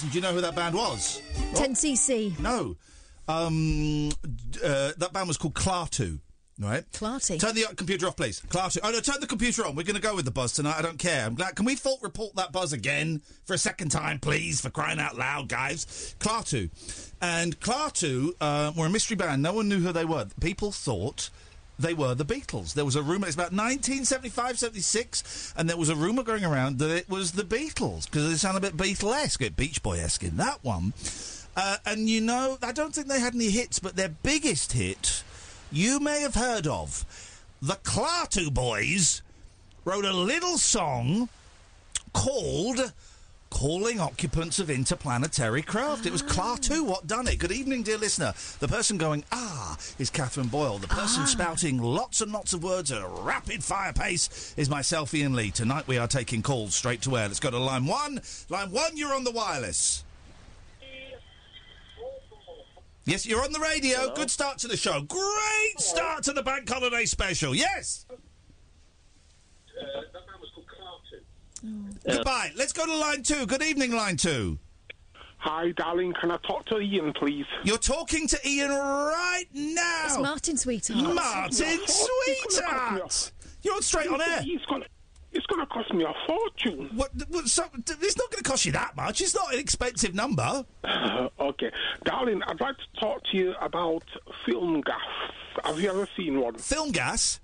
Do you know who that band was? 10cc. No. That band was called Klaatu, right? Klaatu. Turn the computer off, please. Klaatu. Oh, no, turn the computer on. We're going to go with the buzz tonight. I don't care. I'm glad. Can we fault report that buzz again for a second time, please, for crying out loud, guys? Klaatu. And Klaatu were a mystery band. No one knew who they were. People thought they were the Beatles. There was a rumour, it's about 1975, 76, and there was a rumour going around that it was the Beatles, because they sound a bit Beatlesque, a bit Beach Boy-esque in that one. And, you know, I don't think they had any hits, but their biggest hit, you may have heard of. The Klaatu Boys wrote a little song called Calling Occupants of Interplanetary Craft. Oh. It was Klaatu what done it. Good evening, dear listener. The person going, ah, is Catherine Boyle. The person spouting lots and lots of words at a rapid-fire pace is myself, Iain Lee. Tonight we are taking calls straight to air. Let's go to line one. Line one, you're on the wireless. Yes, you're on the radio. Hello. Good start to the show. Great start to the bank holiday special. Yes. Goodbye. Let's go to line two. Good evening, line two. Hi, darling. Can I talk to Iain, please? You're talking to Iain right now. It's Martin Sweetheart. Martin Sweetheart. You're on straight on air. It's going to cost me a fortune. What so, it's not going to cost you that much. It's not an expensive number. Okay. Darling, I'd like to talk to you about film gas. Have you ever seen one? Film gas?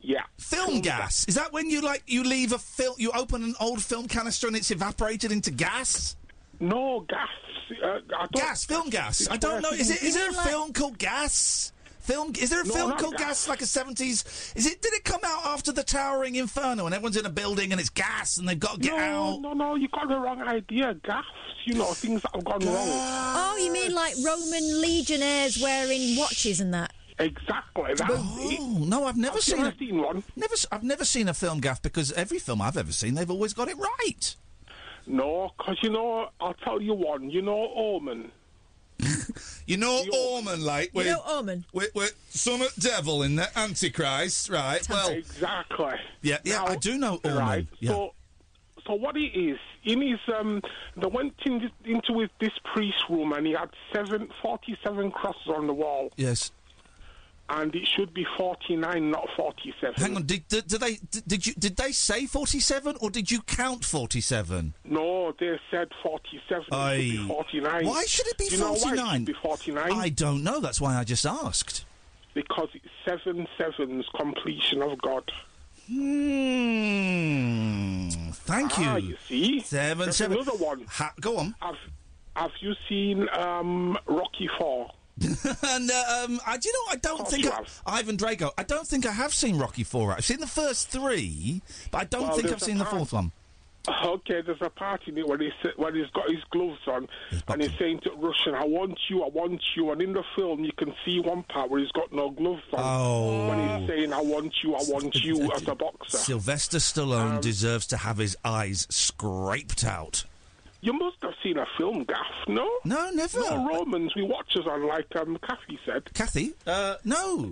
Yeah. Film gas. Is that when you leave a you open an old film canister and it's evaporated into gas? No, gas. Film gas. I don't know. Is there a film called Gas? film? Is there a film called Gas, like a 70s? Is it? Did it come out after The Towering Inferno and everyone's in a building and it's gas and they've got to get out? No, you got the wrong idea. Gas, you know, things that have gone wrong. Oh, you mean like Roman legionnaires wearing watches and that? Exactly. No, I've never seen one. I've never seen a film, Gaff, because every film I've ever seen, they've always got it right. No, because, you know, I'll tell you one. You know Omen? You know Omen, like... You know Omen? We're some devil in the Antichrist, right? Well, exactly. Yeah, now, I do know Omen. Right, yeah. So what it is, in his, they went into this priest's room and he had 47 crosses on the wall. Yes. And it should be 49, not 47. Hang on, did they say 47 or did you count 47? No, they said 47. It should be 49. Why should it be 49? Why it should be 49? I don't know. That's why I just asked. Because it's 7/7's completion of God. Thank you. Ah, you see, 7/7. Another one. Go on. Have you seen Rocky IV? And Ivan Drago. I don't think I have seen Rocky IV. I've seen the first three, but I don't think I've seen the fourth one. Okay, there's a part in it when he's got his gloves on and he's saying to Russian, "I want you, I want you." And in the film, you can see one part where he's got no gloves on. Oh. When he's saying, "I want you, I want you," as a boxer. Sylvester Stallone deserves to have his eyes scraped out. You must have seen a film, Gaff, no? No, never. No, Romans, we watch us on, like Kathy said. Kathy? No.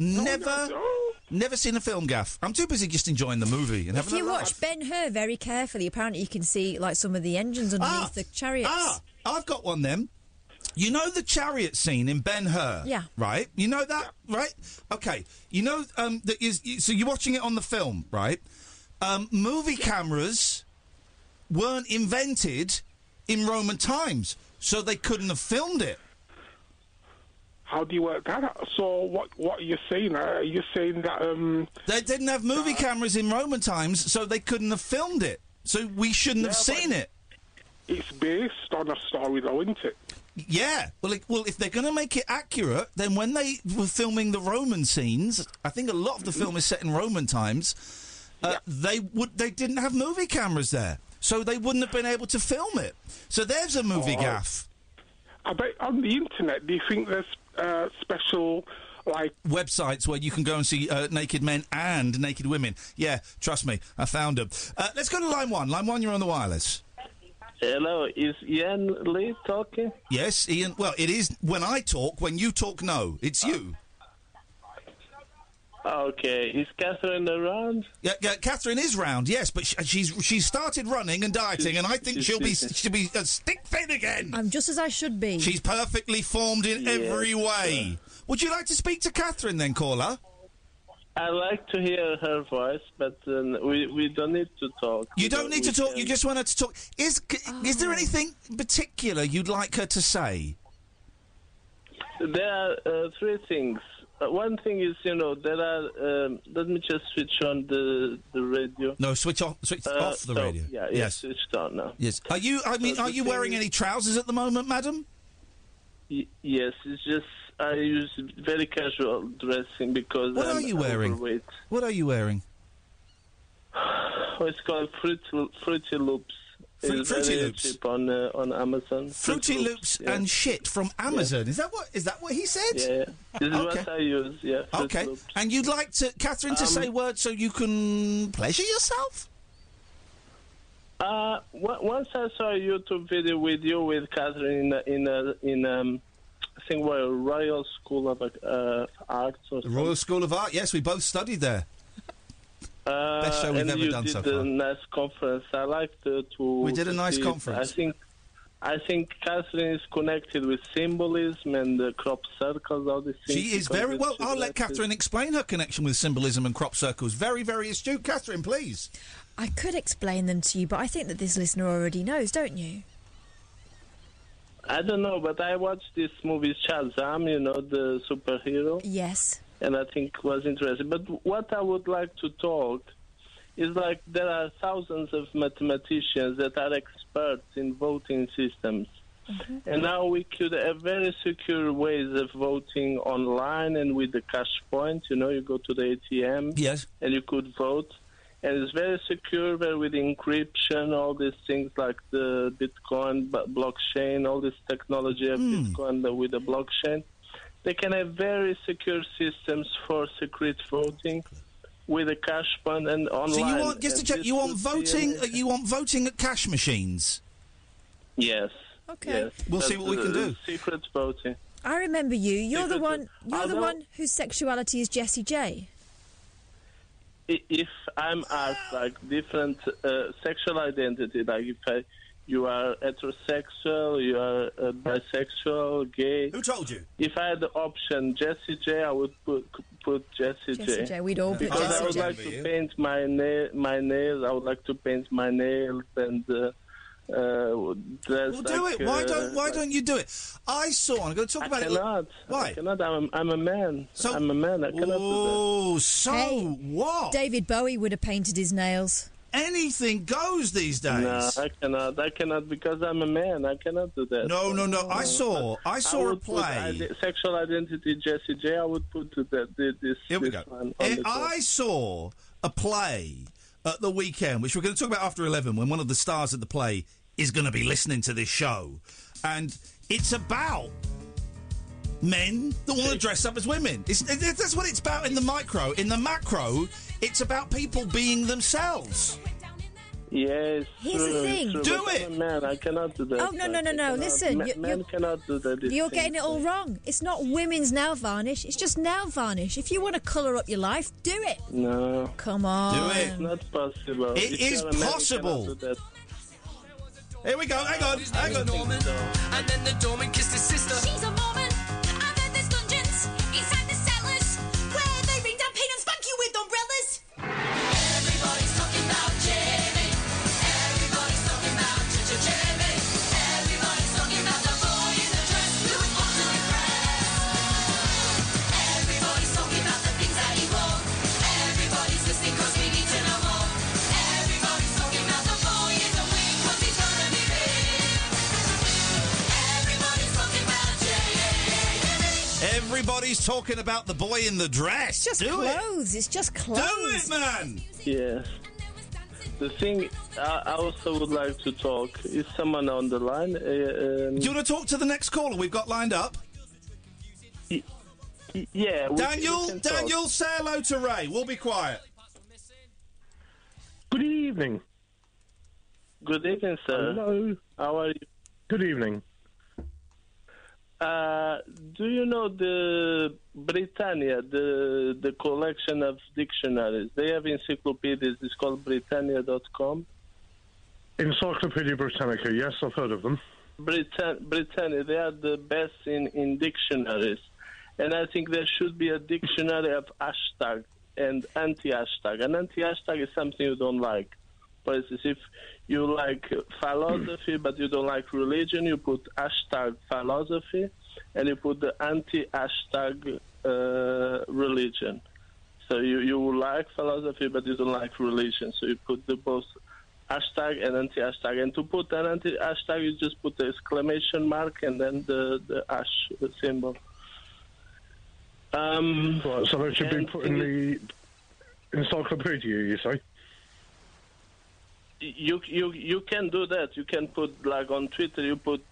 Never seen a film, Gaff. I'm too busy just enjoying the movie. And if you watch Ben-Hur very carefully, apparently you can see, like, some of the engines underneath the chariots. Ah, I've got one, then. You know the chariot scene in Ben-Hur? Yeah. Right? You know that, right? Okay. You know, so you're watching it on the film, right? Movie cameras... weren't invented in Roman times, so they couldn't have filmed it. How do you work that out? So what are you saying? Are you saying that... they didn't have movie cameras in Roman times, so they couldn't have filmed it. So we shouldn't have seen it. It's based on a story, though, isn't it? Yeah. Well, if they're going to make it accurate, then when they were filming the Roman scenes, I think a lot of the film is set in Roman times, they didn't have movie cameras there. So they wouldn't have been able to film it. So there's a movie gaff. I bet on the internet, do you think there's special, like... websites where you can go and see naked men and naked women? Yeah, trust me, I found them. Let's go to line one. Line one, you're on the wireless. Hello, is Iain Lee talking? Yes, Iain. Well, it is when I talk. When you talk, no. It's you. Okay, is Catherine around? Yeah, Catherine is round, yes, but she's started running and dieting, and I think she'll be stick thin again. I'm just as I should be. She's perfectly formed in every way. Would you like to speak to Catherine then, caller? I like to hear her voice, but we don't need to talk. You don't need to talk. You just want her to talk. Is there anything in particular you'd like her to say? There are three things. One thing is, there are... let me just switch on the radio. No, switch off the radio. Yeah, yes. Switched on now. Yes. Are you wearing any trousers at the moment, madam? Yes, it's just I use very casual dressing because I'm overweight. What are you wearing? It's called Fruity Loops. Fruity Loops cheap on Amazon. Fruity Loops and shit from Amazon. Yeah. Is that what he said? Yeah. This is what I use. Yeah. Okay. Loops. And you'd like to Catherine to say words so you can pleasure yourself? Once I saw a YouTube video with you with Catherine in I think we're Royal School of Arts or something. Royal School of Art. Yes, we both studied there. Best show we've ever done so far. We did a nice conference. I liked to... We did a nice conference. I think Catherine is connected with symbolism and the crop circles, all these things. She is very... Well, I'll let Catherine explain her connection with symbolism and crop circles. Very, very astute. Catherine, please. I could explain them to you, but I think that this listener already knows, don't you? I don't know, but I watched this movie Shazam, the superhero. Yes. And I think it was interesting. But what I would like to talk is like there are thousands of mathematicians that are experts in voting systems. And now we could have very secure ways of voting online and with the cash point. You know, you go to the ATM and you could vote. And it's very secure, but with encryption, all these things like the Bitcoin, blockchain, all this technology of Bitcoin with the blockchain. They can have very secure systems for secret voting with a cash fund and online. So you want, just to check, you want voting? You want voting at cash machines? Yes. Okay. Yes. We'll see what we can do. Secret voting. I remember you. You're the one. You're the one whose sexuality is Jessie J. If I'm asked, like, different sexual identity, like if you are heterosexual, you are bisexual, gay. Who told you? If I had the option, Jessie J, I would put Jessie J. Jessie J, we'd all put Jessie J. Because I would like to paint my, my nails, I would like to paint my nails and... Well, do it. Why don't you do it? I saw. I'm going to talk about it. Why? I cannot. I'm a man. So, I'm a man. I cannot do that. So what? David Bowie would have painted his nails. Anything goes these days. No, I cannot. I cannot because I'm a man. I cannot do that. No, no, no. I saw a play. Sexual identity, Jessie J. I would put to that. Here we go. I saw a play at the weekend, which we're going to talk about after 11, when one of the stars of the play is going to be listening to this show. And it's about men that want to dress up as women. That's what it's about in the micro. In the macro, it's about people being themselves. Yes. Here's the thing. Do it. Man, I cannot do that. Oh, no, no, no, no. Listen. Men cannot do that. You're getting it all wrong. It's not women's nail varnish. It's just nail varnish. If you want to colour up your life, do it. No. Come on. Do it. It's not possible. It is possible. Here we go. Hang on. Hang on. And then the doorman kissed his sister. She's a Mormon. And then there's dungeons inside the settlers where they ring down paint and spank you with umbrellas. Everybody's talking about Jimmy. Everybody's talking about the boy in the dress. It's just clothes. It's just clothes. Do it, man. Yeah. The thing I also would like to talk is someone on the line. Do you want to talk to the next caller we've got lined up? Yeah. Daniel, say hello to Ray. We'll be quiet. Good evening. Good evening, sir. Hello. How are you? Good evening. Do you know the Britannia, the collection of dictionaries? They have encyclopedias. It's called Britannia.com. Encyclopedia Britannica. Yes, I've heard of them. Britannia. They are the best in dictionaries. And I think there should be a dictionary of hashtag and anti-hashtag. An anti-hashtag is something you don't like. For instance, if you like philosophy, but you don't like religion, you put hashtag philosophy, and you put the anti-hashtag religion. So you like philosophy, but you don't like religion. So you put the both hashtag and anti-hashtag. And to put an anti-hashtag, you just put the exclamation mark and then the hash symbol. Right, so that should be put in the encyclopedia, you say? You can do that. You can put, like, on Twitter, you put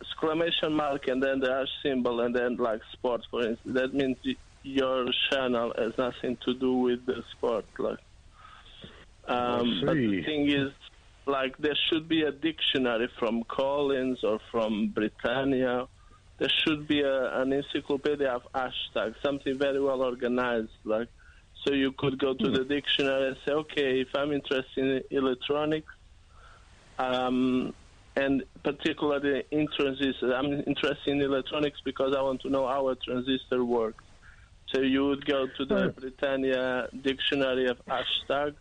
exclamation mark and then the hash symbol and then, like, sports, for instance. That means your channel has nothing to do with the sport. Like, but the thing is, like, there should be a dictionary from Collins or from Britannia. There should be an encyclopedia of hashtags, something very well organized, like. So you could go to the dictionary and say, okay, if I'm interested in electronics, and particularly in transistors, I'm interested in electronics because I want to know how a transistor works. So you would go to the Britannia Dictionary of Hashtag,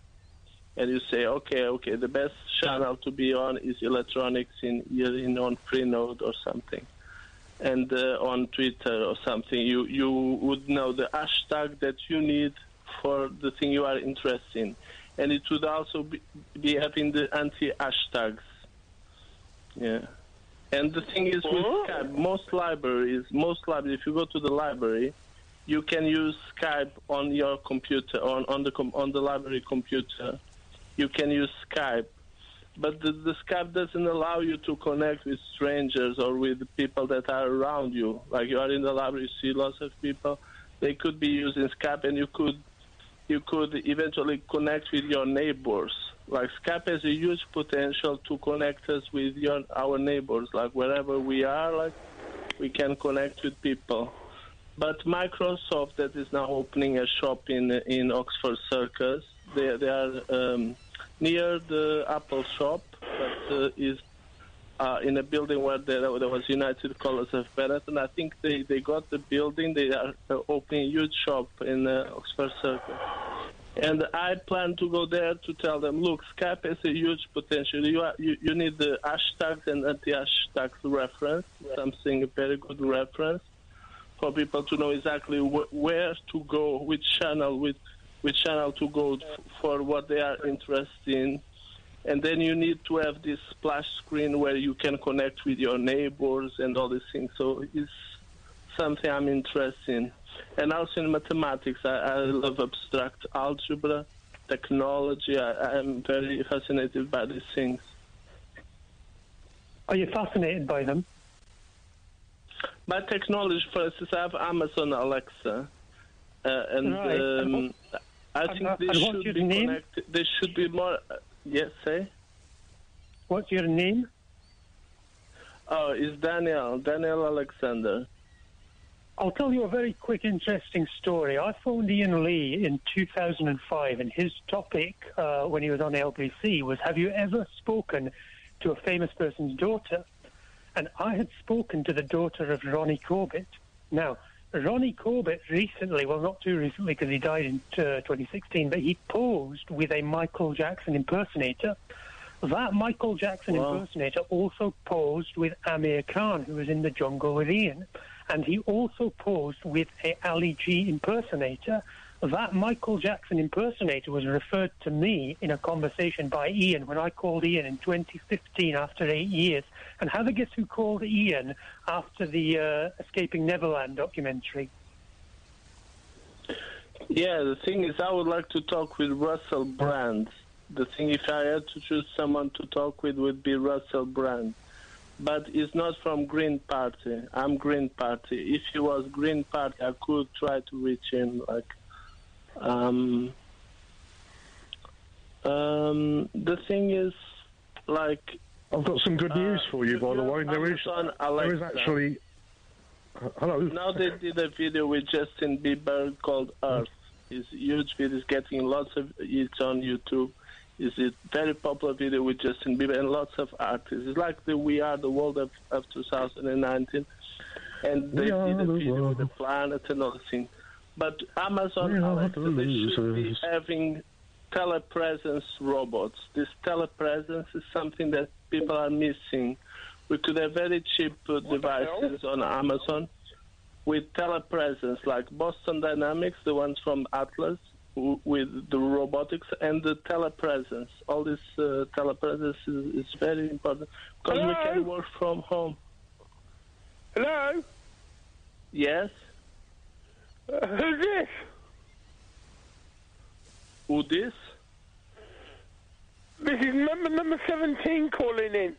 and you say, okay, the best channel to be on is electronics in on Freenode or something. And on Twitter or something, you would know the hashtag that you need for the thing you are interested in, and it would also be having the anti-hashtags. Yeah. And the thing is, with Skype, most libraries, if you go to the library, you can use Skype on your computer, on the library computer. You can use Skype, but the Skype doesn't allow you to connect with strangers or with people that are around you. Like, you are in the library, you see lots of people. They could be using Skype, and you could eventually connect with your neighbors. Like, Skype has a huge potential to connect us with our neighbors. Like, wherever we are, like, we can connect with people. But Microsoft, that is now opening a shop in Oxford Circus, they are near the Apple shop, but is in a building where there was United Colors of Benetton, and I think they got the building. They are opening a huge shop in Oxford Circus. And I plan to go there to tell them, look, Skype has a huge potential. You need the hashtags and anti-hashtags reference, something, a very good reference, for people to know exactly where to go, which channel to go for what they are interested in. And then you need to have this splash screen where you can connect with your neighbors and all these things. So it's something I'm interested in. And also in mathematics, I love abstract algebra, technology. I'm very fascinated by these things. Are you fascinated by them? By technology, for instance, I have Amazon Alexa. I think they should be connected. They should be more... Yes, say? What's your name? Oh, it's Daniel Alexander. I'll tell you a very quick, interesting story. I phoned Iain Lee in 2005, and his topic when he was on LBC was, have you ever spoken to a famous person's daughter? And I had spoken to the daughter of Ronnie Corbett. Now, Ronnie Corbett recently, well, not too recently because he died in 2016, but he posed with a Michael Jackson impersonator. That Michael Jackson impersonator also posed with Amir Khan, who was in the jungle with Iain. And he also posed with a Ali G impersonator. That Michael Jackson impersonator was referred to me in a conversation by Iain when I called Iain in 2015 after 8 years. And have a guess who called Iain after the Escaping Neverland documentary? Yeah, the thing is, I would like to talk with Russell Brand. The thing, if I had to choose someone to talk with, would be Russell Brand. But it's not from Green Party. I'm Green Party. If he was Green Party, I could try to reach him, like... the thing is, like, I've got some good news for you, by the way. There is actually... Hello. Now they did a video with Justin Bieber called Earth. It's a huge video. It's getting lots of hits on YouTube. It's a very popular video with Justin Bieber and lots of artists. It's like the We Are the World of 2019. And they did a video with the planet and all the things. But Amazon Alexa, they should be having telepresence robots. This telepresence is something that people are missing. We could have very cheap devices on Amazon with telepresence, like Boston Dynamics, the ones from Atlas, with the robotics and the telepresence. All this telepresence is very important because we can work from home. Hello? Yes? Who's this? Who this? This is number 17 calling in.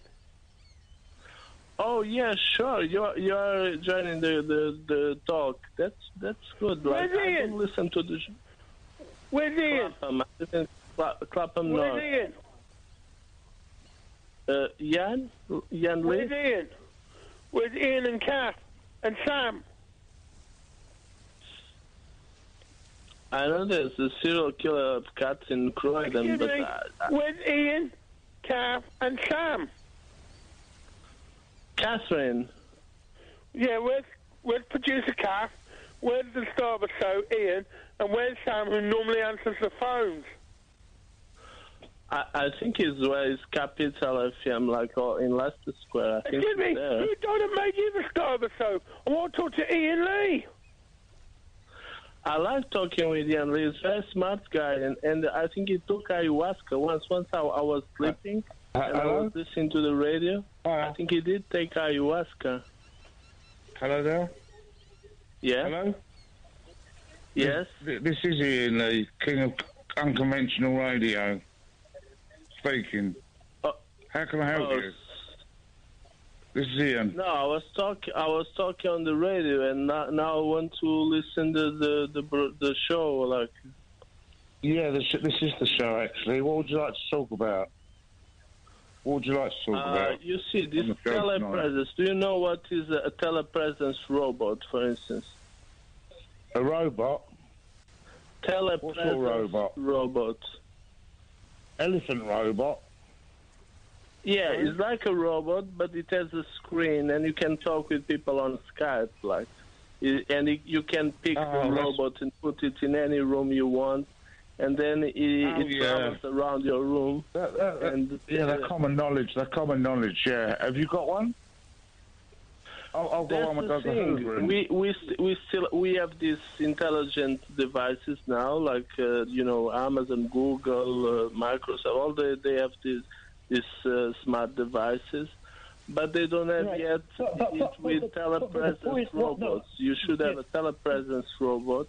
Oh yeah, sure. You're joining the talk. That's good. Like, I don't listen to the. Where's Iain? Clapham North. Where's Iain? Iain Lee. Where's Iain? Where's Iain and Kath and Sam? I know there's a serial killer of cats in Croydon, but... Where's Iain, Kath, and Sam? Catherine. Yeah, where's producer Kath? Where's the star of the show, Iain? And where's Sam, who normally answers the phones? I think it's where his Capital FM, like, or in Leicester Square. I think it's there. You don't make you the star of the show. I want to talk to Iain Lee. I like talking with Iain Lee. He's a very smart guy, and I think he took ayahuasca once. Once I was sleeping, Hello? I was listening to the radio. I think he did take ayahuasca. Hello there? Yeah? Hello? Yes? This is Iain Lee, King of Unconventional Radio. Speaking. How can I help you? This is Iain. No, I was talking on the radio, and now I want to listen to the show. Like, yeah, this is the show actually. What would you like to talk about? What would you like to talk about? You see, this telepresence. Do you know what is a telepresence robot, for instance? A robot. Telepresence. What's a robot? Robot. Elephant robot. Yeah, it's like a robot, but it has a screen, and you can talk with people on Skype, like, and you can pick the robot and put it in any room you want, and then it travels around your room. That's common knowledge. That's common knowledge. Yeah, have you got one? I'll go on with the thing. We have these intelligent devices now, like Amazon, Google, Microsoft. All they have these smart devices, but they don't have yet with telepresence robots. You should have a telepresence robot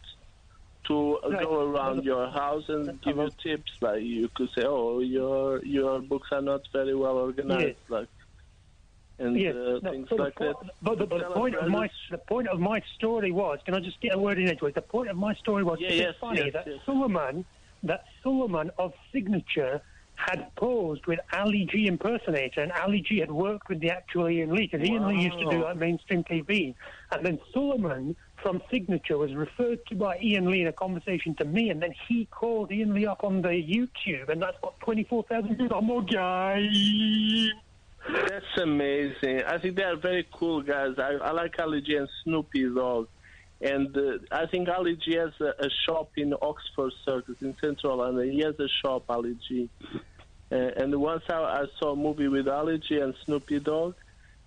to go around your house and give you tips. Like, you could say, "Oh, your books are not very well organized," like, and things like that. But the point of my story was, can I just get a word in edgeways? The point of my story was that Suleiman of Signature had posed with Ali G impersonator, and Ali G had worked with the actual Iain Lee, because Iain Lee used to do that mainstream TV. And then Suleiman from Signature was referred to by Iain Lee in a conversation to me, and then he called Iain Lee up on the YouTube, and that's got 24,000 views or more, guys. That's amazing. I think they are very cool guys. I like Ali G and Snoopy Dogg. And I think Ali G has a shop in Oxford Circus in Central London. He has a shop, Ali G. And once I saw a movie with Ali G and Snoopy Dogg,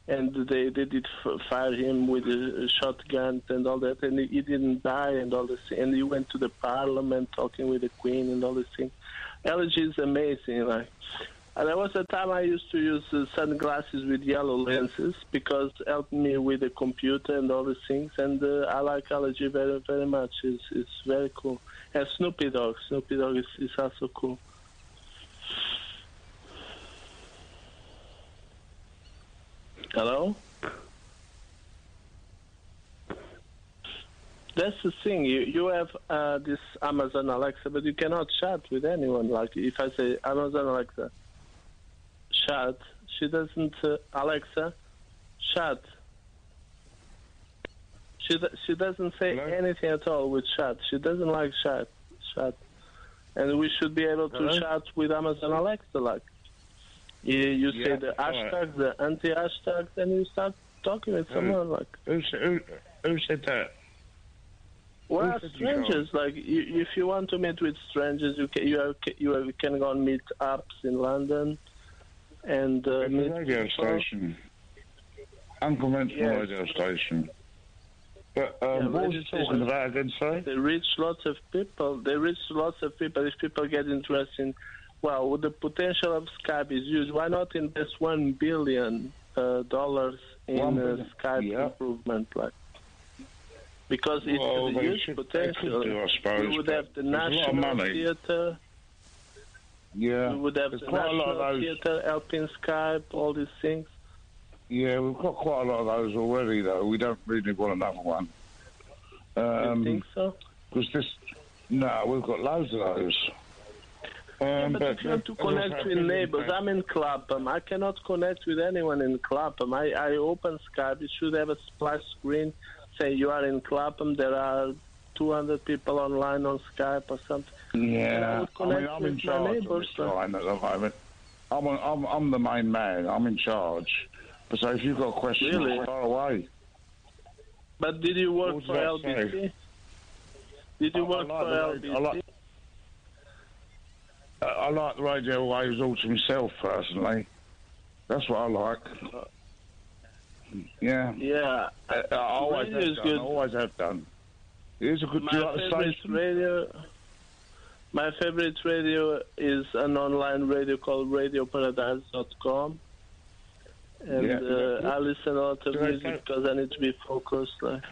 and they did fire him with shotguns and all that, and he didn't die and all this. And he went to the Parliament talking with the Queen and all this thing. Ali G is amazing. Like, and there was a time I used to use sunglasses with yellow lenses because it helped me with the computer and all these things. And I like Ali G very, very much. It's very cool. And Snoopy Dogg. Snoopy Dogg is also cool. Hello? That's the thing. You have this Amazon Alexa, but you cannot chat with anyone. Like, if I say, Amazon Alexa, chat. She doesn't. Alexa, chat. She doesn't say anything at all with chat. She doesn't like chat. And we should be able to chat with Amazon Alexa. Like, you say the hashtags, the anti-hashtags, and you start talking with someone. Like, who said that? Well, strangers. Like, if you want to meet with strangers, you can go on meet apps in London. And the radio station, unconventional radio station. But what was you talking about again, sorry? They reach lots of people. If people get interested in, well, the potential of Skype is huge. Why not invest $1 billion in Skype improvement? Like, because it's a huge potential. We would have the National Theatre. Yeah, we would have the National Theatre helping Skype, all these things. Yeah, we've got quite a lot of those already, though. We don't really want another one. You think so? Because we've got loads of those. But if you want to connect with neighbours, I'm in Clapham. I cannot connect with anyone in Clapham. I open Skype. It should have a splash screen saying you are in Clapham. There are 200 people online on Skype or something. Yeah, I'm in charge of this time at the moment. I'm the main man. I'm in charge. So if you've got questions, far away. But did you work for LBC? Did you work for LBC? I like the radio waves all to myself, personally. That's what I like. Yeah. Yeah. I always have done. It is a good radio. My favorite radio is an online radio called radioparadise.com. And I listen a lot of music because I need to be focused. Like.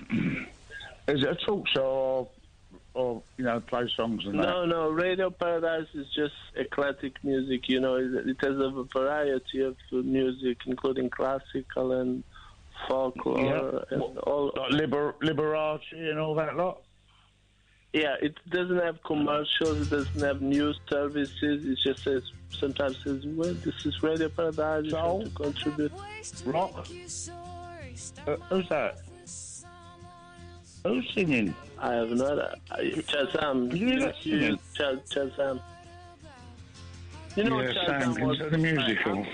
Is it a talk show or you know, play songs and that? No, no. Radio Paradise is just eclectic music, you know. It has a variety of music, including classical and folklore and all. Like Liberace and all that lot? Yeah, it doesn't have commercials, it doesn't have news services, it just says, sometimes says, well, this is Radio Paradise, you have to contribute. Rock? Who's that? Who's singing? I have not, Shazam. Shazam. You know what Shazam was? The musical.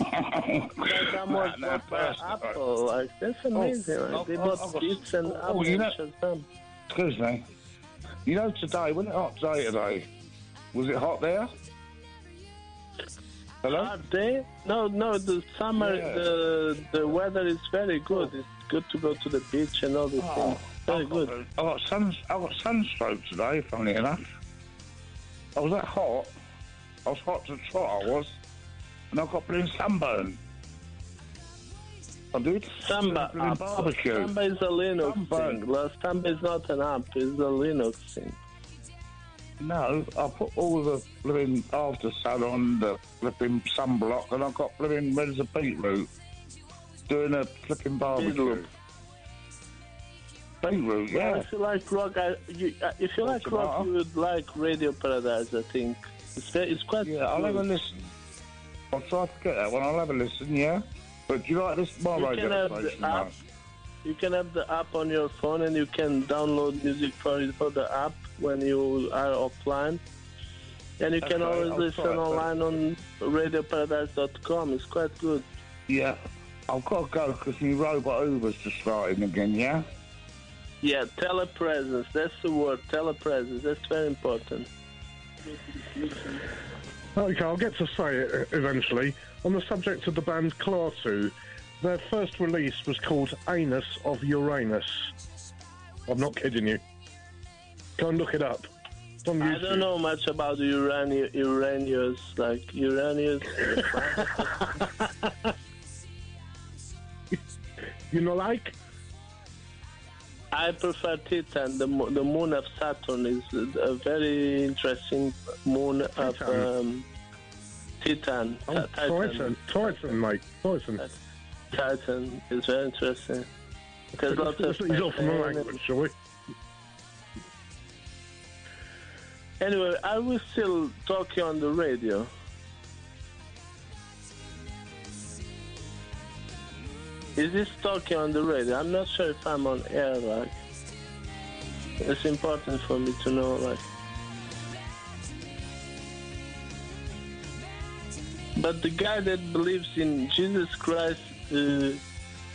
Shazam was bought by Apple, like, that's amazing, right? They bought Beats and Apple and Shazam. Excuse me. You know, today, wasn't it a hot day today? Was it hot there? Hello? Hot day? No, no, the summer, the weather is very good. It's good to go to the beach and all these things. Very good. I got sunstroke today, funnily enough. I was that hot. I was hot to trot, I was. And I got put in sunburn. I do Samba app. Barbecue. Samba is a Linux thing. Well, Samba is not an app, it's a Linux thing. No, I put all the flipping after sun on the flipping sunblock and I got flipping red as a beetroot doing a flipping barbecue. Beetroot, yeah. Well, if you like rock, if you like rock, you would like Radio Paradise, I think. It's quite good. I'll have a listen. I'll try to get that one. I'll have a listen, yeah? But do you like this mobile application? You can have the app on your phone and you can download music for the app when you are offline. And you can always listen online on radioparadise.com. It's quite good. Yeah. I've got to go because my robot Uber's just starting again, yeah? Yeah, telepresence. That's the word, telepresence. That's very important. Okay, I'll get to say it eventually. On the subject of the band Klaatu, their first release was called Anus of Uranus. I'm not kidding you. Go and look it up. It's on YouTube. I don't know much about Uranus, like Uranus. You know, like? I prefer Titan. The moon of Saturn is a very interesting moon of Titan. Oh, Titan. Titan is very interesting. There's lots of things off my language, shall we? Anyway, are we still talking on the radio? Is this talking on the radio? I'm not sure if I'm on air, like. It's important for me to know, like. But the guy that believes in Jesus Christ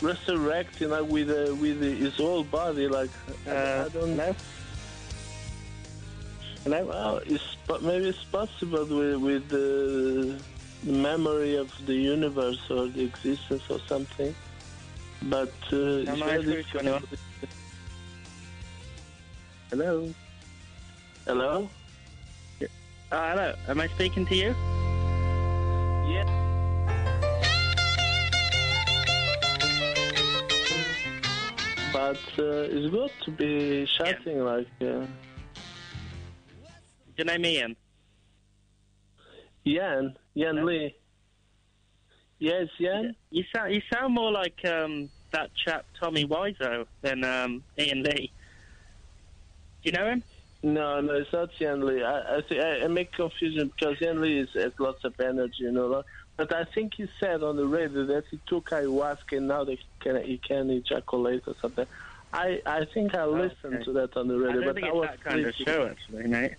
resurrecting, like, with his whole body, like, I don't know. Well, maybe it's possible with the memory of the universe or the existence or something. But it's very difficult. Hello? Hello? Yeah. Hello, am I speaking to you? Yeah. But it's good to be shouting like... Your name Ian? Iain Lee. Yes, Iain? You sound more like that chap Tommy Wiseau than Iain Lee. Do you know him? No, it's not Iain Lee. I make confusion because Iain Lee has lots of energy, you know. But I think he said on the radio that he took ayahuasca and now he can ejaculate or something. I think I listened to that on the radio. I don't think it's that kind of show, actually, mate.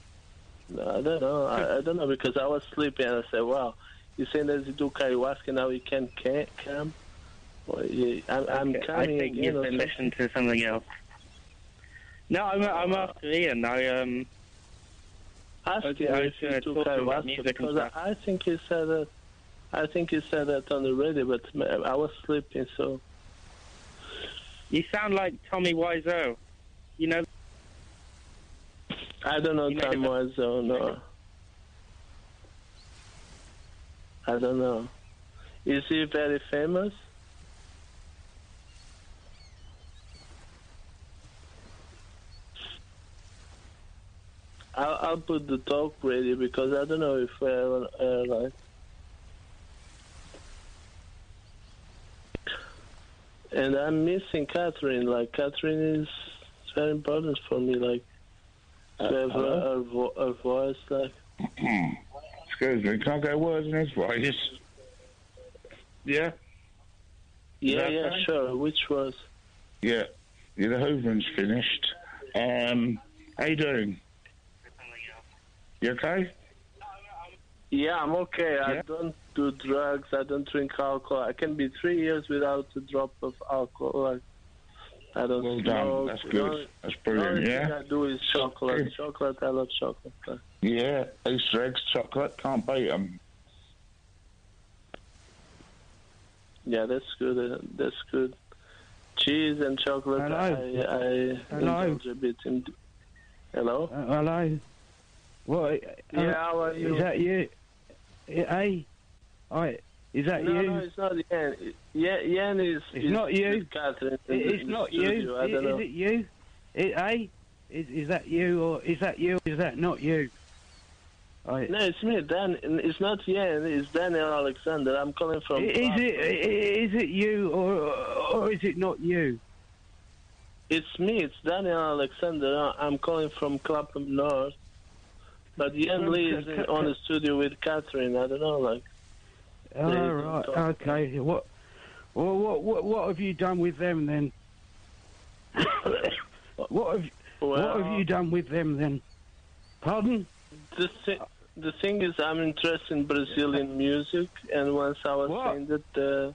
No, I don't know. I don't know because I was sleeping and I said, wow, he's saying that he took ayahuasca and now he can't come. Well, I'm coming. I think you've been listening to something else. No, I'm after Ian. I think he said that. I think he said that on the radio, but I was sleeping, so. You sound like Tommy Wiseau. You know. I don't know time-wise, so no. I don't know. Is he very famous? I'll put the talk radio because I don't know if we're right. And I'm missing Catherine. Like, Catherine is very important for me. Like, to have her voice, like. Excuse me, can't get words in his voice. Yeah? Yeah, okay? Sure. Which was? Yeah. Yeah, the Hoovering's finished. How you doing? You okay? Yeah, I'm okay. Yeah? I don't do drugs. I don't drink alcohol. I can be 3 years without a drop of alcohol. I don't smoke. Well done. That's good. That's brilliant, yeah? The only thing I do is chocolate. Okay. Chocolate, I love chocolate. Yeah, Easter eggs, chocolate. Can't beat them. Yeah, that's good. That's good. Cheese and chocolate. Hello. I indulge a bit in... Hello? Hello. What? Yeah, how are you? Is that you? Hey? Right. Is that you? No, it's not Iain. Iain is... It's not you. Catherine. It's not you. I don't know. Is it you? Hey? Is that you, or is that you, or is that not you? Right. No, it's me, Dan. It's not Iain. It's Daniel Alexander. I'm calling from... Is it you, or is it not you? It's me. It's Daniel Alexander. I'm calling from Clapham North. But Iain Lee is on the studio with Catherine. I don't know, like. Oh, right. Okay. What have you done with them then? What have you done with them then? Pardon? The thing is, I'm interested in Brazilian music, and once I was saying that.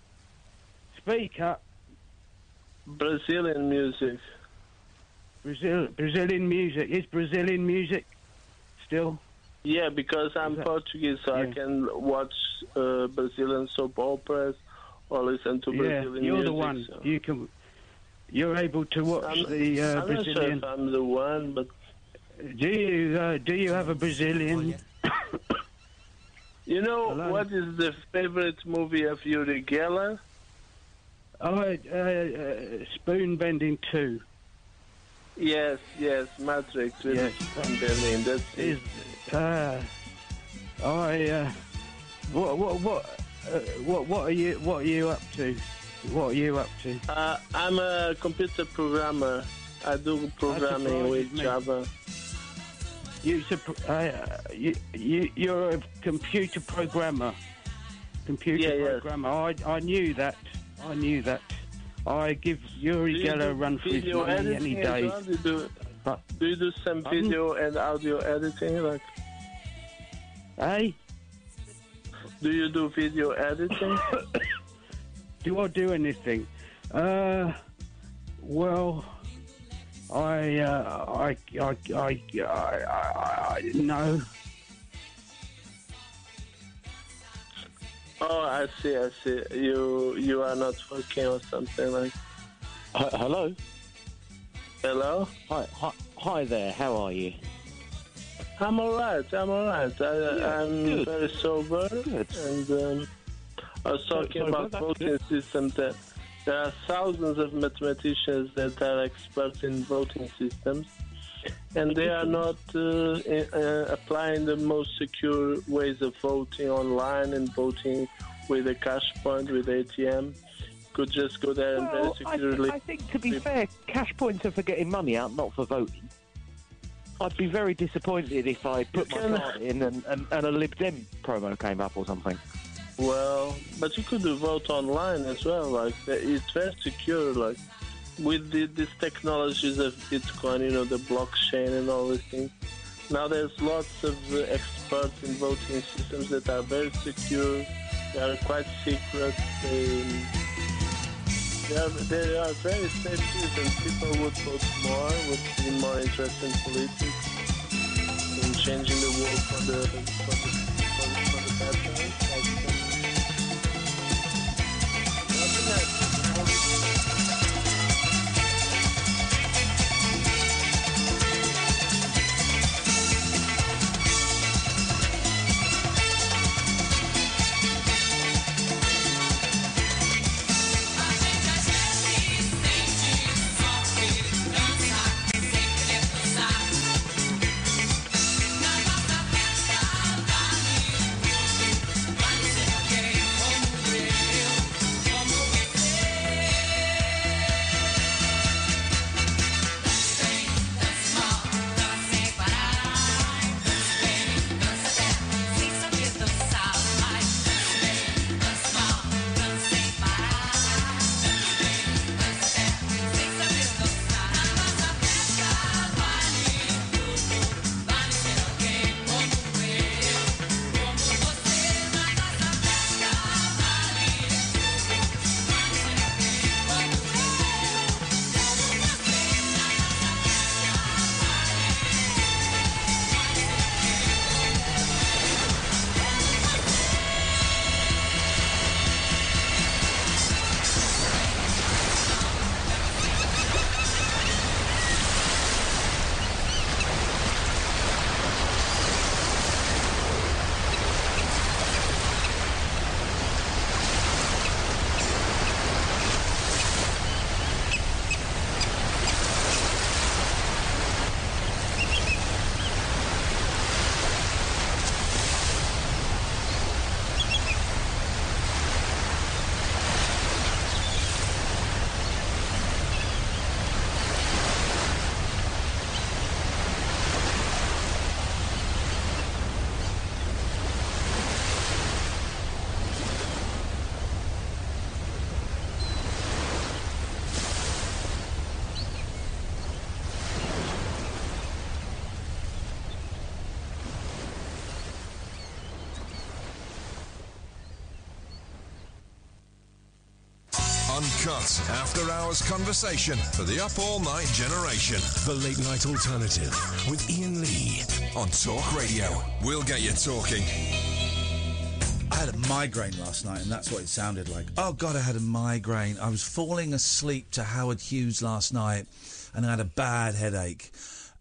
Speak up. Brazilian music. Brazilian music. Is Brazilian music? Still? Yeah, because I'm Portuguese, so I can watch Brazilian soap operas or listen to Brazilian music. The one. So. You're able to watch I'm Brazilian. I'm not sure if I'm the one, but do you have a Brazilian? You know, hello? What is the favorite movie of Uri Geller? Spoon Bending 2. Yes, Matrix with Berlin. That's it. What are you up to? I'm a computer programmer. I do programming with Java. You're a computer programmer. I knew that. I give Uri Geller a run for his money any day. Well? Do you do some video and audio editing? Like, hey? Do you do video editing? Do I do anything? Well, I no. Oh, I see. You are not working or something like. Hello. Hello. Hi there. How are you? I'm all right. I'm good. Very sober. Good. And I was talking about voting systems. That there are thousands of mathematicians that are experts in voting systems, and they are not applying the most secure ways of voting online and voting with a cash point, with ATM. Could just go there and very securely... I think, to be fair, cash points are for getting money out, not for voting. I'd be very disappointed if I put my card in and a Lib Dem promo came up or something. Well, but you could vote online as well. Like, it's very secure, like... With these technologies of Bitcoin, you know, the blockchain and all these things, now there's lots of experts in voting systems that are very secure, they are quite secret, they are very safe systems. People would vote more, would be more interested in politics, in changing the world for the better. Uncut, after-hours conversation for the up-all-night generation. The Late Night Alternative with Iain Lee on Talk Radio. We'll get you talking. I had a migraine last night, and that's what it sounded like. Oh, God, I had a migraine. I was falling asleep to Howard Hughes last night, and I had a bad headache.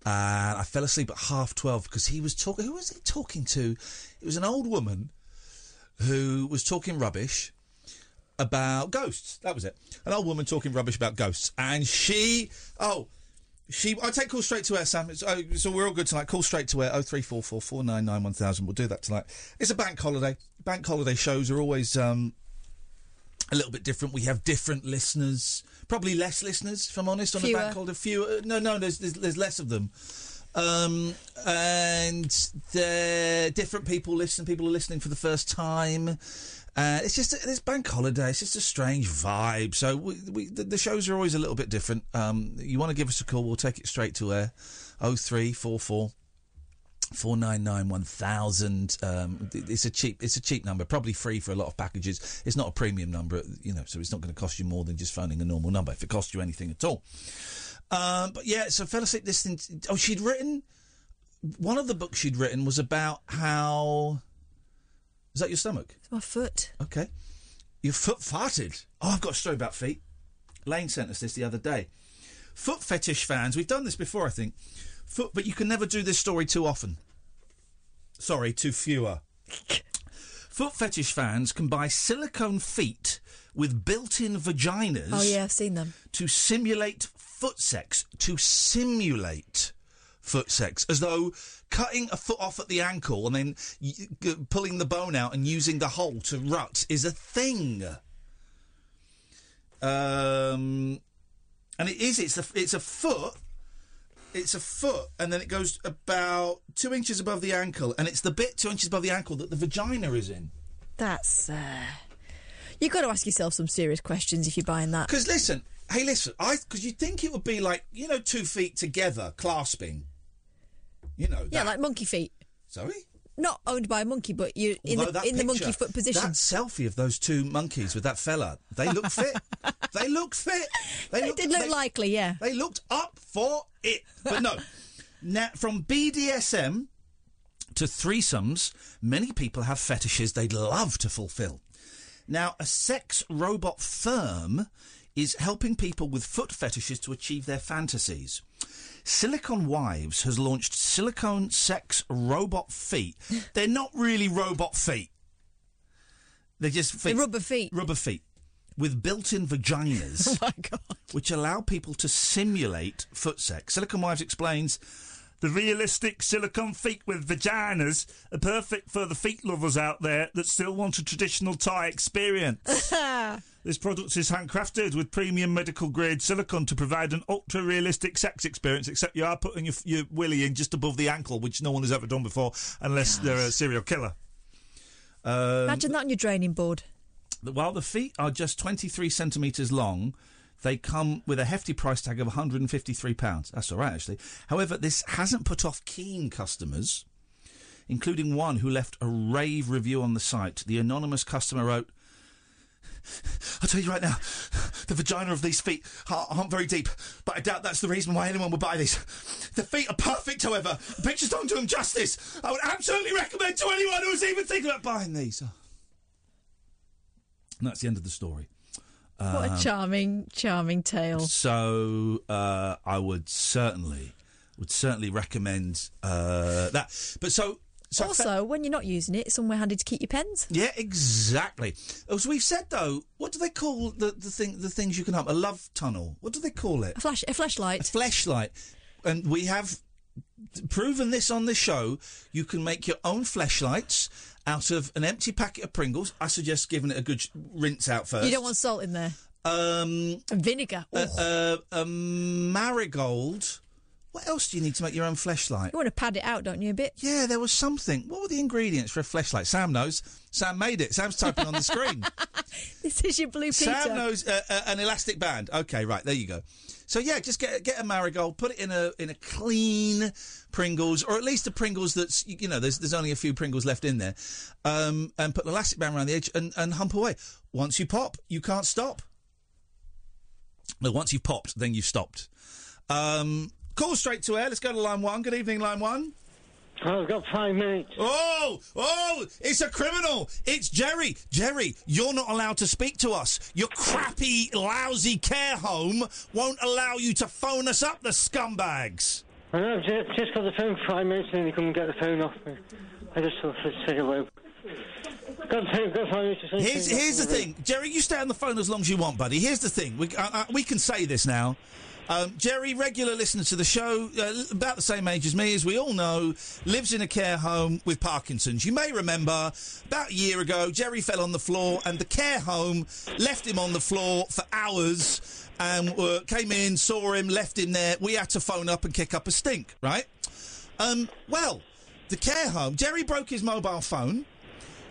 And I fell asleep at 12:30 because he was talking... Who was he talking to? It was an old woman who was talking rubbish about ghosts. That was it. An old woman talking rubbish about ghosts. And she... I take calls straight to her, Sam. So we're all good tonight. Call straight to her. 0344 499 1000. We'll do that tonight. It's a bank holiday. Bank holiday shows are always a little bit different. We have different listeners. Probably less listeners, if I'm honest, on a bank holiday. Fewer. No, there's less of them. And different people listen. People are listening for the first time. It's just this bank holiday. It's just a strange vibe. So the shows are always a little bit different. You want to give us a call? We'll take it straight to air. 0344 499 1000. It's a cheap number. Probably free for a lot of packages. It's not a premium number, so it's not going to cost you more than just phoning a normal number if it costs you anything at all. But yeah, so fell asleep listening. She'd written one of the books. She'd written was about how. Is that your stomach? It's my foot. Okay. Your foot farted. Oh, I've got a story about feet. Lane sent us this the other day. Foot fetish fans, we've done this before, I think. But you can never do this story too often. Sorry, too fewer. Foot fetish fans can buy silicone feet with built-in vaginas. Oh, yeah, I've seen them. To simulate foot sex. As though cutting a foot off at the ankle and then pulling the bone out and using the hole to rut is a thing. And it is. It's a foot, and then it goes about 2 inches above the ankle, and it's the bit 2 inches above the ankle that the vagina is in. That's. You've got to ask yourself some serious questions if you're buying that. Because because you'd think it would be like 2 feet together clasping. Yeah, like monkey feet. Sorry? Not owned by a monkey, but you're in the monkey foot position. That selfie of those two monkeys with that fella, they look fit. They did look likely, yeah. They looked up for it. But no. Now, from BDSM to threesomes, many people have fetishes they'd love to fulfil. Now, a sex robot firm is helping people with foot fetishes to achieve their fantasies. Silicon Wives has launched silicone sex robot feet. They're not really robot feet. They're just feet. They're rubber feet. Rubber feet. With built-in vaginas. Oh, my God. Which allow people to simulate foot sex. Silicon Wives explains, the realistic silicone feet with vaginas are perfect for the feet lovers out there that still want a traditional Thai experience. This product is handcrafted with premium medical-grade silicone to provide an ultra-realistic sex experience, except you are putting your willy in just above the ankle, which no one has ever done before, unless they're a serial killer. Imagine that on your draining board. While the feet are just 23 centimetres long, they come with a hefty price tag of £153. That's all right, actually. However, this hasn't put off keen customers, including one who left a rave review on the site. The anonymous customer wrote, I'll tell you right now, the vagina of these feet aren't very deep, but I doubt that's the reason why anyone would buy these. The feet are perfect, however. The pictures don't do them justice. I would absolutely recommend to anyone who's even thinking about buying these. And that's the end of the story. What a charming tale. So I would certainly recommend that. But so also, when you're not using it, it's somewhere handy to keep your pens. Yeah, exactly. As we've said, though, what do they call the things you can have? A love tunnel. What do they call it? A flashlight. A flashlight. And we have proven this on the show. You can make your own flashlights out of an empty packet of Pringles. I suggest giving it a good rinse out first. You don't want salt in there. Vinegar. Marigold. What else do you need to make your own fleshlight? You want to pad it out, don't you, a bit? Yeah, there was something. What were the ingredients for a fleshlight? Sam knows. Sam made it. Sam's typing on the screen. This is your blue Peter. Sam knows an elastic band. Okay, right, there you go. So, yeah, just get a marigold, put it in a clean Pringles, or at least a Pringles that's, there's only a few Pringles left in there, and put an elastic band around the edge and hump away. Once you pop, you can't stop. But once you've popped, then you've stopped. Call straight to air. Let's go to line one. Good evening, line one. I've got 5 minutes. Oh, it's a criminal. It's Jerry. Jerry, you're not allowed to speak to us. Your crappy, lousy care home won't allow you to phone us up, the scumbags. I know, I've just got the phone for 5 minutes and then you couldn't get the phone off me. I just thought I'd say hello. Here's the thing. Jerry, you stay on the phone as long as you want, buddy. Here's the thing. We can say this now. Jerry, regular listener to the show, about the same age as me, as we all know, lives in a care home with Parkinson's. You may remember, about a year ago, Jerry fell on the floor and the care home left him on the floor for hours and came in, saw him, left him there. We had to phone up and kick up a stink, right? Well, the care home, Jerry broke his mobile phone.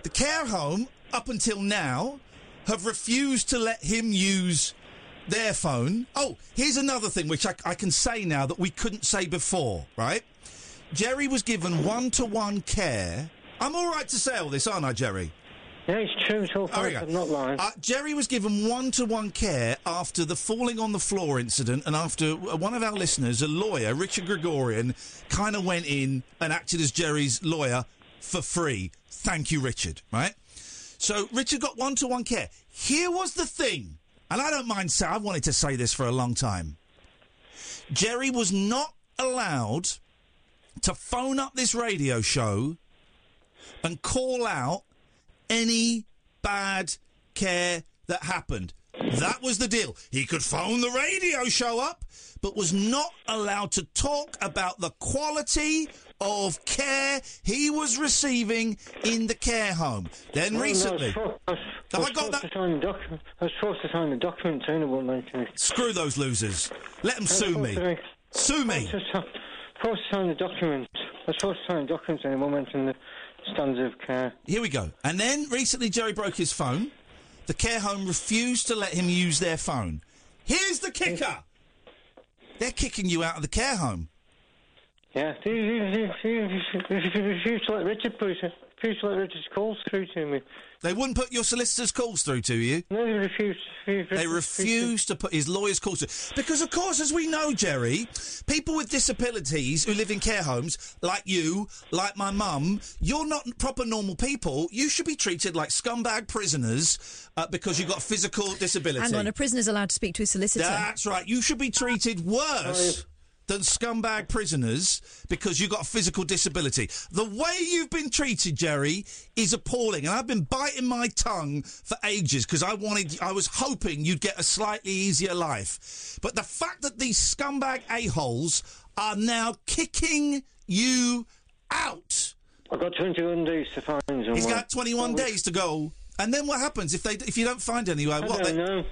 The care home, up until now, have refused to let him use their phone. Oh, here's another thing which I can say now that we couldn't say before, right? Jerry was given one-to-one care. I'm all right to say all this, aren't I, Jerry? Yeah, it's true. It's all right. I'm not lying. Jerry was given one-to-one care after the falling on the floor incident and after one of our listeners, a lawyer, Richard Gregorian, kind of went in and acted as Jerry's lawyer for free. Thank you, Richard, right? So Richard got one-to-one care. Here was the thing. And I don't mind saying, I've wanted to say this for a long time. Jerry was not allowed to phone up this radio show and call out any bad care that happened. That was the deal. He could phone the radio show up, but was not allowed to talk about the quality of care he was receiving in the care home. Then recently... I was forced to sign the document saying it won't make me. Screw those losers. Let them sue me. Sue me. I was forced to sign the document. I was forced to sign the document saying it won't mention the standards of care. Here we go. And then recently Jerry broke his phone. The care home refused to let him use their phone. Here's the kicker. They're kicking you out of the care home. Yeah, refused to let Richard's calls through to me. They wouldn't put your solicitor's calls through to you? No, they refused. They refused to put his lawyer's calls through. Because, of course, as we know, Jerry, people with disabilities who live in care homes, like you, like my mum, you're not proper normal people. You should be treated like scumbag prisoners because you've got physical disability. Hang on, a prisoner's allowed to speak to his solicitor. That's right. You should be treated worse than scumbag prisoners because you've got a physical disability. The way you've been treated, Jerry, is appalling, and I've been biting my tongue for ages because I was hoping you'd get a slightly easier life. But the fact that these scumbag a-holes are now kicking you out. I've got 21 days to find someone. He's got 21 days to go. And then what happens if you don't find anyone?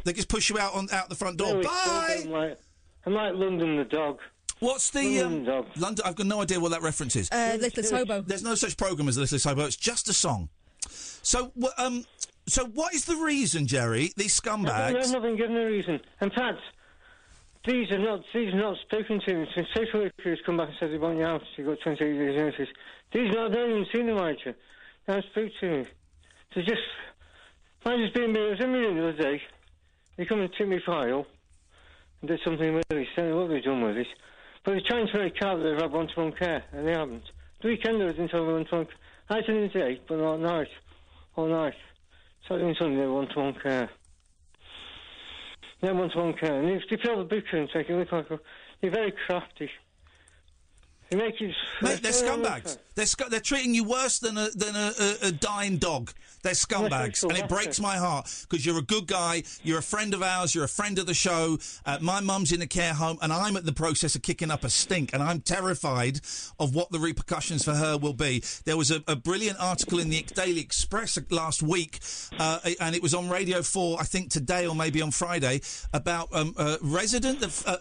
They just push you out the front door. No, bye! I'm like London the dog. What's the... London, I've got no idea what that reference is. Littlest Hobo. There's no such programme as Littlest Hobo. It's just a song. So what is the reason, Jerry, these scumbags... I've not been given a reason. In fact, these are not spoken to me. Since social workers come back and said they want you out, you've got 28 years notice. These are not even seen them, right? They haven't spoken to me. So just... I just been there. I was in the other day. They come and took me file and did something with it. They don't know what they've done with it. But they're trying to make out that they've had one-to-one care, and they haven't. The weekend, they didn't have one-to-one care. I did in the day, but not at night. All night. Saturday and Sunday, they had one-to-one care. They had one-to-one care. And they fill the booker and take it look like... They're very crafty. They make you... Mate, they're scumbags. They're treating you worse than a dying dog. They're scumbags, and it breaks my heart, because you're a good guy, you're a friend of ours, you're a friend of the show, my mum's in a care home, and I'm at the process of kicking up a stink, and I'm terrified of what the repercussions for her will be. There was a brilliant article in the Daily Express last week, and it was on Radio 4, I think today or maybe on Friday, about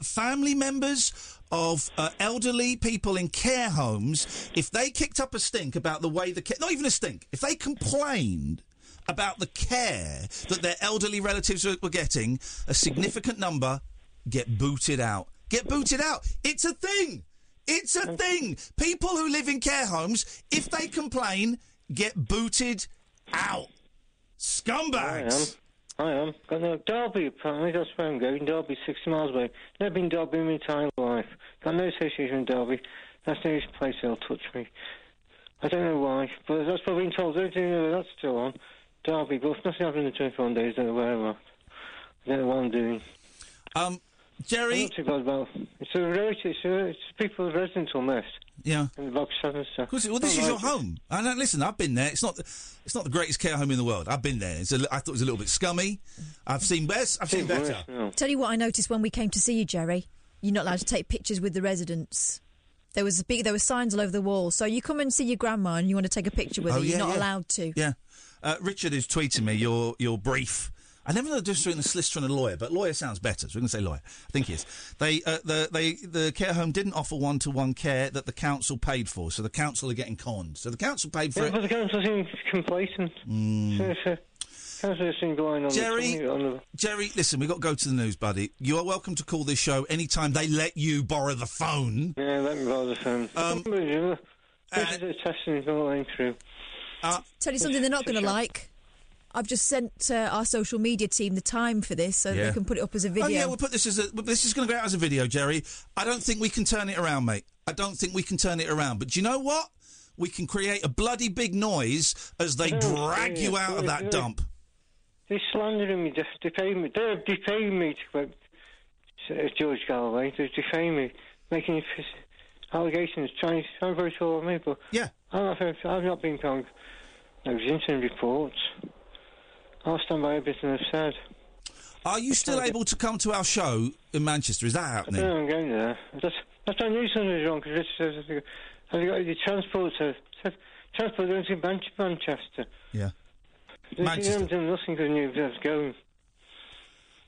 family members of elderly people in care homes, if they kicked up a stink about the way not even a stink, if they complained about the care that their elderly relatives were getting, a significant number get booted out. Get booted out. It's a thing. It's a thing. People who live in care homes, if they complain, get booted out. Scumbags. I am. Got no Derby, apparently. That's where I'm going. Derby, 60 miles away. Never been to Derby in my entire life. Got no association with Derby. That's the nearest place they'll touch me. I don't know why, but that's what I've been told. Don't you know that's still on? Derby, but if nothing happened in 21 days, I don't know where I'm at. I don't know what I'm doing. Jerry... I'm not too bad about... It's a rarity. It's people's residential nest. Yeah. In the box and stuff. Well, this is your home. And listen, I've been there. It's not the greatest care home in the world. I've been there. I thought it was a little bit scummy. I've seen better. No. Tell you what I noticed when we came to see you, Jerry. You're not allowed to take pictures with the residents. There were signs all over the wall. So you come and see your grandma and you want to take a picture with her. You're not allowed to. Yeah. Richard is tweeting me your brief. I never know the difference between a solicitor and a lawyer, but lawyer sounds better, so we're going to say lawyer. I think he is. The care home didn't offer one-to-one care that the council paid for, so the council are getting conned. So the council paid for it. But the council seems complacent. Jerry, listen, we've got to go to the news, buddy. You are welcome to call this show anytime they let you borrow the phone. Yeah, let me borrow the phone. Tell you something they're not going to like. I've just sent our social media team the time for this so they can put it up as a video. Oh, yeah, we'll put this as a... This is going to go out as a video, Jerry. I don't think we can turn it around, mate. I don't think we can turn it around. But do you know what? We can create a bloody big noise as they drag you out of that dump. They're slandering me. They're defaming me. They're defaming me. George Galloway, they're defaming me. Making allegations. Trying to sound very sure on me, but... Yeah. I've not been found. There was interim reports. I'll stand by everything I've said. Are you still able to come to our show in Manchester? Is that happening? I don't know, I'm going there. That's I knew something was wrong, because Richard says, have you got your transport? Transport going to Manchester. Yeah. Manchester. You haven't done nothing because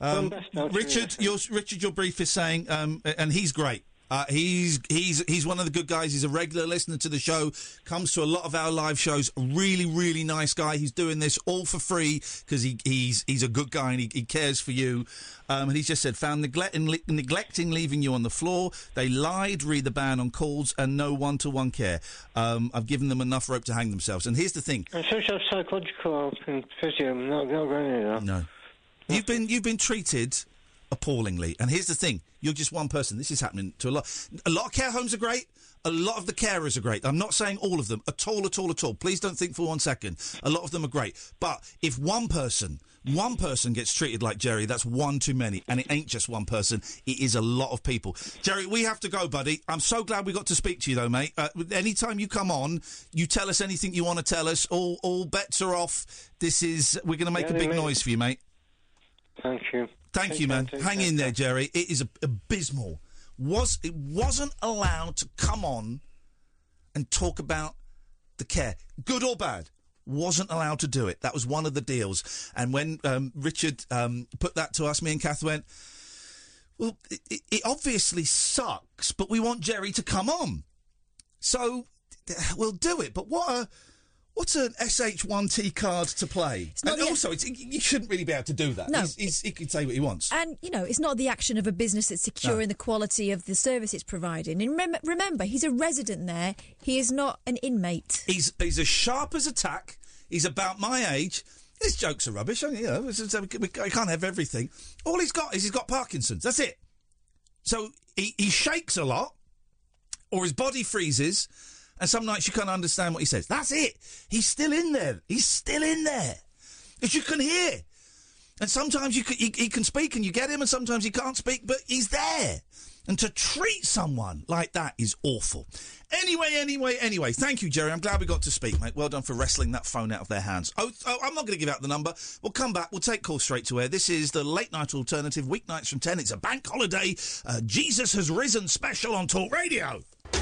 you was going. Richard, your brief is saying, and he's great. He's one of the good guys. He's a regular listener to the show, comes to a lot of our live shows. Really, really nice guy. He's doing this all for free because he's a good guy and he cares for you. And he's just said, found neglecting leaving you on the floor. They lied, read the ban on calls, and no one-to-one care. I've given them enough rope to hang themselves. And here's the thing. I'm social psychological help and physio. I'm not going anywhere. No. You've been treated... appallingly. And here's the thing, you're just one person. This is happening to a lot of care homes are great, a lot of the carers are great. I'm not saying all of them at all. Please don't think for one second a lot of them are great, but if one person gets treated like Jerry, that's one too many. And it ain't just one person, it is a lot of people. Jerry, we have to go, buddy. I'm so glad we got to speak to you though, mate. Anytime you come on, you tell us anything you want to tell us. All bets are off. We're going to make a big noise for you, mate. Thank you, man. Hang in there, Jerry. It is abysmal. It wasn't allowed to come on and talk about the care, good or bad. Wasn't allowed to do it. That was one of the deals. And when Richard put that to us, me and Kath went, well, it obviously sucks, but we want Jerry to come on, so we'll do it. But What's an SH1T card to play? And also, you shouldn't really be able to do that. No. He can say what he wants. And, you know, it's not the action of a business that's securing the quality of the service it's providing. And remember, he's a resident there. He is not an inmate. He's as sharp as a tack. He's about my age. His jokes are rubbish. You know, we can't have everything. All he's got is he's got Parkinson's. That's it. So he shakes a lot, or his body freezes. And some nights you can't understand what he says. That's it. He's still in there. As you can hear. And sometimes he can speak and you get him, and sometimes he can't speak, but he's there. And to treat someone like that is awful. Anyway, thank you, Jerry. I'm glad we got to speak, mate. Well done for wrestling that phone out of their hands. Oh, I'm not going to give out the number. We'll come back. We'll take calls straight to air. This is the Late Night Alternative, weeknights from 10. It's a bank holiday. Jesus Has Risen special on Talk Radio.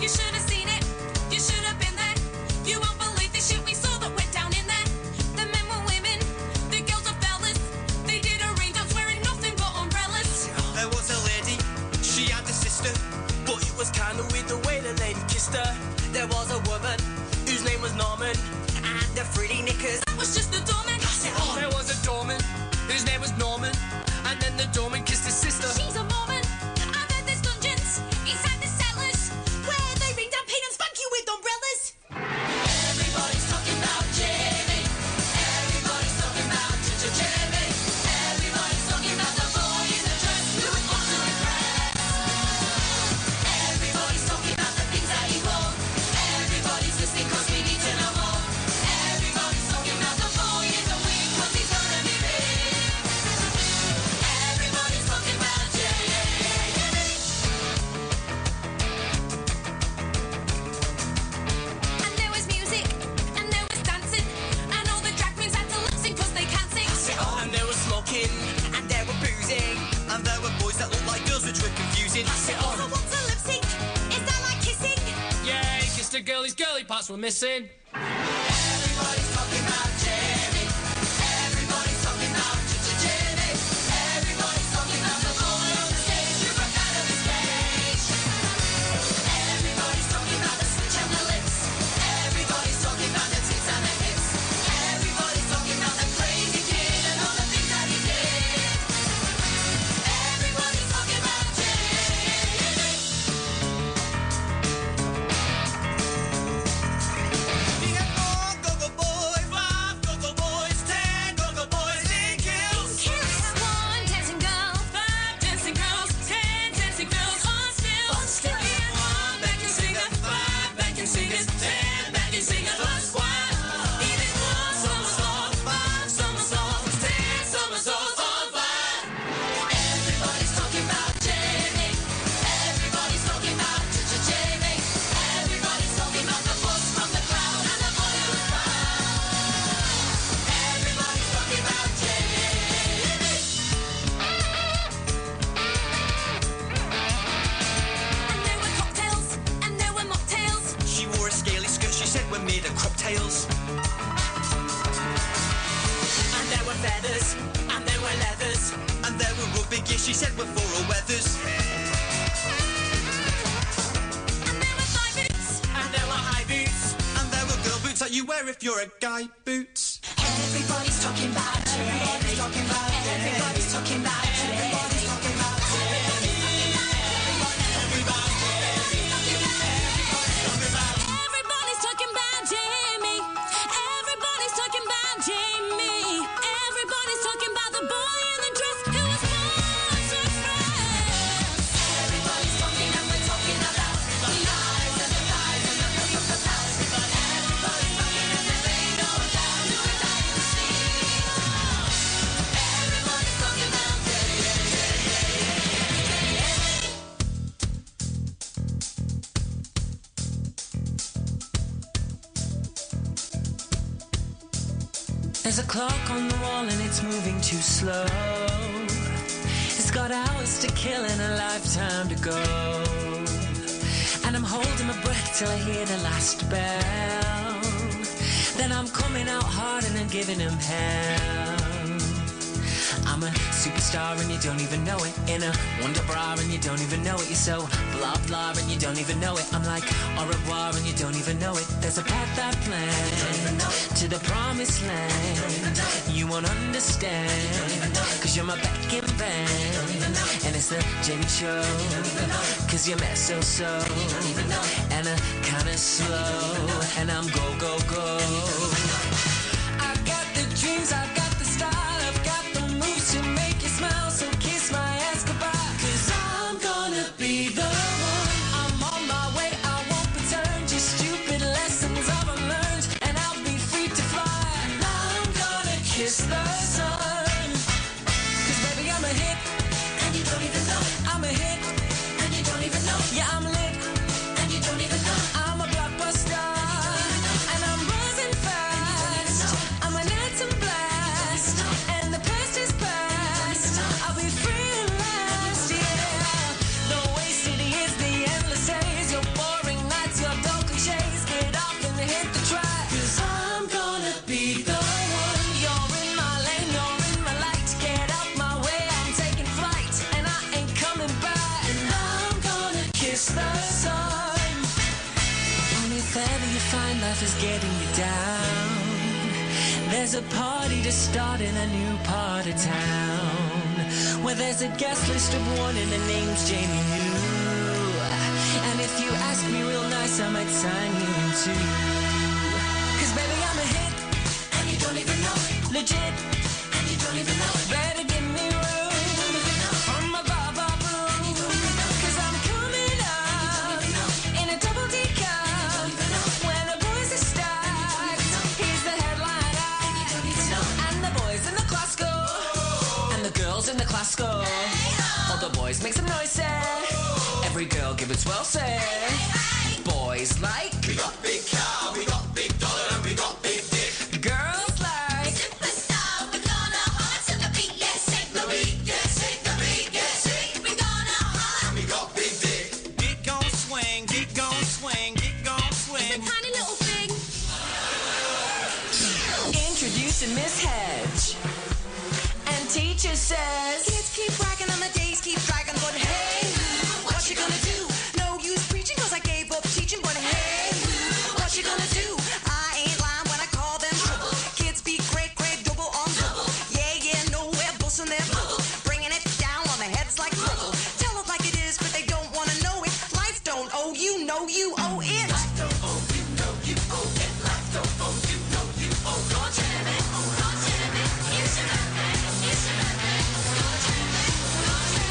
You should have seen it. You should have been there. You won't believe the shit we saw that went down in there. The men were women, the girls were fellas. They did a ring dance wearing nothing but umbrellas. There was a lady, she had a sister, but it was kind of weird the way the lady kissed her. There was a woman whose name was Norman, and the frilly knickers. That was just the doorman. There was a doorman whose name was Norman, and then the doorman kissed his sister. the girlies, girly parts were missing. Everybody's talking about Jamie. Everybody's talking about Jamie. Everybody's talking about the boy on the stage who broke out of his cage. Everybody's talking about the switch and the lips. Everybody's talking about the tits and the hips. Everybody's talking about the crazy kid and all the things that he did. Everybody's talking about Jamie. He had 4 go-go boys, 5 go-go boys, 10 go-go boys, they kills. Kiss. 1 dancing girl, 5 dancing girls, 10 dancing girls, on still. He had 1 backing singer, 5 backing singers, 10 backing singers, plus 1. He did 1 somersault, 5 somersaults, 10 somersaults, on fire. Everybody's talking about Jamie. Everybody's talking about Jamie. Everybody's talking about the voice from the crowd and the boy on the fire. Everybody's talking about Jamie. And there were cocktails, and there were mocktails. She wore a scaly skirt, she said we're made of cocktails. And there were feathers, and there were leathers, and there were rugby gear, she said we're for all weathers. And there were thigh boots. And there were high boots, and there were girl boots that you wear if you're a guy boots. Everybody's talking about Jamie. Everybody's talking about Jamie. Everybody's talking about Jamie. Everybody's talking about Jamie. Everybody's talking about Jamie. Everybody's talking about Jamie. Everybody's talking about the boy in the dress who was born to friends. Everybody's talking and we're talking about the lies and the lies and the pills of the past. Everybody's talking and there ain't no doubt who we're dying to see. Everybody's talking about Jamie. There's a clock on the wall and it's moving too slow. It's got hours to kill and a lifetime to go. And I'm holding my breath till I hear the last bell. Then I'm coming out hard and I'm giving him hell. I'm a superstar and you don't even know it. In a wonder bra and you don't even know it. You're so blah blah and you don't even know it. I'm like au revoir and you don't even know it. There's a path I planned to the promised land. You won't understand, cause you're my backing band. And it's the Jamie show, cause you met so. And I'm kinda slow, and I'm go. I got the dreams, I got the style, I've got the moves to make you smile. So kiss my ass goodbye, cause I'm gonna be the one. I'm on my way, I won't return. Just stupid lessons I've unlearned, and I'll be free to fly. I'm gonna kiss the sun, cause baby I'm a hit, and you don't even know it. I'm a hit, and you don't even know it. Yeah, I'm lit, and you don't even know it. I'm a blockbuster, and I'm buzzing fast. I'm an atom blast, and the past is past. I'll be free at last, yeah. The wasted years, the endless days, your boring nights, your dull cliches. Get up and hit the track, cause I'm gonna be the one. You're in my lane, you're in my light. Get out my way, I'm taking flight, and I ain't coming back. And I'm gonna kiss the sun. And if ever you find life is getting you down, there's a party to start in a new part of town, where there's a guest list of one and the name's Jamie New. And if you ask me real nice, I might sign you in too. Cause baby I'm a hit, and you don't even know it. Legit, and you don't even know it. Better give me room from my bar room, cause I'm coming up in a double D cup. When the boys are stacked, he's the headline act, and the boys in the class go, and the girls in the class go. All the boys make some noise, say. Every girl give it swell, say. Boys like, we got big car, we got big dollar, and we got big dick. girls like. Superstar, we're gonna heart to the beat, yes, shake the beat, yes, shake the beat, yes, shake. We're gonna heart, and we got big dick. Get gon' swing, get gon' swing, get gon' swing. to Miss Hedge. And teacher says, kids keep rocking on the days, keep dragging, but hey, what you gonna do? No use preaching, cause I gave up teaching, but hey, what you gonna do? I ain't lying when I call them trouble. Kids be great, great, double on double. Yeah, yeah, nowhere, busting their bubble. Bringing it down on their heads like rubble. Tell it like it is, but they don't wanna know it. Life don't owe you, no, you owe it. Life don't owe you, no, you owe it. Life don't owe you, no, you owe it. Don't tell me, don't tell me, here's another man, here's another man. Don't tell me, don't tell me,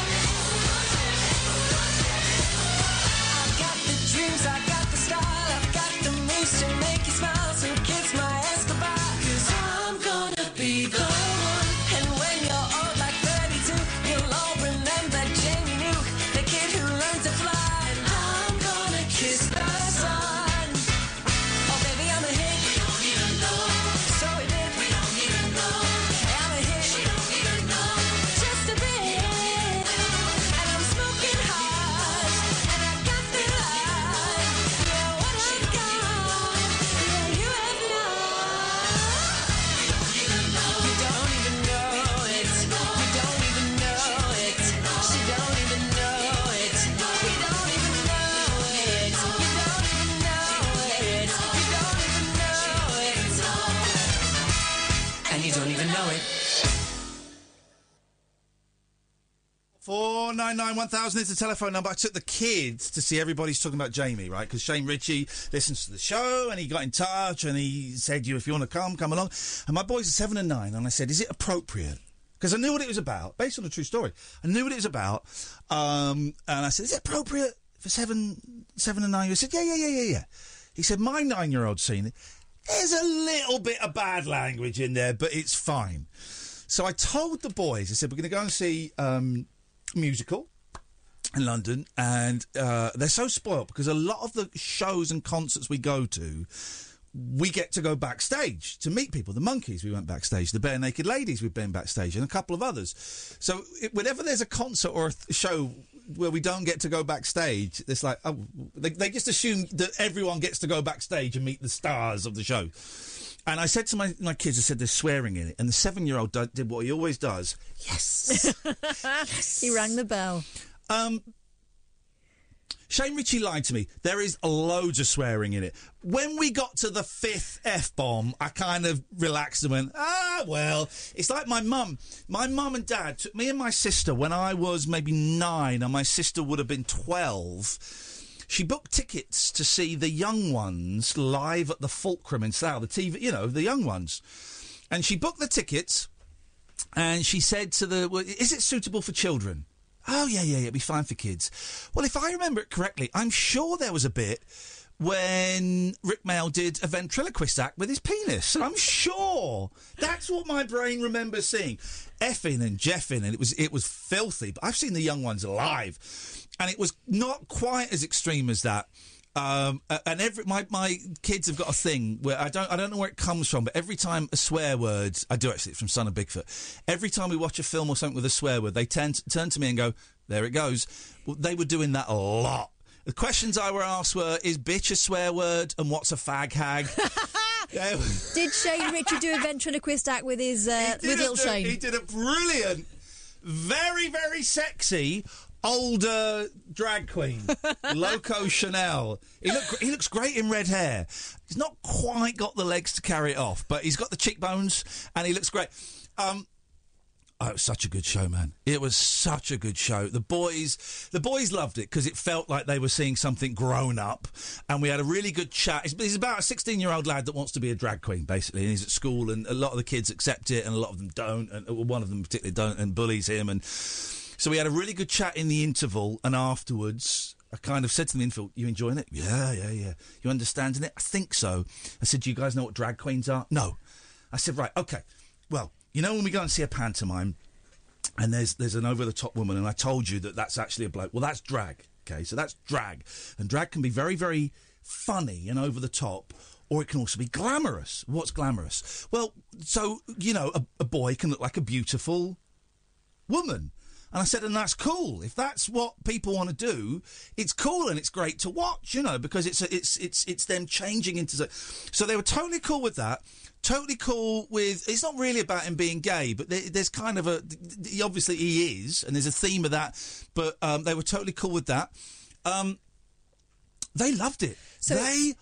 don't tell me, don't tell me. I've got the dreams, I got the style, I've got the moves to make you smile. So kiss my ass goodbye, cause I'm gonna be the one. And when you're old like 32, you'll all remember Jamie New, the kid who learned to fly. And I'm gonna kiss the sun. Oh baby, I'm a hit. We don't even know. So we did. We don't even know. I'm a hit. She don't even know. Just a bit. And I'm smoking hot. And I got the light. You're what I've got. Yeah, you have not. You don't even know it. You don't even know it. She don't even know it. We don't even know it. You don't even know it. You don't even know it. And you don't even know it. 499-1000 is the telephone number. I took the kids to see everybody's talking about Jamie, right? Because Shane Richie listens to the show and he got in touch and he said, "You, if you want to come, come along." And my boys are 7 and 9, and I said, "Is it appropriate?" Because I knew what it was about, based on a true story. I knew what it was about, and I said, "Is it appropriate for 7 and 9?" He said, "Yeah." He said, "My 9-year-old scene, there's a little bit of bad language in there, but it's fine." So I told the boys, I said, "We're going to go and see." Musical in London, and they're so spoilt because a lot of the shows and concerts we go to, we get to go backstage to meet people. The Monkees, we went backstage. The Bare Naked Ladies, we've been backstage, and a couple of others. So whenever there's a concert or a show where we don't get to go backstage, it's like, oh, they just assume that everyone gets to go backstage and meet the stars of the show. And I said to my kids, I said, "There's swearing in it." And the 7-year-old did what he always does. Yes. Yes. He rang the bell. Shane Richie lied to me. There is loads of swearing in it. When we got to the 5th F-bomb, I kind of relaxed and went, ah, well. It's like my mum. My mum and dad took me and my sister when I was maybe 9, and my sister would have been 12. She booked tickets to see The Young Ones live at the Fulcrum in Slough, the TV, you know, The Young Ones. And she booked the tickets, and she said to the, well, "Is it suitable for children?" "Oh, yeah, it'd be fine for kids." Well, if I remember it correctly, I'm sure there was a bit when Rick Mayall did a ventriloquist act with his penis. I'm sure. That's what my brain remembers seeing. Effing and jeffing, and it was filthy. But I've seen The Young Ones live. And it was not quite as extreme as that. And my kids have got a thing where I don't know where it comes from, but every time a swear word, I do actually, it's from Son of Bigfoot. Every time we watch a film or something with a swear word, they turn to me and go, "There it goes." Well, they were doing that a lot. The questions I were asked were, "Is bitch a swear word?" and "What's a fag hag?" Did Shane Richie do a ventriloquist act with his little Shane? He did a brilliant, very, very sexy older drag queen, Loco Chanel. He looks great in red hair. He's not quite got the legs to carry it off, but he's got the cheekbones and he looks great. It was such a good show, man. It was such a good show. The boys loved it because it felt like they were seeing something grown up, and we had a really good chat. It's about a 16-year-old lad that wants to be a drag queen, basically, and he's at school, and a lot of the kids accept it, and a lot of them don't, and one of them particularly don't, and bullies him. And so we had a really good chat in the interval, and afterwards I kind of said to the interval, "You enjoying it?" Yeah. "You understanding it?" "I think so." I said, "Do you guys know what drag queens are?" "No." I said, "Right, okay. Well, you know when we go and see a pantomime and there's an over-the-top woman, and I told you that's actually a bloke. Well, that's drag, okay? So that's drag. And drag can be very, very funny and over-the-top, or it can also be glamorous." "What's glamorous?" "Well, so, you know, a boy can look like a beautiful woman." And I said, and that's cool. If that's what people want to do, it's cool and it's great to watch, you know, because it's them changing into... So they were totally cool with that, totally cool with... It's not really about him being gay, but there's kind of a... Obviously he is, and there's a theme of that, but they were totally cool with that. They loved it. So they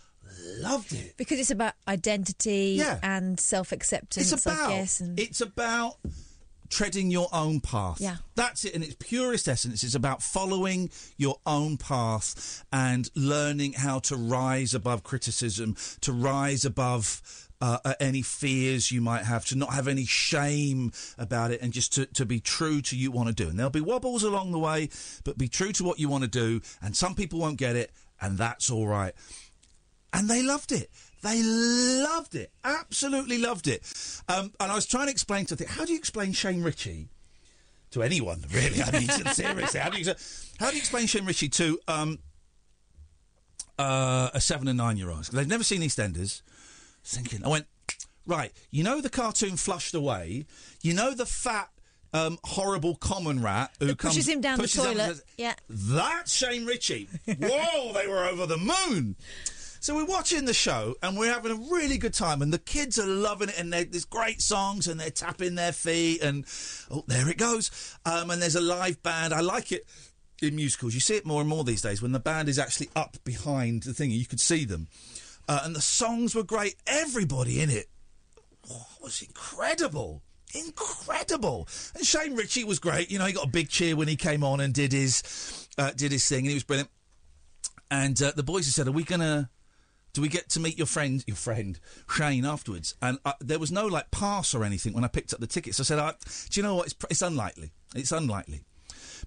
loved it. Because it's about identity and self-acceptance, I guess. And... It's about... treading your own path. Yeah. That's it in its purest essence. It's about following your own path and learning how to rise above criticism, to rise above any fears you might have, to not have any shame about it, and just to be true to you want to do. And there'll be wobbles along the way, but be true to what you want to do, and some people won't get it, and that's all right. And they loved it. They loved it, absolutely loved it. And I was trying to explain to them, how do you explain Shane Richie to anyone, really? I mean, seriously, how do you explain Shane Richie to a 7- and 9-year-old? Because they've never seen EastEnders. I went, right, you know the cartoon Flushed Away? You know the fat, horrible common rat who pushes him down the toilet? Says, yeah. That's Shane Richie. Whoa, they were over the moon. So we're watching the show and we're having a really good time and the kids are loving it and there's great songs and they're tapping their feet and, oh, there it goes. And there's a live band. I like it in musicals. You see it more and more these days when the band is actually up behind the thing. You could see them. And the songs were great. Everybody in it was incredible. Incredible. And Shane Richie was great. You know, he got a big cheer when he came on and did his thing and he was brilliant. And the boys had said, do we get to meet your friend, Shane, afterwards? And there was no, like, pass or anything when I picked up the tickets. I said, do you know what? It's unlikely. It's unlikely.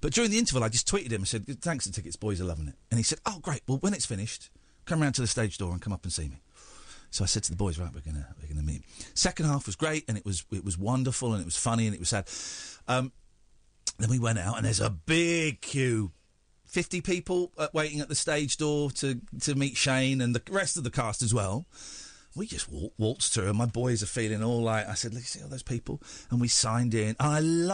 But during the interval, I just tweeted him and said, thanks for the tickets, boys are loving it. And he said, oh, great. Well, when it's finished, come round to the stage door and come up and see me. So I said to the boys, right, we're gonna meet him. Second half was great, and it was wonderful, and it was funny, and it was sad. Then we went out, and there's a big queue. 50 people waiting at the stage door to meet Shane and the rest of the cast as well. We just waltzed through, and my boys are feeling all like... I said, look, see all those people? And we signed in. And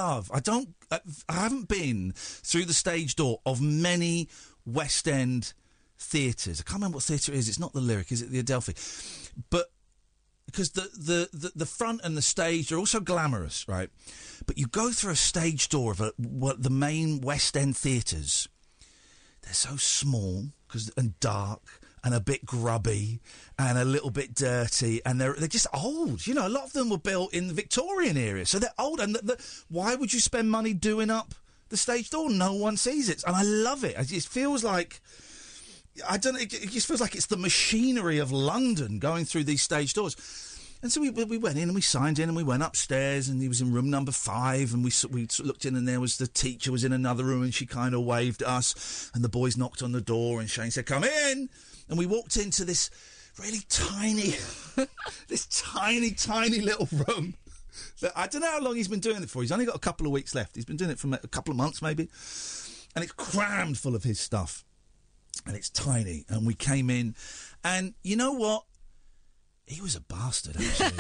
I haven't been through the stage door of many West End theatres. I can't remember what theatre it is. It's not the Lyric. Is it the Adelphi? But... because the front and the stage are also glamorous, right? But you go through a stage door of the main West End theatres... They're so small and dark and a bit grubby and a little bit dirty and they're just old. You know, a lot of them were built in the Victorian era, so they're old. And why would you spend money doing up the stage door? No one sees it, and I love it. It just feels like it just feels like it's the machinery of London going through these stage doors. And so we went in and we signed in and we went upstairs and he was in room number 5 and we looked in and there was the teacher was in another room and she kind of waved at us and the boys knocked on the door and Shane said, come in. And we walked into this really tiny, tiny little room. I don't know how long he's been doing it for. He's only got a couple of weeks left. He's been doing it for a couple of months maybe. And it's crammed full of his stuff and it's tiny. And we came in and you know what? He was a bastard, actually.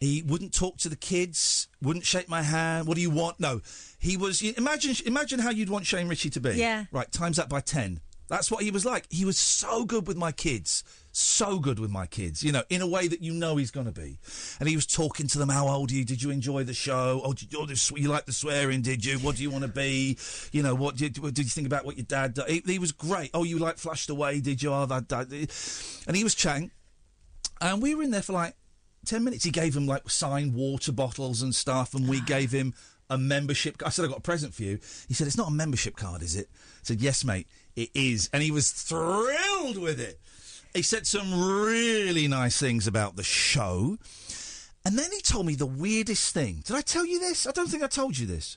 He wouldn't talk to the kids, wouldn't shake my hand. What do you want? No. He was... Imagine how you'd want Shane Richie to be. Yeah. Right, times that by 10. That's what he was like. He was so good with my kids. So good with my kids, you know, in a way that you know he's going to be. And he was talking to them, how old are you? Did you enjoy the show? Oh, you like the swearing, did you? What do you want to be? You know, what did you think about what your dad did? He was great. Oh, you like Flushed Away, did you? Oh, that... And he was Chang. And we were in there for, 10 minutes. He gave him, signed water bottles and stuff, and we gave him a membership card. I said, I've got a present for you. He said, it's not a membership card, is it? I said, yes, mate, it is. And he was thrilled with it. He said some really nice things about the show. And then he told me the weirdest thing. Did I tell you this? I don't think I told you this.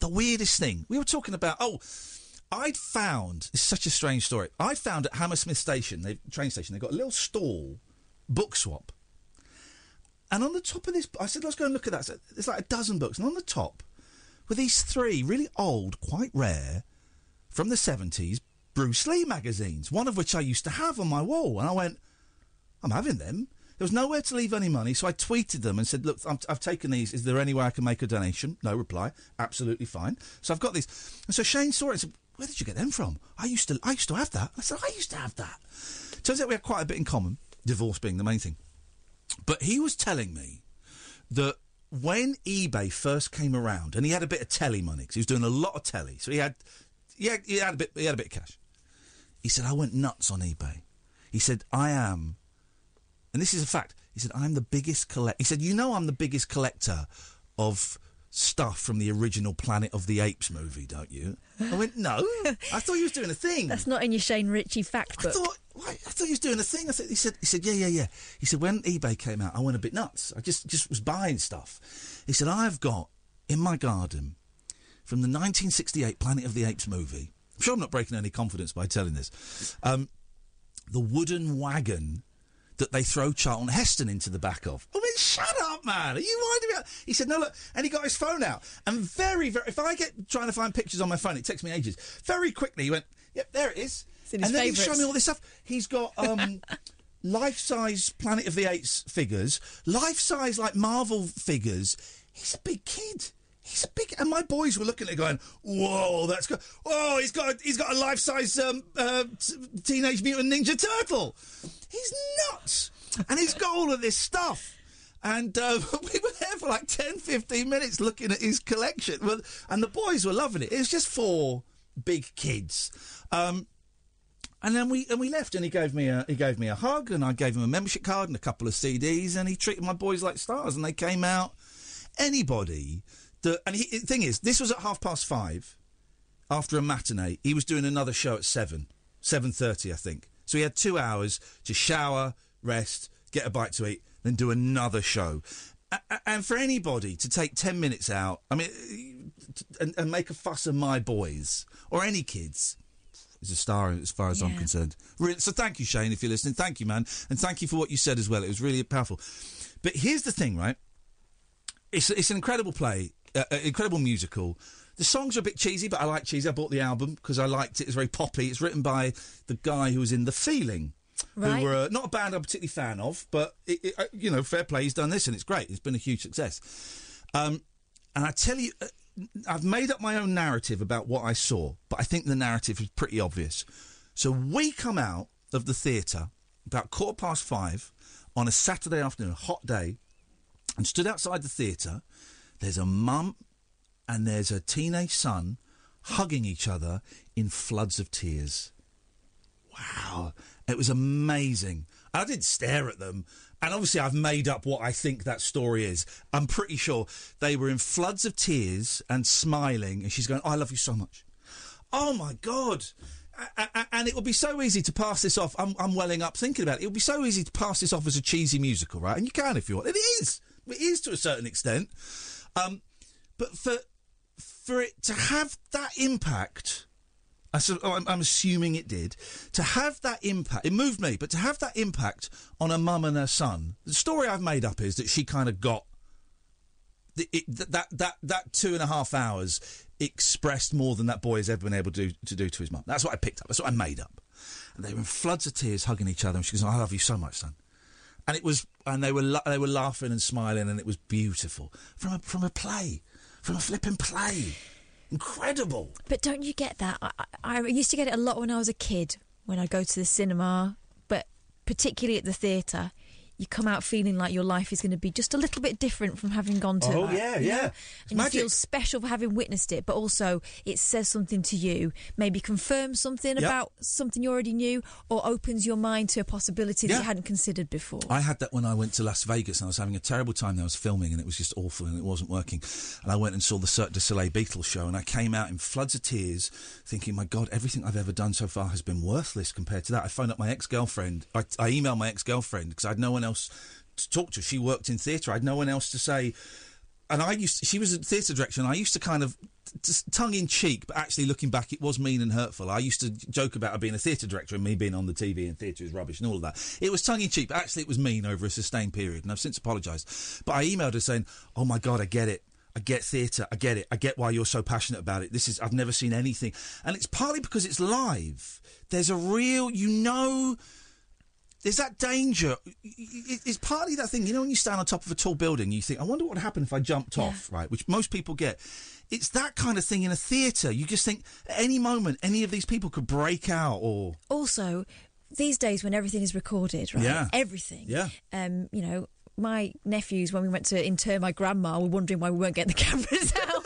The weirdest thing. We were talking about, I'd found, it's such a strange story, I found at Hammersmith Station, train station, they've got a little stall, book swap, and on the top of this, I said, let's go and look at that. So there's 12 books, and on the top were these 3 really old, quite rare, from the 70s Bruce Lee magazines, one of which I used to have on my wall. And I went, I'm having them. There was nowhere to leave any money, so I tweeted them and said, look, I've taken these. Is there any way I can make a donation? No reply. Absolutely fine. So I've got these. And so Shane saw it and said, where did you get them from? I used to have that. I said, I used to have that. Turns out we had quite a bit in common, divorce being the main thing. But he was telling me that when eBay first came around, and he had a bit of telly money, because he was doing a lot of telly, so he had a bit of cash. He said, I went nuts on eBay. He said, I am, and this is a fact, he said, I'm the biggest collector. He said, you know I'm the biggest collector of stuff from the original Planet of the Apes movie, don't you? I went, no. I thought he was doing a thing. That's not in your Shane Richie fact book. I thought he was doing a thing. I thought, he said, yeah. He said, when eBay came out, I went a bit nuts. I just was buying stuff. He said, I've got in my garden from the 1968 Planet of the Apes movie. I'm sure I'm not breaking any confidence by telling this. The wooden wagon that they throw Charlton Heston into the back of. I mean, shut up, man. Are you winding me up? He said, no, look. And he got his phone out. And very, very... If I get trying to find pictures on my phone, it takes me ages. Very quickly, he went, yep, there it is. And then he's showing me all this stuff. He's got life-size Planet of the Apes figures, life-size, like, Marvel figures. He's a big kid. He's a big... And my boys were looking at it going, whoa, that's good. Oh, he's got a life-size Teenage Mutant Ninja Turtle. He's nuts. And he's got all of this stuff. And we were there for like 10, 15 minutes looking at his collection. And the boys were loving it. It was just four big kids. And then we left, and he gave me a hug, and I gave him a membership card and a couple of CDs, and he treated my boys like stars, and they came out. Anybody that, and the thing is, this was at 5:30 after a matinee. He was doing another show at 7:30, I think. So he had 2 hours to shower, rest, get a bite to eat, then do another show. And for anybody to take 10 minutes out, I mean, and make a fuss of my boys or any kids. Is a star as far as I'm concerned. So thank you, Shane, if you're listening. Thank you, man. And thank you for what you said as well. It was really powerful. But here's the thing, right? It's an incredible play, incredible musical. The songs are a bit cheesy, but I like cheesy. I bought the album because I liked it. It's very poppy. It's written by the guy who was in The Feeling, who were not a band I'm particularly fan of, but, you know, fair play. He's done this and it's great. It's been a huge success. And I tell you... I've made up my own narrative about what I saw, but I think the narrative is pretty obvious. So we come out of the theatre about 5:15 on a Saturday afternoon, a hot day, and stood outside the theatre. There's a mum and there's a teenage son hugging each other in floods of tears. Wow. It was amazing. I didn't stare at them. And obviously I've made up what I think that story is. I'm pretty sure they were in floods of tears and smiling. And she's going, oh, I love you so much. Oh, my God. And it would be so easy to pass this off. I'm welling up thinking about it. It would be so easy to pass this off as a cheesy musical, right? And you can if you want. It is. It is to a certain extent. But for it to have that impact... I'm assuming it did. To have that impact, it moved me, but to have that impact on a mum and her son, the story I've made up is that she kind of got that 2.5 hours expressed more than that boy has ever been able to do to his mum. That's what I picked up. That's what I made up. And they were in floods of tears hugging each other, and she goes, I love you so much, son. And it was, and they were laughing and smiling, and it was beautiful. From a flipping play. Incredible. But don't you get that? I used to get it a lot when I was a kid, when I'd go to the cinema, but particularly at the theatre, you come out feeling like your life is going to be just a little bit different from having gone to that. Oh, yeah. And magic. You feel special for having witnessed it, but also it says something to you, maybe confirms something about something you already knew, or opens your mind to a possibility that you hadn't considered before. I had that when I went to Las Vegas, and I was having a terrible time there. I was filming, and it was just awful, and it wasn't working. And I went and saw the Cirque du Soleil Beatles show, and I came out in floods of tears, thinking, my God, everything I've ever done so far has been worthless compared to that. I phoned up my ex-girlfriend. I emailed my ex-girlfriend, because I had no one else to talk to. She worked in theatre. I had no one else to say, and she was a theatre director, and I used to kind of, just tongue in cheek, but actually looking back, it was mean and hurtful. I used to joke about her being a theatre director and me being on the TV and theatre is rubbish and all of that. It was tongue in cheek, but actually it was mean over a sustained period, and I've since apologised. But I emailed her saying, oh my God, I get it. I get theatre. I get it. I get why you're so passionate about it. I've never seen anything. And it's partly because it's live. There's a real, There's that danger. It's partly that thing, you know, when you stand on top of a tall building, you think, I wonder what would happen if I jumped off, right? Which most people get. It's that kind of thing in a theatre. You just think, at any moment, any of these people could break out or... Also, these days when everything is recorded, right? Yeah. Everything. Yeah. You know, my nephews, when we went to inter my grandma, were wondering why we weren't getting the cameras out.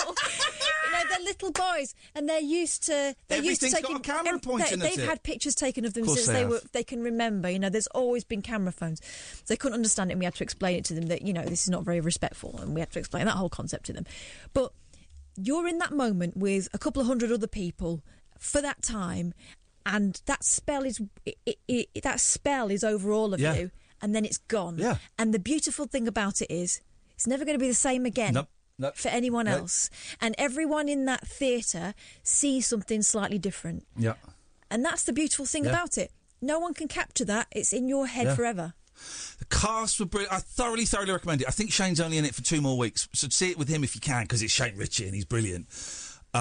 They're little boys, and they're used to. They're used to taking got a camera pointing at it. They've had pictures taken of them since they were. They can remember. You know, there's always been camera phones. So they couldn't understand it, and we had to explain it to them that, you know, this is not very respectful, and we had to explain that whole concept to them. But you're in that moment with a couple of hundred other people for that time, and that spell is over all of you, and then it's gone. Yeah. And the beautiful thing about it is, it's never going to be the same again. Nope. No. For anyone else. And everyone in that theatre sees something slightly different. Yeah. And that's the beautiful thing about it. No one can capture that. It's in your head forever. The cast were brilliant. I thoroughly, thoroughly recommend it. I think Shane's only in it for 2 more weeks. So see it with him if you can, because it's Shane Richie and he's brilliant. He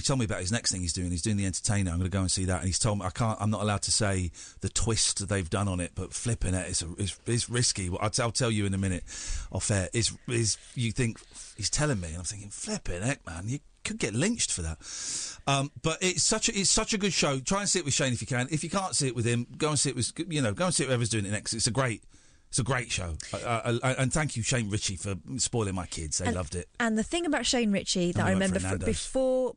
told me about his next thing he's doing. He's doing The Entertainer. I'm going to go and see that. And he's told me I'm not allowed to say the twist they've done on it, but flipping it, it's risky. I'll tell you in a minute off air. You think, he's telling me, and I'm thinking, flipping heck, man, you could get lynched for that. But it's such a good show. Try and see it with Shane if you can. If you can't see it with him, go and see it with, you know, go and see whoever's doing it next. It's a great show. And thank you, Shane Richie, for spoiling my kids. They loved it. And the thing about Shane Richie that I remember from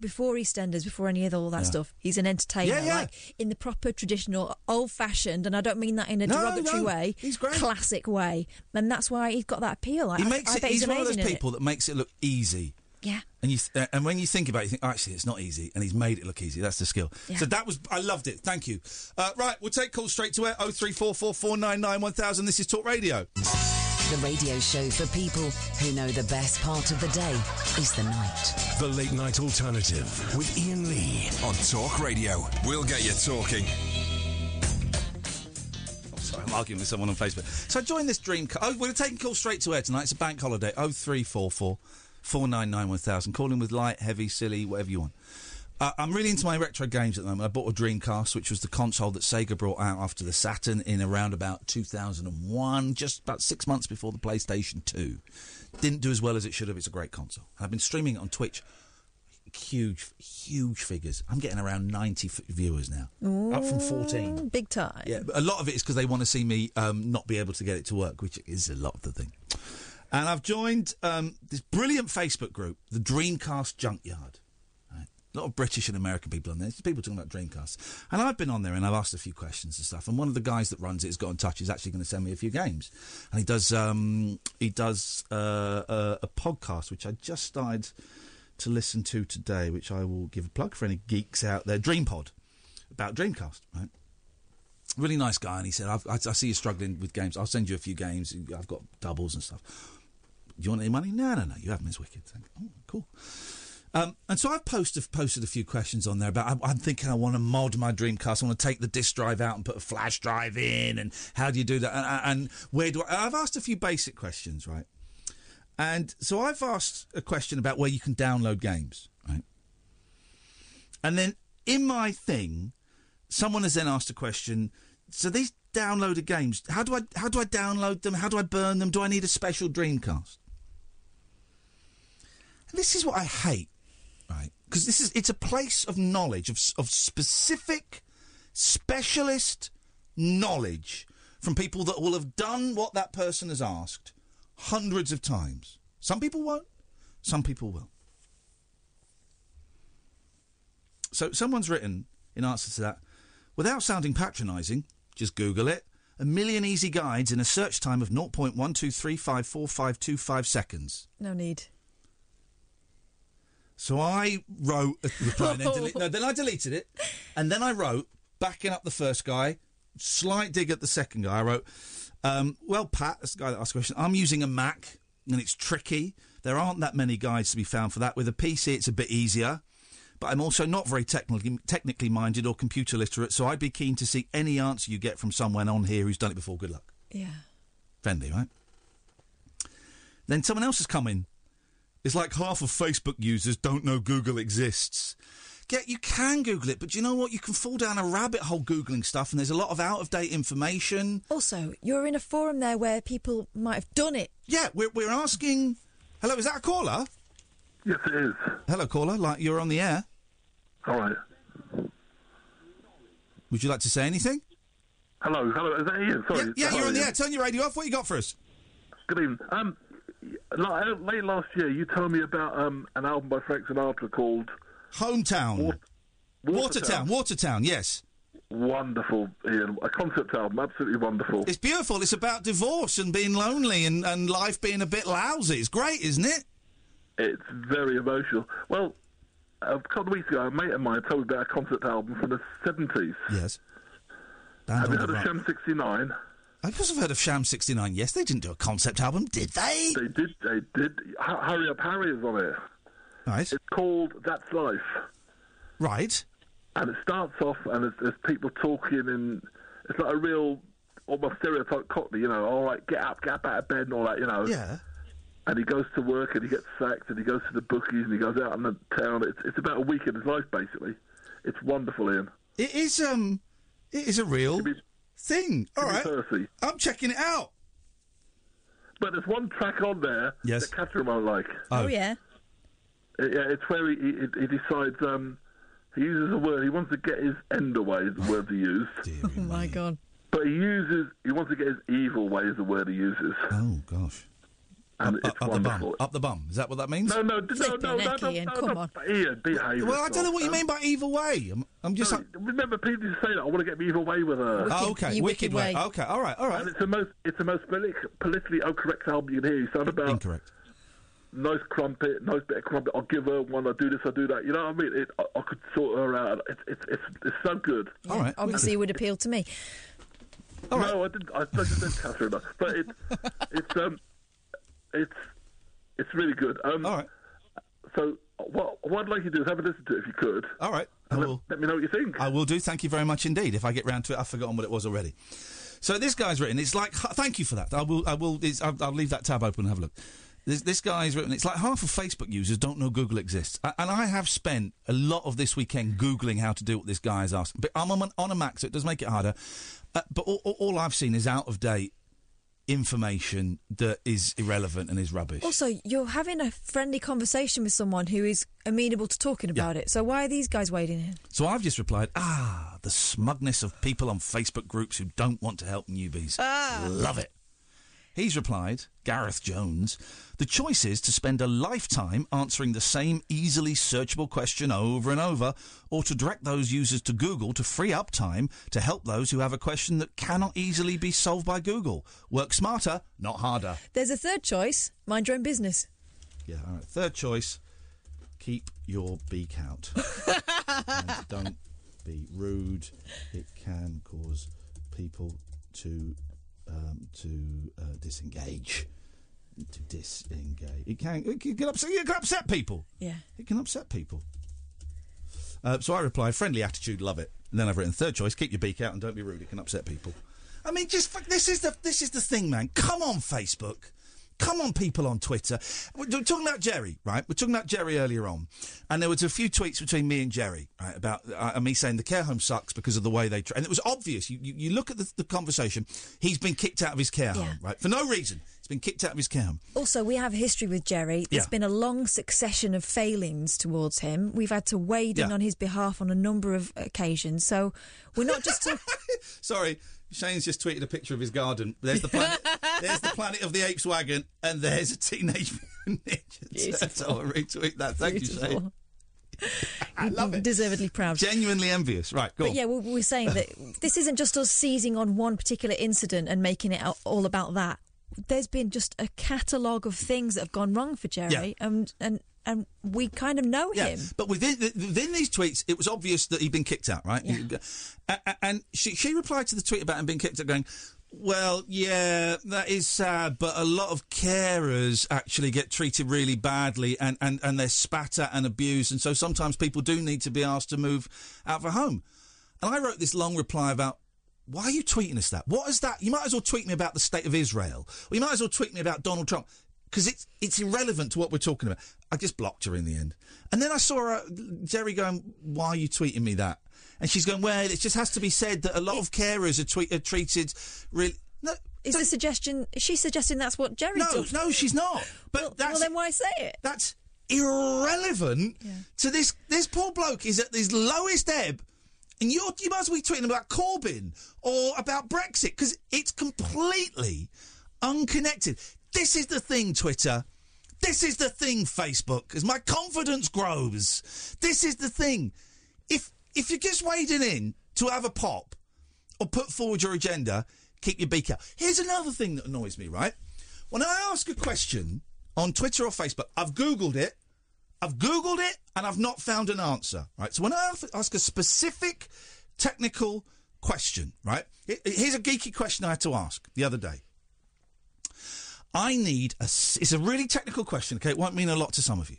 before EastEnders, before any of all that stuff, he's an entertainer. Yeah, yeah. Like, in the proper, traditional, old-fashioned, and I don't mean that in a derogatory way, he's great. Classic way. And that's why he's got that appeal. Like, he's one of those people that makes it look easy. Yeah. And and when you think about it, you think, oh, actually, it's not easy. And he's made it look easy. That's the skill. Yeah. So I loved it. Thank you. Right, we'll take calls straight to air. 03444991000. This is Talk Radio. The radio show for people who know the best part of the day is the night. The Late Night Alternative with Iain Lee on Talk Radio. We'll get you talking. I'm arguing with someone on Facebook. So I joined this Dreamcast. Oh, we're taking calls straight to air tonight. It's a bank holiday. 03444991000. Call in with light, heavy, silly, whatever you want. I'm really into my retro games at the moment. I bought a Dreamcast, which was the console that Sega brought out after the Saturn in around about 2001, just about 6 months before the PlayStation 2. Didn't do as well as it should have. It's a great console. And I've been streaming it on Twitch. Huge figures. I'm getting around 90 viewers now. Ooh, up from 14. Big time. Yeah, but a lot of it is because they want to see me not be able to get it to work, which is a lot of the thing. And I've joined this brilliant Facebook group, the Dreamcast Junkyard. Right? A lot of British and American people on there. There's people talking about Dreamcast. And I've been on there and I've asked a few questions and stuff. And one of the guys that runs it has got in touch. He's actually going to send me a few games. And he does a podcast, which I just started to listen to today, which I will give a plug for any geeks out there. Dreampod, about Dreamcast, right? Really nice guy, and he said, I see you struggling with games. I'll send you a few games. I've got doubles and stuff. Do you want any money? No, you haven't. It's wicked. Oh, cool. And so I've posted a few questions on there about, I'm thinking I want to mod my Dreamcast. I want to take the disc drive out and put a flash drive in, and how do you do that? And where do I've asked a few basic questions, right? And so I've asked a question about where you can download games, right? And then in my thing, someone has then asked a question, so these downloaded games, how do I download them? How do I burn them? Do I need a special Dreamcast? And this is what I hate, right? Because it's a place of knowledge, of specific, specialist knowledge from people that will have done what that person has asked hundreds of times. Some people won't, some people will. So someone's written in answer to that, without sounding patronising, just Google it, 1,000,000 easy guides in a search time of 0.12354525 seconds. No need. So I wrote a reply and then I deleted it. And then I wrote, backing up the first guy, slight dig at the second guy, I wrote, well, Pat, that's the guy that asked the question, I'm using a Mac and it's tricky. There aren't that many guides to be found for that. With a PC, it's a bit easier. But I'm also not very technically minded or computer literate, so I'd be keen to see any answer you get from someone on here who's done it before. Good luck. Yeah. Friendly, right? Then someone else has come in. It's like half of Facebook users don't know Google exists. you can Google it, but you know what? You can fall down a rabbit hole Googling stuff, and there's a lot of out-of-date information. Also, you're in a forum there where people might have done it. Yeah, we're asking... Hello, is that a caller? Yes, it is. Hello, caller. Like, you're on the air. All right. Would you like to say anything? Hello, hello. Is that Ian? Sorry. Yeah, you're on the air. Turn your radio off. What you got for us? Good evening. Late last year, you told me about an album by Frank Sinatra called... Hometown. Watertown. Watertown, yes. Wonderful, Ian. A concept album. Absolutely wonderful. It's beautiful. It's about divorce and being lonely and life being a bit lousy. It's great, isn't it? It's very emotional. Well, a couple of weeks ago, a mate of mine told me about a concept album from the 70s. Yes. Have you heard of Sham 69? I must have heard of Sham 69. Yes, they didn't do a concept album, did they? They did. They did. Hurry Up Harry is on it. Right. It's called That's Life. Right. And it starts off, and there's people talking, and it's like a real, almost stereotype Cockney, you know, all right, get up out of bed and all that, you know. Yeah. And he goes to work, and he gets sacked, and he goes to the bookies, and he goes out in the town. It's about a week in his life, basically. It's wonderful, Ian. It is a real thing. All right. Percy. I'm checking it out. But there's one track on there that Catherine won't like. Oh, yeah. It's where he decides, he uses a word, he wants to get his end away is the word he used. Oh, my God. But he wants to get his evil way is the word he uses. Oh, gosh. And it's wonderful. Up the bum. Is that what that means? No, Ian, behave. Well, I don't know what you mean by evil way. I'm just... remember, people used to say that, I want to get me evil way with her. Oh, okay. Wicked way. Okay, all right. And it's the most politically incorrect album you can hear. You sound about... Incorrect. Nice bit of crumpet, I'll give her one, I'll do this, I'll do that. You know what I mean? I could sort her out. It's so good. Yeah, all right. Obviously it would appeal to me. All right. No, I just didn't Catherine. But it's really good. All right. So what I'd like you to do is have a listen to it if you could. All right. Let me know what you think. I will do. Thank you very much indeed. If I get round to it, I've forgotten what it was already. So this guy's written, it's like, thank you for that. I'll leave that tab open and have a look. This guy's written, it's like half of Facebook users don't know Google exists. And I have spent a lot of this weekend Googling how to do what this guy has asked. But I'm on a Mac, so it does make it harder. But all I've seen is out-of-date information that is irrelevant and is rubbish. Also, you're having a friendly conversation with someone who is amenable to talking about it. So why are these guys wading in? So I've just replied, the smugness of people on Facebook groups who don't want to help newbies. Love it. He's replied, Gareth Jones, the choice is to spend a lifetime answering the same easily searchable question over and over, or to direct those users to Google to free up time to help those who have a question that cannot easily be solved by Google. Work smarter, not harder. There's a third choice, mind your own business. Yeah, all right. Third choice, keep your beak out. And don't be rude. It can cause people to disengage. To disengage. It can upset people. Yeah. It can upset people. So I reply, friendly attitude, love it. And then I've written, third choice, keep your beak out and don't be rude. It can upset people. I mean, just this is the thing, man. Come on, Facebook. Come on, people on Twitter. We're talking about Jerry, right? We're talking about Jerry earlier on. And there was a few tweets between me and Jerry, right, about me saying the care home sucks because of the way they... And it was obvious. You look at the conversation. He's been kicked out of his care home, right? For no reason. He's been kicked out of his care home. Also, we have a history with Jerry. There's been a long succession of failings towards him. We've had to wade in on his behalf on a number of occasions. So we're not just... Sorry. Shane's just tweeted a picture of his garden. There's the planet, there's the Planet of the Apes wagon, and there's a teenage ninja. That's all. Retweet that. Thank you, Shane. I love it. Deservedly proud. Genuinely envious. Right, go on. But yeah, we're saying that this isn't just us seizing on one particular incident and making it all about that. There's been just a catalogue of things that have gone wrong for Jerry, and we kind of know him. But within these tweets, it was obvious that he'd been kicked out, right? Yeah. And she replied to the tweet about him being kicked out going, well, yeah, that is sad, but a lot of carers actually get treated really badly and they're spat at and abused, and so sometimes people do need to be asked to move out of home. And I wrote this long reply about, why are you tweeting us that? What is that? You might as well tweet me about the state of Israel, or you might as well tweet me about Donald Trump. because it's irrelevant to what we're talking about. I just blocked her in the end. And then I saw her, Jerry going, why are you tweeting me that? And she's going, well, it just has to be said that a lot of carers are treated really... No, is the suggestion... Is she suggesting that's what Jerry does? No, she's not. But well, then why say it? That's irrelevant to this. This poor bloke is at his lowest ebb, and you might as well be tweeting about Corbyn or about Brexit, because it's completely unconnected. This is the thing, Twitter. This is the thing, Facebook, as my confidence grows. This is the thing. If you're just wading in to have a pop or put forward your agenda, keep your beak out. Here's another thing that annoys me, right? When I ask a question on Twitter or Facebook, I've Googled it, and I've not found an answer, right? So when I ask a specific technical question, right? Here's a geeky question I had to ask the other day. It's a really technical question, okay? It won't mean a lot to some of you.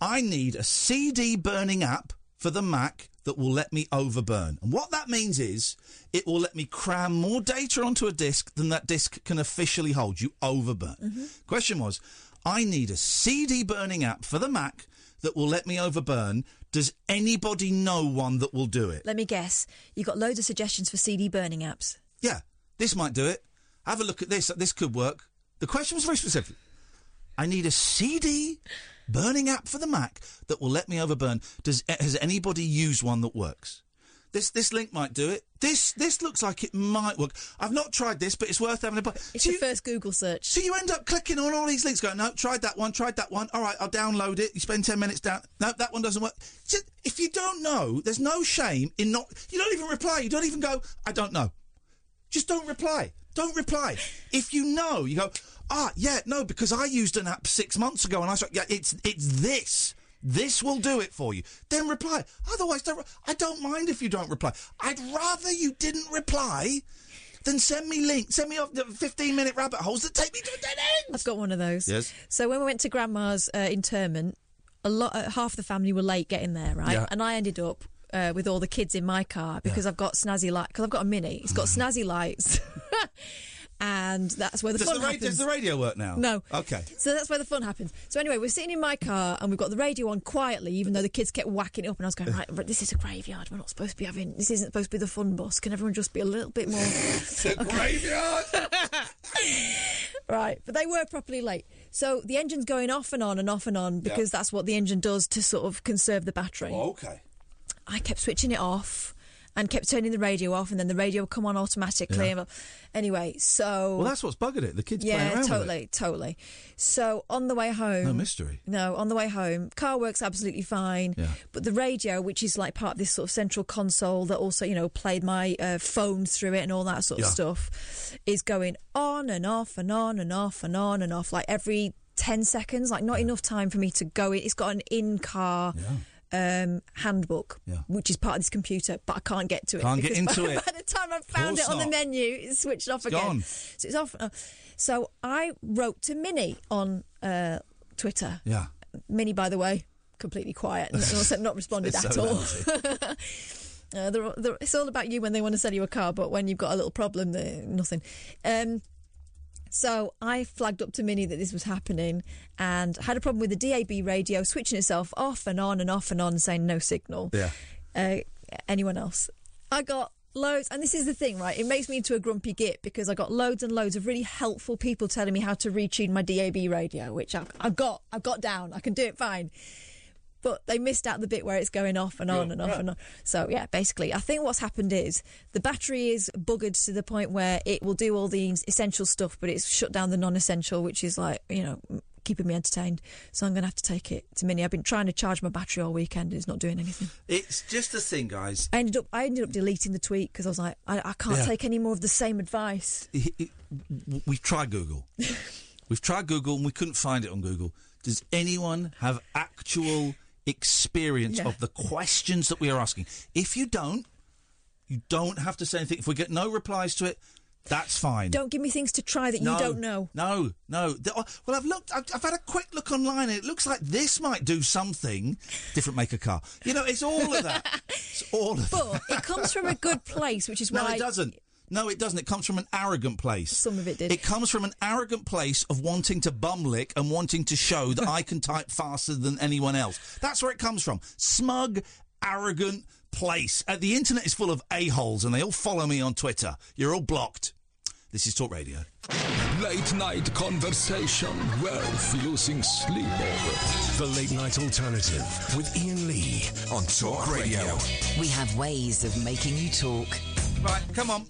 I need a CD burning app for the Mac that will let me overburn. And what that means is it will let me cram more data onto a disc than that disc can officially hold. You overburn. Mm-hmm. Question was, I need a CD burning app for the Mac that will let me overburn. Does anybody know one that will do it? Let me guess. You've got loads of suggestions for CD burning apps. Yeah, this might do it. Have a look at this. This could work. The question was very specific. I need a CD burning app for the Mac that will let me overburn. Has anybody used one that works? This link might do it. This looks like it might work. I've not tried this, but it's worth having a... It's the first Google search. So you end up clicking on all these links, going, no, tried that one. All right, I'll download it. You spend 10 minutes down. No, that one doesn't work. If you don't know, there's no shame in not... You don't even reply. You don't even go, I don't know. Just don't reply. Don't reply. If you know, you go, because I used an app 6 months ago and I said, it's this. This will do it for you. Then reply. Otherwise, I don't mind if you don't reply. I'd rather you didn't reply than send me links. Send me off the 15-minute rabbit holes that take me to a dead end. I've got one of those. Yes. So when we went to Grandma's interment, half the family were late getting there, right? Yeah. And I ended up with all the kids in my car because I've got snazzy lights. Because I've got a Mini. It's got snazzy lights. And that's where the fun happens. Does the radio work now? No. Okay. So that's where the fun happens. So anyway, we're sitting in my car and we've got the radio on quietly, even though the kids kept whacking it up. And I was going, right, this is a graveyard. We're not supposed to be having... This isn't supposed to be the fun bus. Can everyone just be a little bit more... It's a graveyard! Right. But they were properly late. So the engine's going off and on and off and on because that's what the engine does to sort of conserve the battery. Oh, okay. I kept switching it off. And kept turning the radio off, and then the radio would come on automatically. Yeah. Anyway, so... Well, that's what's buggered it. The kids playing around with it. Totally. So, on the way home... No mystery. No, on the way home, car works absolutely fine. Yeah. But the radio, which is like part of this sort of central console that also, played my phone through it and all that sort of stuff, is going on and off and on and off and on and off, like every 10 seconds, like not enough time for me to go in. It's got an in-car... Yeah. Handbook, which is part of this computer, but I can't get to it. By the time I found it on the menu, it's switched off again. Gone. So it's off. So I wrote to Mini on Twitter. Yeah. Mini, by the way, completely quiet and not responded at all. It's all about you when they want to sell you a car, but when you've got a little problem, nothing. So I flagged up to Mini that this was happening and had a problem with the DAB radio switching itself off and on and off and on, saying no signal. Yeah. Anyone else? I got loads, and this is the thing, right? It makes me into a grumpy git because I got loads and loads of really helpful people telling me how to retune my DAB radio, which I've got down. I can do it fine. But they missed out the bit where it's going off and on and off and on. So, basically, I think what's happened is the battery is buggered to the point where it will do all the essential stuff, but it's shut down the non-essential, which is like, keeping me entertained. So I'm going to have to take it to Mini. I've been trying to charge my battery all weekend and it's not doing anything. It's just a thing, guys. I ended up deleting the tweet because I was like, I can't take any more of the same advice. We've tried Google. And we couldn't find it on Google. Does anyone have actual... experience of the questions that we are asking? If you don't have to say anything. If we get no replies to it, that's fine. Don't give me things to try that you don't know. No. Well, I've had a quick look online and it looks like this might do something. Different make a car. It's all of that. But it comes from a good place, which is why... No, it doesn't. No, it doesn't. It comes from an arrogant place. Some of it did. It comes from an arrogant place of wanting to bum lick and wanting to show that I can type faster than anyone else. That's where it comes from. Smug, arrogant place. The internet is full of a-holes and they all follow me on Twitter. You're all blocked. This is Talk Radio. Late night conversation worth losing sleep over. The late night alternative with Iain Lee on Talk Radio. We have ways of making you talk. Right, come on.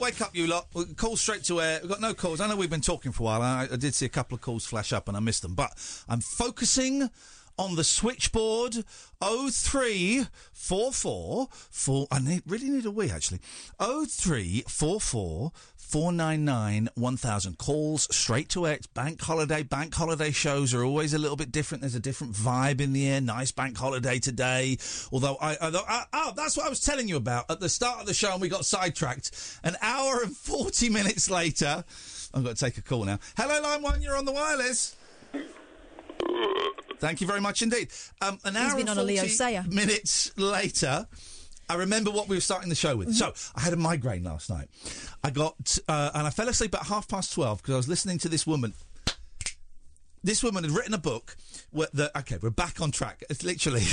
Wake up, you lot. We'll call straight to air. We've got no calls. I know we've been talking for a while. I did see a couple of calls flash up and I missed them. But I'm focusing on the switchboard. 03444. I really need a wee, actually. 03444. 499-1000. Calls straight to air. It's bank holiday. Bank holiday shows are always a little bit different. There's a different vibe in the air. Nice bank holiday today. Although, that's what I was telling you about at the start of the show and we got sidetracked. An hour and 40 minutes later, I've got to take a call now. Hello, Line 1, you're on the wireless. Thank you very much indeed. An hour and 40 minutes later... I remember what we were starting the show with. Mm-hmm. So, I had a migraine last night. I got... and I fell asleep at 12:30 because I was listening to this woman. This woman had written a book where okay, we're back on track. It's literally...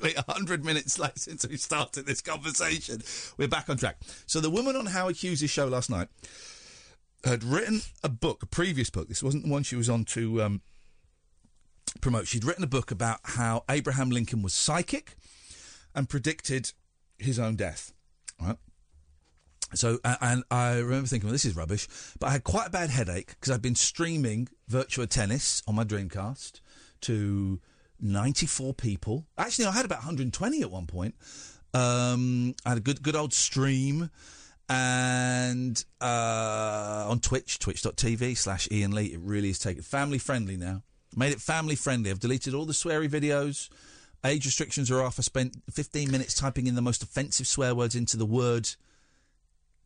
100 minutes late since we started this conversation. We're back on track. So, the woman on Howard Hughes' show last night had written a book, a previous book. This wasn't the one she was on to promote. She'd written a book about how Abraham Lincoln was psychic... and predicted his own death, right? So, and I remember thinking, well, this is rubbish. But I had quite a bad headache because I'd been streaming Virtua Tennis on my Dreamcast to 94 people. Actually, I had about 120 at one point. I had a good old stream. And on Twitch, twitch.tv/Iain Lee. It really is taken. Family friendly now. Made it family friendly. I've deleted all the sweary videos. Age restrictions are off. I spent 15 minutes typing in the most offensive swear words into the word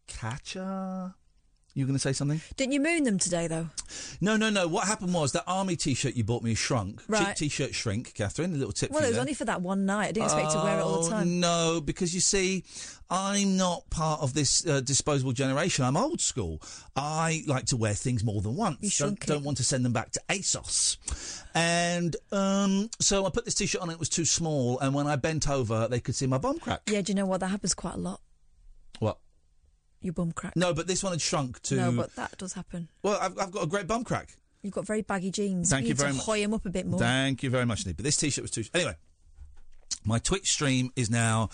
catcher. You were going to say something? Didn't you moon them today, though? No. What happened was that army T-shirt you bought me shrunk. Right. Cheap T-shirt shrink, Catherine. A little tip for you. Well, it was only for that one night. I didn't expect to wear it all the time. No, because you see, I'm not part of this disposable generation. I'm old school. I like to wear things more than once. You shrunk it. Don't want to send them back to ASOS. And so I put this T-shirt on. It was too small. And when I bent over, they could see my bum crack. Yeah, do you know what? That happens quite a lot. What? Your bum crack. No, but this one had shrunk to... No, but that does happen. Well, I've got a great bum crack. You've got very baggy jeans. Thank you very much. You need to hoy them up a bit more. Thank you very much, indeed. But this T-shirt was too... Anyway, my Twitch stream is now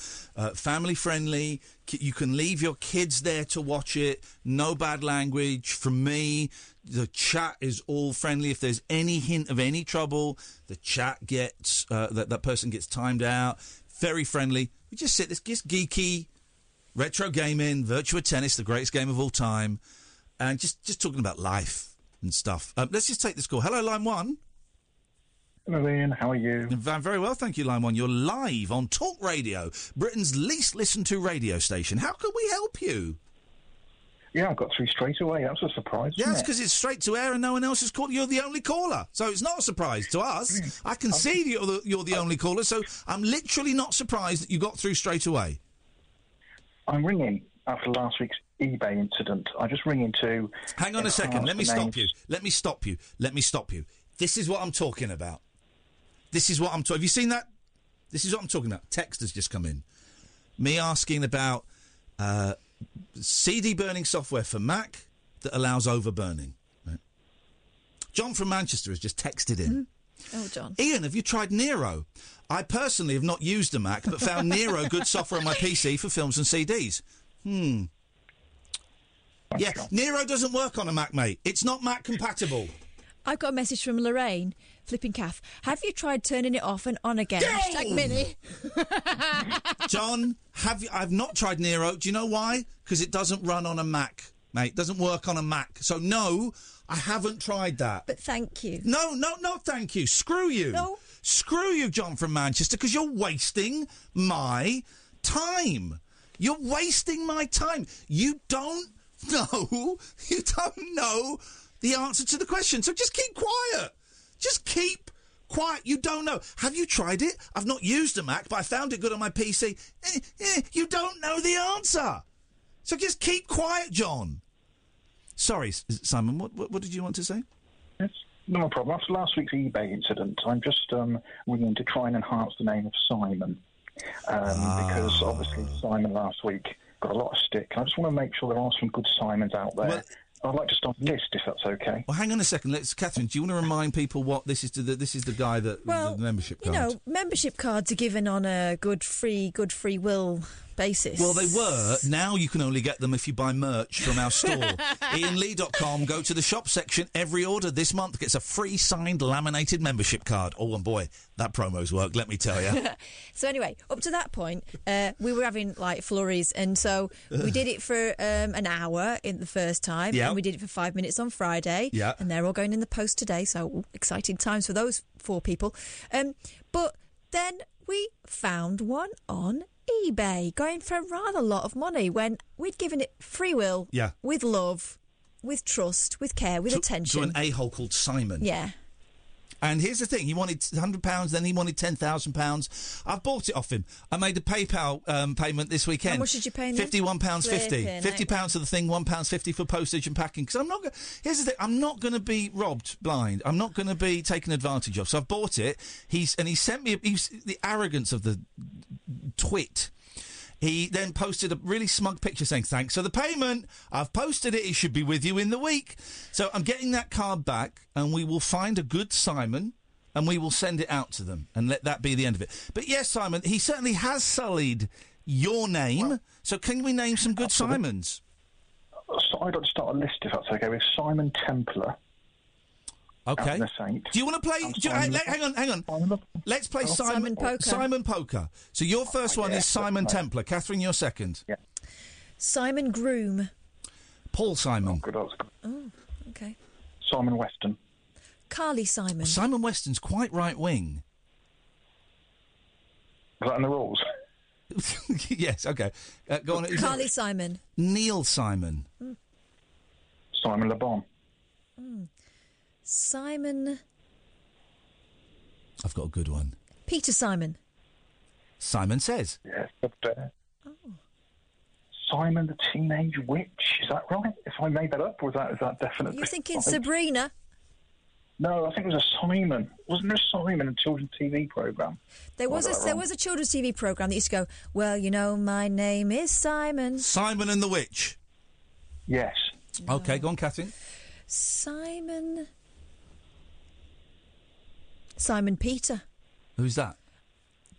family-friendly. You can leave your kids there to watch it. No bad language from me. The chat is all friendly. If there's any hint of any trouble, the chat gets... that person gets timed out. Very friendly. We just sit... This gets geeky... Retro gaming, Virtua Tennis, the greatest game of all time, and just talking about life and stuff. Let's just take this call. Hello, Line 1. Hello, Iain. How are you? I'm very well, thank you, Line 1. You're live on Talk Radio, Britain's least listened to radio station. How can we help you? Yeah, I got through straight away. That was a surprise. Yeah, it's because it's straight to air and no one else has called. You're the only caller, so it's not a surprise to us. I can see you're the only caller, so I'm literally not surprised that you got through straight away. I'm ringing after last week's eBay incident. I just ring into... Hang on a second. Let me stop you. This is what I'm talking about. Have you seen that? This is what I'm talking about. Text has just come in. Me asking about CD burning software for Mac that allows overburning. Right? John from Manchester has just texted in. Mm. Oh, John. Iain, have you tried Nero? I personally have not used a Mac, but found Nero good software on my PC for films and CDs. Yeah, Nero doesn't work on a Mac, mate. It's not Mac compatible. I've got a message from Lorraine, flipping Kath. Have you tried turning it off and on again? No! Hashtag Mini. John, have you? I've not tried Nero. Do you know why? Because it doesn't run on a Mac, mate. It doesn't work on a Mac. So, no, I haven't tried that. But thank you. No, thank you. Screw you. No. Screw you, John from Manchester, because you're wasting my time. You don't know the answer to the question. So just keep quiet. You don't know. Have you tried it? I've not used a Mac, but I found it good on my PC. You don't know the answer. So just keep quiet, John. Sorry, Simon, what did you want to say? Yes, no problem. After last week's eBay incident, I'm just willing to try and enhance the name of Simon. Because obviously Simon last week got a lot of stick. I just want to make sure there are some good Simons out there. Well, I'd like to start a list, if that's okay. Well, hang on a second. Catherine, do you want to remind people what this is? This is the guy that... Well, the membership card. You know, membership cards are given on a good free will basis. Well, they were. Now you can only get them if you buy merch from our store. IanLee.com. Go to the shop section. Every order this month gets a free signed laminated membership card. Oh, and boy, that promo's worked, let me tell you. So anyway, up to that point, we were having, like, flurries, and so we did it for an hour in the first time. Yeah. And we did it for 5 minutes on Friday. Yeah. And they're all going in the post today, so exciting times for those four people. But then we found one on eBay going for a rather lot of money when we'd given it free will, yeah, with love, with trust, with care, with attention. To an a-hole called Simon. Yeah. And here's the thing, he wanted £100, then he wanted £10,000. I've bought it off him. I made a PayPal payment this weekend. How much did you pay him? £51.50. £50 for the thing, £1.50 for postage and packing. Because I'm not going to... Here's the thing, I'm not going to be robbed blind. I'm not going to be taken advantage of. So I've bought it. He sent me... the arrogance of the twit. He then posted a really smug picture saying, thanks for the payment. I've posted it. It should be with you in the week. So I'm getting that card back, and we will find a good Simon, and we will send it out to them, and let that be the end of it. But yes, Simon, he certainly has sullied your name. Well, so can we name some good Simons? So I'd like to start a list, if that's okay, with Simon Templar. Okay. Do you want to play? Hang on. Let's play Simon Poker. Simon Poker. So your first one is Simon Templar. Catherine, your second. Yeah. Simon Groom. Paul Simon. Oh, good answer. Oh, okay. Simon Weston. Carly Simon. Simon Weston's quite right wing. Is that in the rules? Yes. Okay. Go on. Carly Simon. Neil Simon. Mm. Simon Le Bon. Mm. Simon... I've got a good one. Peter Simon. Simon Says. Yes, up there. Oh. Simon the Teenage Witch. Is that right? If I made that up, or is that definitely... You're thinking right? Sabrina? No, I think it was a Simon. Wasn't there a Simon in a children's TV programme? There was a children's TV programme that used to go, well, you know, my name is Simon. Simon and the Witch. Yes. No. OK, go on, Catherine. Simon Peter. Who's that?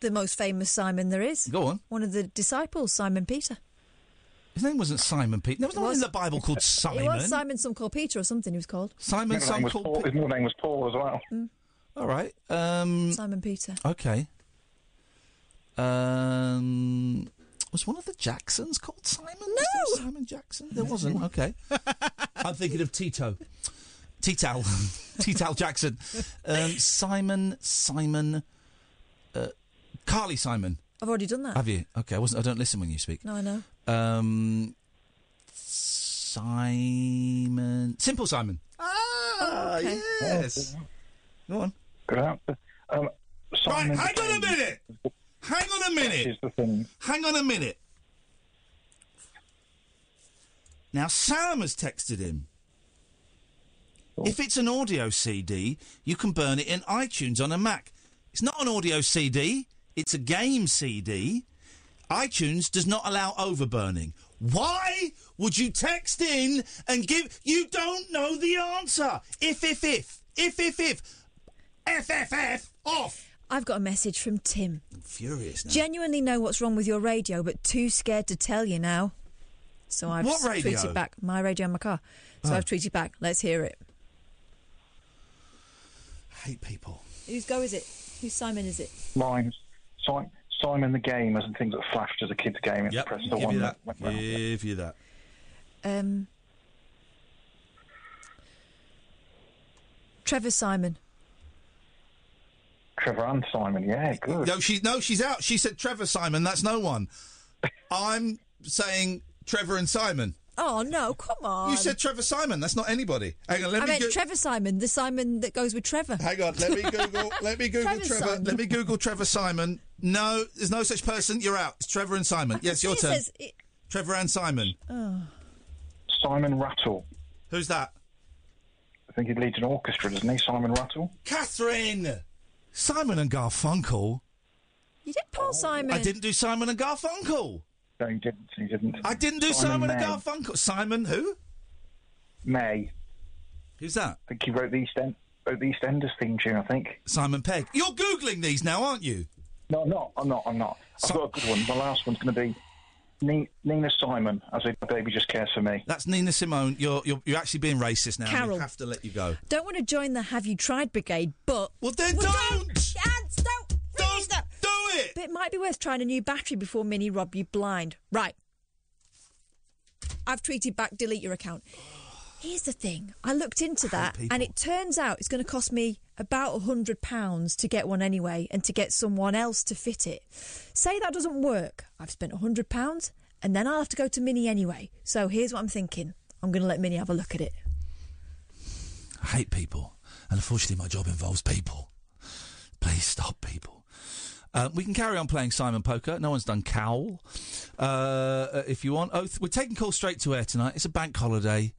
The most famous Simon there is. Go on. One of the disciples, Simon Peter. His name wasn't Simon Peter. There was no one in the Bible called Simon. It was Simon, some called Peter or something he was called. Simon, some called Peter. His middle name was Paul as well. Mm. All right. Simon Peter. Okay. Was one of the Jacksons called Simon? No! Simon Jackson? There wasn't, okay. I'm thinking of Tito. T-Tal Jackson. Carly Simon. I've already done that. Have you? Okay, I don't listen when you speak. No, I know. Simon... Simple Simon. Ah, okay. Yes. Go on. Good answer. Simon, right, hang on a minute. Now, Sam has texted him. Oh. If it's an audio CD, you can burn it in iTunes on a Mac. It's not an audio CD. It's a game CD. iTunes does not allow overburning. Why would you text in and give... You don't know the answer. If, off. I've got a message from Tim. I'm furious now. Genuinely know what's wrong with your radio, but too scared to tell you now. So I've tweeted back, my radio in my car. So I've tweeted back, let's hear it. I hate people. Whose go is it? Whose Simon is it? Mine. Simon the Game, as in things that flashed as a kid's game. Yep, give you that. Trevor Simon. Trevor and Simon, yeah, good. No, she's out. She said Trevor Simon, that's no one. I'm saying Trevor and Simon. Oh, no, come on. You said Trevor Simon, that's not anybody. Hang on, I meant Trevor Simon, the Simon that goes with Trevor. Hang on, let me Google Trevor Simon. No, there's no such person, you're out. It's Trevor and Simon. Yes, your turn. Says, Trevor and Simon. Oh. Simon Rattle. Who's that? I think he leads an orchestra, doesn't he? Simon Rattle. Catherine! Simon and Garfunkel? You did Paul Simon. I didn't do Simon and Garfunkel. No, you didn't. You didn't. I didn't do Simon and Garfunkel. Simon who? May. Who's that? I think he wrote the EastEnders theme tune, I think. Simon Pegg. You're Googling these now, aren't you? No, I'm not. I'm not. I've got a good one. My last one's going to be... Nina Simon, as a baby just cares for me. That's Nina Simone. You're actually being racist now. Carol, we have to let you go. Don't want to join the Have You Tried Brigade, but well then don't do it. But it might be worth trying a new battery before Mini rob you blind. Right. I've tweeted back. Delete your account. Here's the thing. I looked into that, and it turns out it's going to cost me about £100 to get one anyway and to get someone else to fit it. Say that doesn't work. I've spent £100, and then I'll have to go to Mini anyway. So here's what I'm thinking. I'm going to let Mini have a look at it. I hate people, and unfortunately my job involves people. Please stop, people. We can carry on playing Simon Poker. No one's done cowl. If you want. We're taking calls straight to air tonight. It's a bank holiday.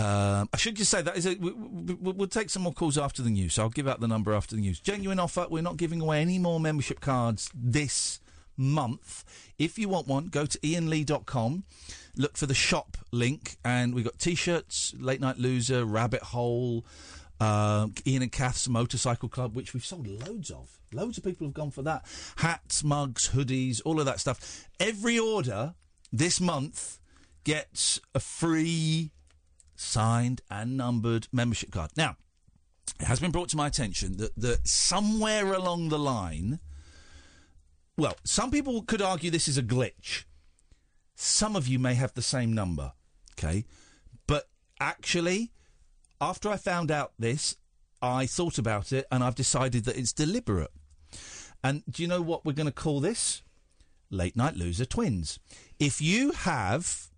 I should just say that is we'll take some more calls after the news, so I'll give out the number after the news. Genuine offer, we're not giving away any more membership cards this month. If you want one, go to iainlee.com, look for the shop link, and we've got T-shirts, Late Night Loser, Rabbit Hole, Ian and Kath's Motorcycle Club, which we've sold loads of. Loads of people have gone for that. Hats, mugs, hoodies, all of that stuff. Every order this month gets a free... signed and numbered membership card. Now, it has been brought to my attention that somewhere along the line, well, some people could argue this is a glitch. Some of you may have the same number, okay? But actually, after I found out this, I thought about it and I've decided that it's deliberate. And do you know what we're going to call this? Late Night Loser Twins. If you have...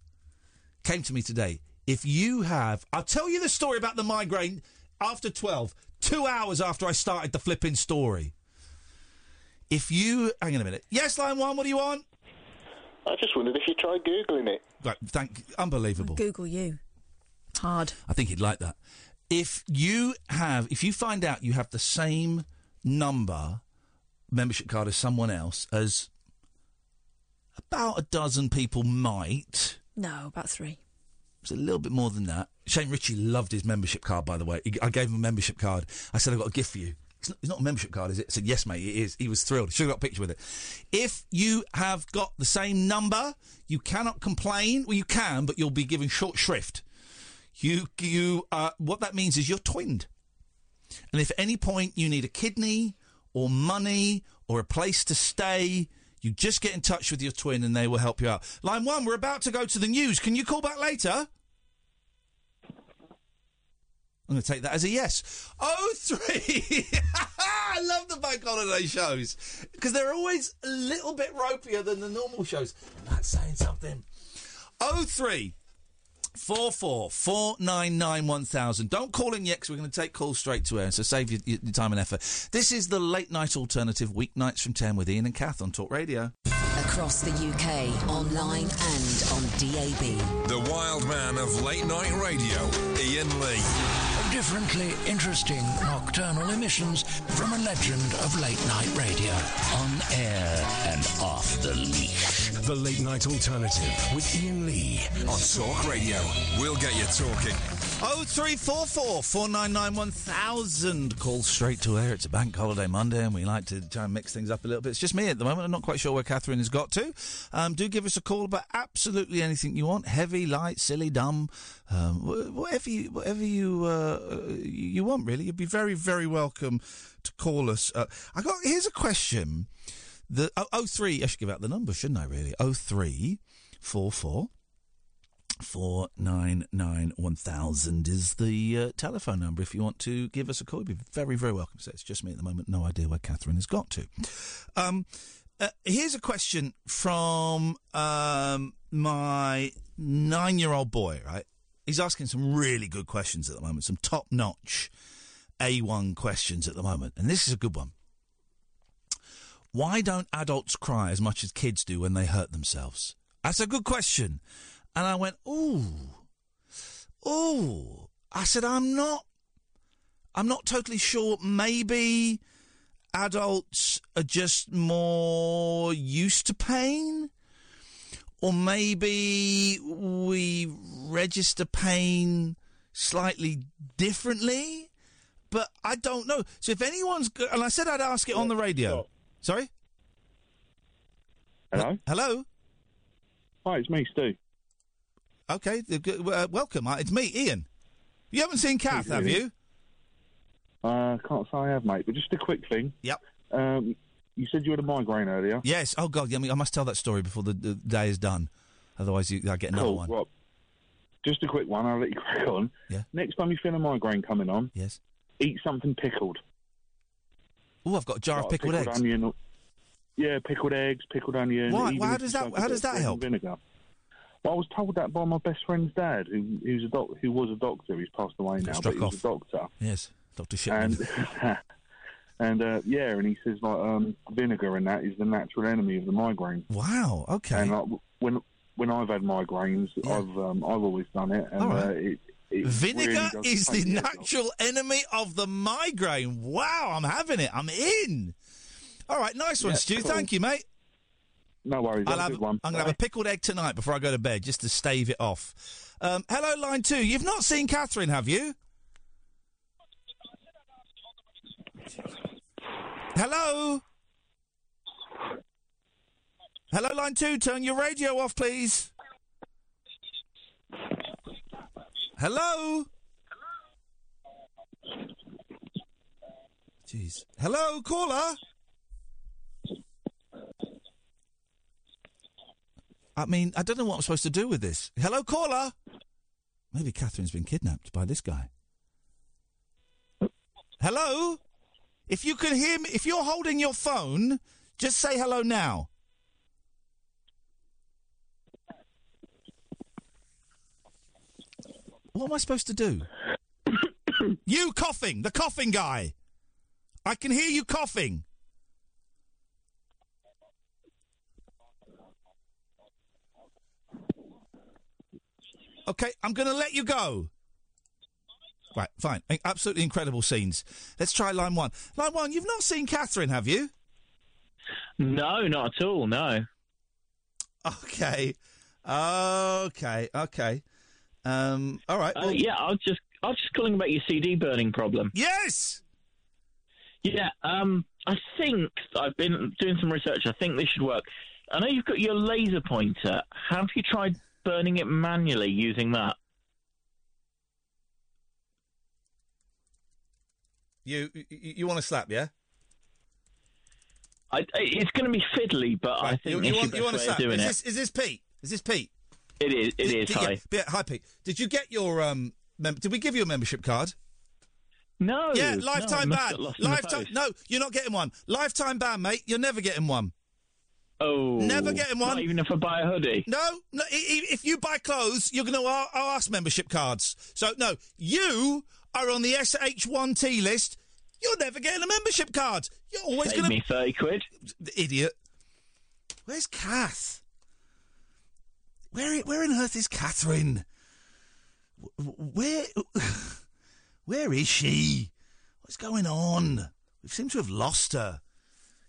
came to me today... If you have... I'll tell you the story about the migraine after 12, 2 hours after I started the flipping story. If you... Hang on a minute. Yes, line one, what do you want? I just wondered if you tried Googling it. Right, unbelievable. I'll Google you. Hard. I think he'd like that. If you have... If you find out you have the same number, membership card as someone else, as about a dozen people might... No, about 3. It's a little bit more than that. Shane Richie loved his membership card, by the way. I gave him a membership card. I said, I've got a gift for you. It's not a membership card, is it? I said, yes, mate, it is. He was thrilled. Should have got a picture with it. If you have got the same number, you cannot complain. Well, you can, but you'll be given short shrift. What that means is you're twinned. And if at any point you need a kidney or money or a place to stay... You just get in touch with your twin and they will help you out. Line one, we're about to go to the news. Can you call back later? I'm going to take that as a yes. 03! I love the bank holiday shows because they're always a little bit ropier than the normal shows. That's saying something. 03-44-499-1000. Don't call in yet because we're going to take calls straight to air, so save your time and effort. This is the Late Night Alternative, weeknights from 10 with Iain and Kath on Talk Radio. Across the UK, online and on DAB. The wild man of late night radio, Iain Lee. Differently interesting nocturnal emissions from a legend of late night radio. On air and off the leash. The Late Night Alternative with Iain Lee on Talk Radio. We'll get you talking. 0344 499 1000. Call straight to air. It's a bank holiday Monday and we like to try and mix things up a little bit. It's just me at the moment. I'm not quite sure where Catherine has got to. Do give us a call about absolutely anything you want. Heavy, light, silly, dumb. Whatever you want, really. You'd be very, very welcome to call us. Here's a question. 03, I should give out the number, shouldn't I, really? 0344 499 1000 is the telephone number if you want to give us a call. You'd be very, very welcome. So it's just me at the moment. No idea where Catherine has got to. Here's a question from my 9-year-old boy, right? He's asking some really good questions at the moment, some top-notch A1 questions at the moment. And this is a good one. Why don't adults cry as much as kids do when they hurt themselves? That's a good question. And I went, ooh. I said, I'm not totally sure. Maybe adults are just more used to pain. Or maybe we register pain slightly differently. But I don't know. So if anyone's... And I said I'd ask it on the radio. What? Sorry? Hello? Hello? Hi, it's me, Stu. Okay, welcome. It's me, Ian. You haven't seen Kath, have you? I can't say I have, mate, but just a quick thing. Yep. You said you had a migraine earlier. Yes. Oh, God, yeah, I must tell that story before the day is done. Otherwise, I get another one. Well, just a quick one. I'll let you crack on. Yeah. Next time you feel a migraine coming on, yes, eat something pickled. Oh, I've got a jar of pickled eggs. Onion. Yeah, pickled eggs, pickled onion. Why? How does that help? Vinegar. Well, I was told that by my best friend's dad, who was a doctor. He's passed away now, but he was a doctor. Yes, Dr. Shipman. And he says, like, vinegar and that is the natural enemy of the migraine. Wow, okay. And when I've had migraines, yeah, I've always done it. And, right. It vinegar really is the natural enemy of the migraine. Wow, I'm having it. I'm in. All right, nice one, Stu. Cool. Thank you, mate. No worries. I'm going to have a pickled egg tonight before I go to bed, just to stave it off. Hello, line 2. You've not seen Catherine, have you? Hello? Hello, line 2. Turn your radio off, please. Hello? Jeez. Hello, caller? I mean, I don't know what I'm supposed to do with this. Hello, caller? Maybe Catherine's been kidnapped by this guy. Hello? If you can hear me, if you're holding your phone, just say hello now. What am I supposed to do? You coughing, the coughing guy. I can hear you coughing. Okay, I'm going to let you go. Right, fine. Absolutely incredible scenes. Let's try line 1. Line 1, you've not seen Catherine, have you? No, not at all, no. Okay. All right. Well... yeah, I was just calling about your CD burning problem. Yes! Yeah, I think I've been doing some research. I think this should work. I know you've got your laser pointer. Have you tried burning it manually using that? You want to slap, yeah? It's going to be fiddly, but right. I think you want to slap. Doing is this Pete? Is this Pete? It is. It is. Hi. Yeah, hi, Pete. Did you get your did we give you a membership card? No. Yeah, lifetime ban. Lifetime. No, you're not getting one. Lifetime ban, mate. You're never getting one. Oh, never getting one. Not even if I buy a hoodie. No. If you buy clothes, you're going to ask membership cards. So no, you are on the SH1T list. You're never getting a membership card. You're always going to me 30 quid. Idiot. Where's Kath? Where on earth is Catherine? Where is she? What's going on? We seem to have lost her.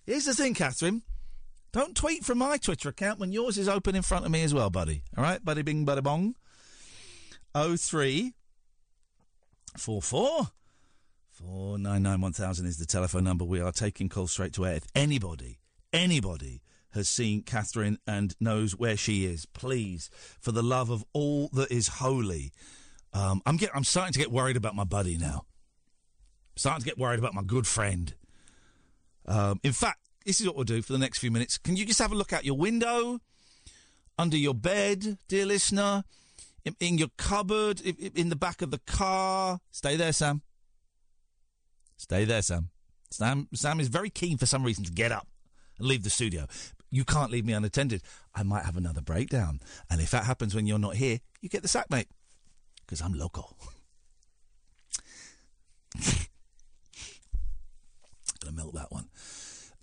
Here's the thing, Catherine. Don't tweet from my Twitter account when yours is open in front of me as well, buddy. All right? Buddy bing, buddy bong. 03 44 499 1000 is the telephone number. We are taking calls straight to air. If anybody has seen Catherine and knows where she is, please, for the love of all that is holy. I'm starting to get worried about my buddy now. I'm starting to get worried about my good friend. In fact, this is what we'll do for the next few minutes. Can you just have a look out your window, under your bed, dear listener, in your cupboard, in the back of the car? Stay there, Sam. Stay there, Sam. Sam is very keen for some reason to get up and leave the studio. You can't leave me unattended. I might have another breakdown. And if that happens when you're not here, you get the sack, mate, because I'm local. Going to melt that one.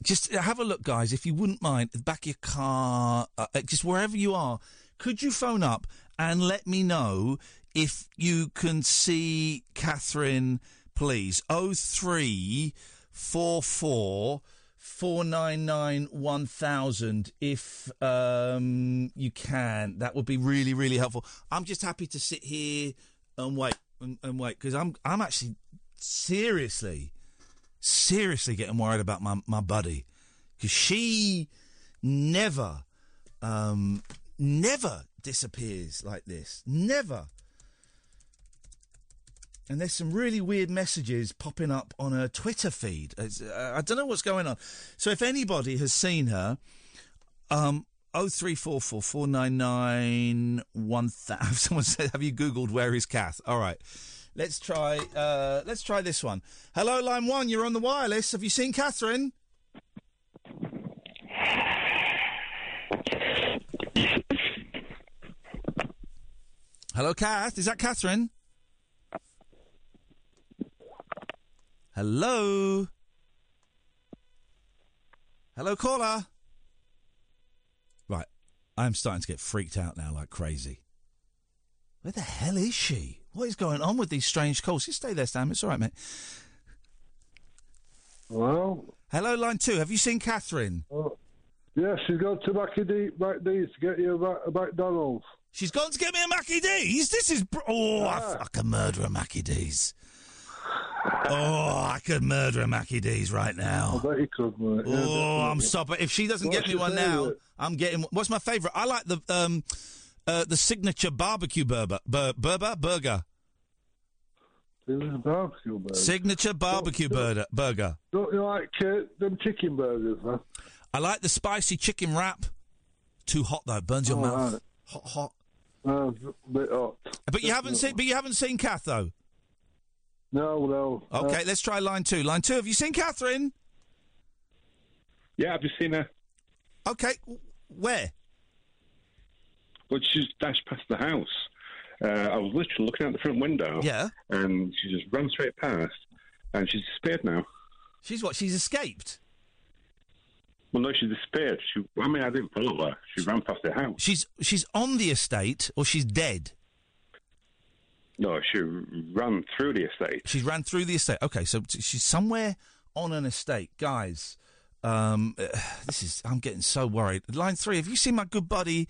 Just have a look, guys, if you wouldn't mind, at the back of your car, just wherever you are, could you phone up and let me know if you can see Catherine, please? 0344 499 1000, if you can. That would be really, really helpful. I'm just happy to sit here and wait, and wait, because I'm actually seriously getting worried about my buddy, because she never disappears like this. Never. And there's some really weird messages popping up on her Twitter feed. I don't know what's going on. So if anybody has seen her, 0344 499 1000. Someone said, have you Googled where is Kath? All right. Let's try this one. Hello, Line 1, you're on the wireless. Have you seen Catherine? Hello, Kath. Is that Catherine? Hello? Hello, caller? Right. I'm starting to get freaked out now like crazy. Where the hell is she? What is going on with these strange calls? Just stay there, Sam. It's all right, mate. Hello? Hello, Line 2. Have you seen Catherine? Yes, she's gone to Mackie D's to get you a McDonald's. She's gone to get me a Mackie D's? This is... I can murder a Mackie D's. Oh, I could murder a Mackie D's right now. I bet you could, mate. Yeah, I'm stopping. If she doesn't get me one now, I'm getting... What's my favourite? I like the signature barbecue burger. It was a barbecue burger. Signature barbecue burger. Don't you like them chicken burgers, man? I like the spicy chicken wrap. Too hot, though. Burns your mouth. Right. Hot. A bit hot. But you haven't seen. But you haven't seen Kath, though. No. Okay, let's try Line 2. Line 2, have you seen Catherine? Yeah, I've just seen her. Okay, where? Well, she just dashed past the house. I was literally looking out the front window. Yeah. And she just ran straight past, and she's disappeared now. She's what? She's escaped? Well, no, she's disappeared. I didn't follow her. She ran past the house. She's on the estate, or she's dead? No, she ran through the estate. She ran through the estate. Okay, so she's somewhere on an estate. Guys, I'm getting so worried. Line 3, have you seen my good buddy,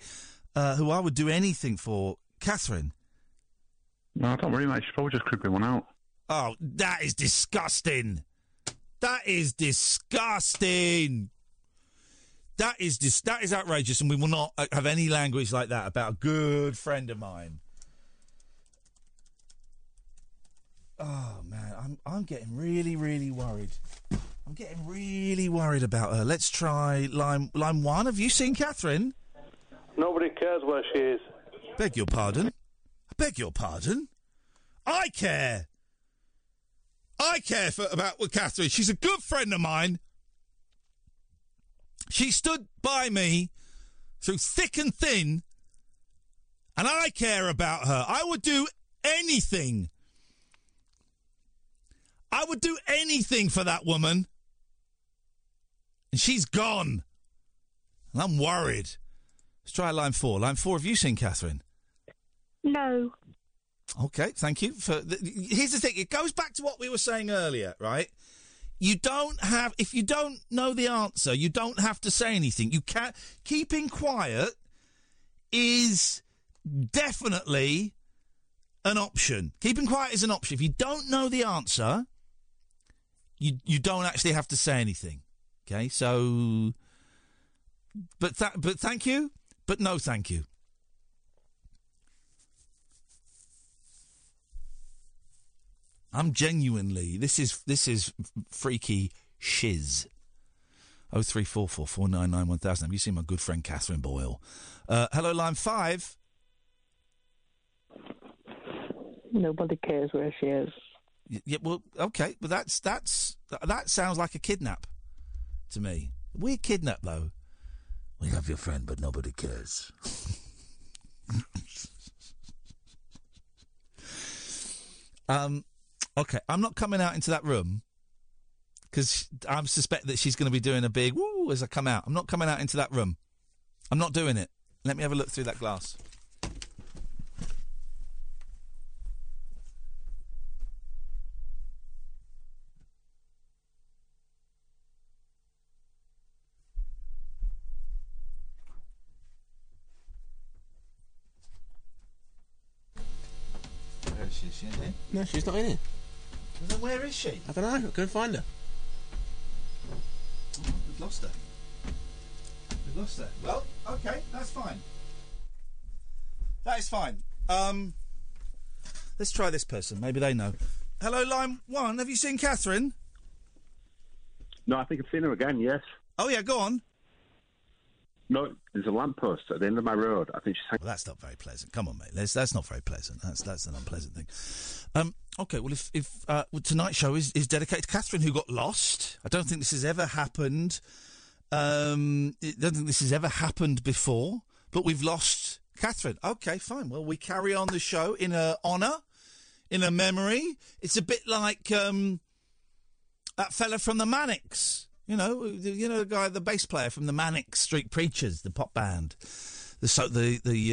who I would do anything for, Catherine? No, I don't really, mate. She's probably just creeping one out. Oh, that is disgusting. That is outrageous, and we will not have any language like that about a good friend of mine. Oh, man, I'm getting really, really worried. I'm getting really worried about her. Let's try line 1. Have you seen Catherine? Nobody cares where she is. I beg your pardon? I care. I care about Catherine. She's a good friend of mine. She stood by me through thick and thin, and I care about her. I would do anything. I would do anything for that woman. And she's gone. And I'm worried. Let's try Line 4. Line 4, have you seen Catherine? No. Okay, thank you. Here's the thing. It goes back to what we were saying earlier, right? If you don't know the answer, you don't have to say anything. Keeping quiet is definitely an option. Keeping quiet is an option. If you don't know the answer... You don't actually have to say anything, okay? So, but thank you, but no thank you. I'm genuinely this is freaky shiz. 03444991000. Have you seen my good friend Catherine Boyle? Hello, Line 5. Nobody cares where she is. Yeah, well, okay, but that sounds like a kidnap to me. Weird kidnap, though. We love your friend, but nobody cares. Okay, I'm not coming out into that room because I suspect that she's going to be doing a big woo as I come out. I'm not coming out into that room. I'm not doing it. Let me have a look through that glass. Where is she? Is she in here? No, she's not in here. Then where is she? I don't know. I couldn't find her. Oh, we've lost her. We've lost her. Well, okay, that's fine. That is fine. Let's try this person. Maybe they know. Hello, Line 1. Have you seen Catherine? No, I think I've seen her again, yes. Oh, yeah, go on. No, there's a lamppost at the end of my road. I think she's... Well, that's not very pleasant. Come on, mate. That's not very pleasant. That's an unpleasant thing. Okay, well, if tonight's show is dedicated to Catherine, who got lost. I don't think this has ever happened. I don't think this has ever happened before, but we've lost Catherine. Okay, fine. Well, we carry on the show in her honour, in her memory. It's a bit like that fella from the Manics. You know the guy, the bass player from the Manic Street Preachers, the pop band, the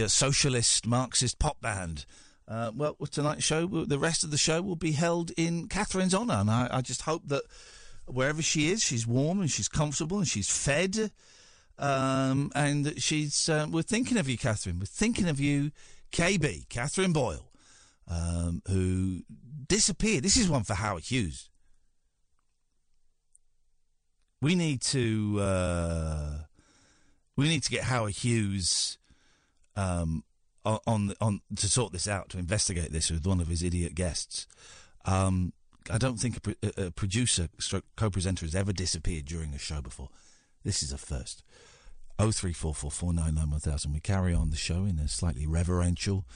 socialist Marxist pop band. Well, tonight's show, the rest of the show will be held in Catherine's honour, and I just hope that wherever she is, she's warm and she's comfortable and she's fed, and she's. We're thinking of you, Catherine. We're thinking of you, KB, Catherine Boyle, who disappeared. This is one for Howard Hughes. We need to get Howard Hughes. On to sort this out, to investigate this with one of his idiot guests. I don't think a producer, co-presenter, has ever disappeared during a show before. This is a first. 03444991000. We carry on the show in a slightly reverential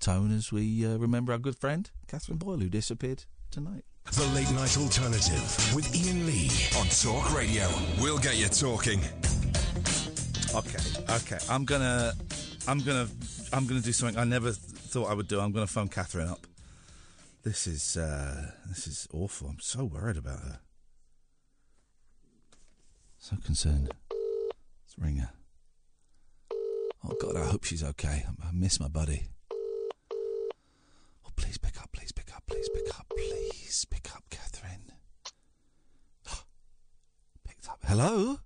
tone as we remember our good friend Catherine Boyle, who disappeared tonight. The Late Night Alternative with Iain Lee on Talk Radio. We'll get you talking. Okay. I'm gonna do something I never thought I would do. I'm gonna phone Catherine up. This is awful. I'm so worried about her. So concerned. Let's ring her. Oh God, I hope she's okay. I miss my buddy. Oh, please pick up, Catherine. Picked up. Hello?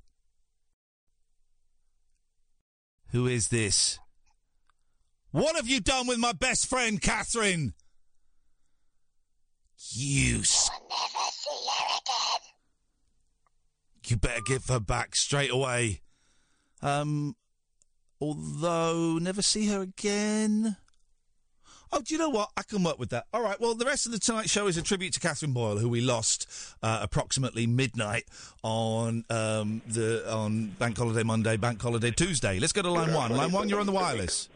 Who is this? What have you done with my best friend, Catherine? You'll never see her again. You better give her back straight away. Although, never see her again. Oh, do you know what? I can work with that. All right, well, the rest of the tonight's show is a tribute to Catherine Boyle, who we lost approximately midnight on Bank Holiday Monday, Bank Holiday Tuesday. Let's go to Line 1. Line 1, you're on the wireless.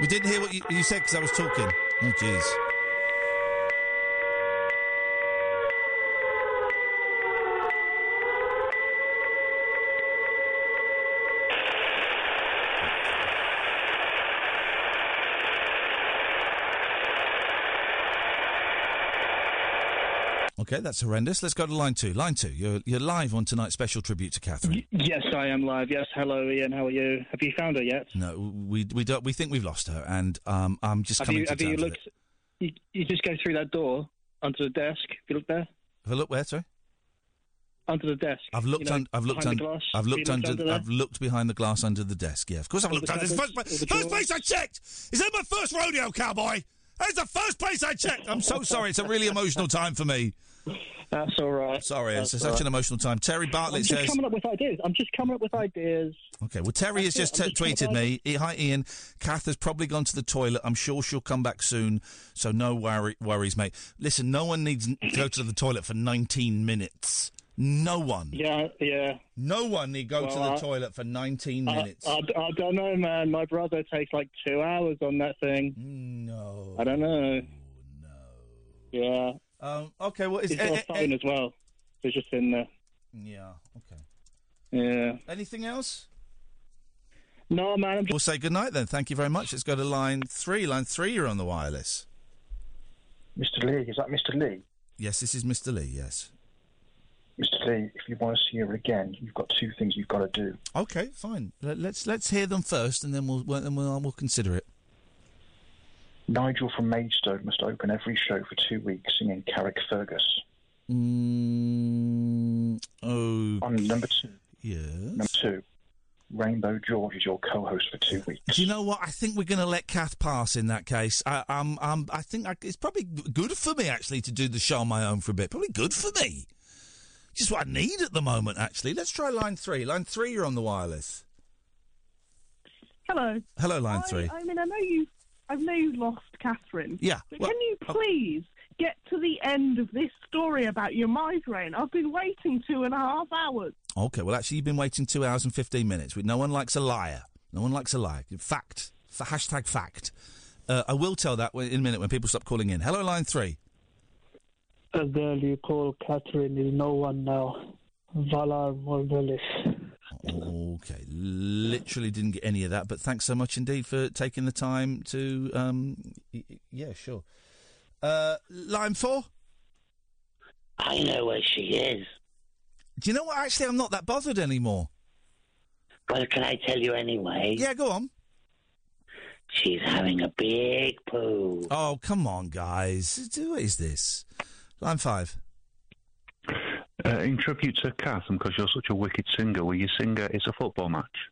We didn't hear what you said because I was talking. Oh, jeez. Okay, that's horrendous. Let's go to Line 2. Line 2, you're live on tonight's special tribute to Catherine. Yes, I am live. Yes, hello, Ian. How are you? Have you found her yet? No, we don't. We think we've lost her, and I'm just coming to terms with it. You just go through that door onto the desk. Have you looked there? Have I looked where? Sorry. Onto the desk. I've looked behind the glass under the desk. Yeah, of course I've looked under the first place I checked. Is that my first rodeo, cowboy? That's the first place I checked. I'm so sorry. It's a really emotional time for me. That's all right. Sorry, it's such an emotional time. Terry Bartlett says... I'm just coming up with ideas. Okay, well, Terry has just tweeted me. Hi, Ian. Kath has probably gone to the toilet. I'm sure she'll come back soon, so no worries, mate. Listen, no one needs to go to the toilet for 19 minutes. No one. Yeah. No one need go to the toilet for 19 minutes. I don't know, man. My brother takes like 2 hours on that thing. No. I don't know. No. Yeah. Okay, well... It's got a phone as well. It's just in there. Yeah, okay. Yeah. Anything else? No, man. We'll say goodnight then. Thank you very much. Let's go to Line 3. Line 3, you're on the wireless. Mr. Lee, is that Mr. Lee? Yes, this is Mr. Lee, yes. say if you want to see her again, you've got two things you've got to do. Okay, fine. Let's hear them first, and then we'll consider it. Nigel from Maidstone must open every show for 2 weeks singing Carrickfergus. Oh. On number two. Yes. Number two. Rainbow George is your co-host for 2 weeks. Do you know what? I think we're going to let Kath pass in that case. I think it's probably good for me, actually, to do the show on my own for a bit. Probably good for me. Just what I need at the moment, actually. Let's try line three. Line three, you're on the wireless. Hello. Hello, line three. I mean, I know you lost Catherine. Yeah. But well, can you please get to the end of this story about your migraine? I've been waiting 2.5 hours. Okay, well, actually, you've been waiting 2 hours and 15 minutes. No one likes a liar. No one likes a liar. Fact. Hashtag fact. I will tell that in a minute when people stop calling in. Hello, line three. A girl you call Catherine is no one now. Valar Morgulis. Okay, literally didn't get any of that, but thanks so much indeed for taking the time to... yeah, sure. Line four? I know where she is. Do you know what? Actually, I'm not that bothered anymore. Well, can I tell you anyway? Yeah, go on. She's having a big poo. Oh, come on, guys. Who is this? Line five. In tribute to Catherine, because you're such a wicked singer, will you sing It's a Football Match?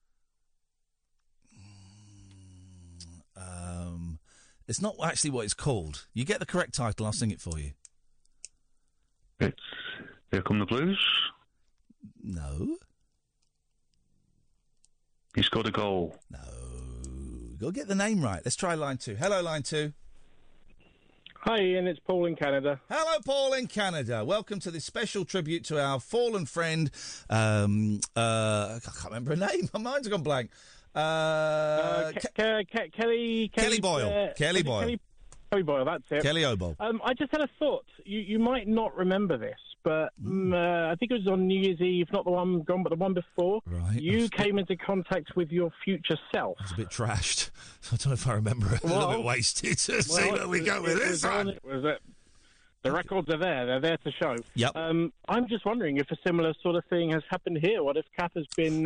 It's not actually what it's called. You get the correct title, I'll sing it for you. It's Here Come the Blues? No. He scored a goal. No. Go get the name right. Let's try line two. Hello, line two. Hi, Ian. It's Paul in Canada. Hello, Paul in Canada. Welcome to this special tribute to our fallen friend. I can't remember her name. My mind's gone blank. Kelly Boyle. Kelly Boyle, that's it. Kelly O'Boyle. I just had a thought. You might not remember this, but I think it was on New Year's Eve, not the one gone, but the one before. Right. You came into contact with your future self. I was a bit trashed. I don't know if I remember it. A little bit wasted. See where we go with this one. The records are there. They're there to show. Yep. I'm just wondering if a similar sort of thing has happened here. What if Kath has been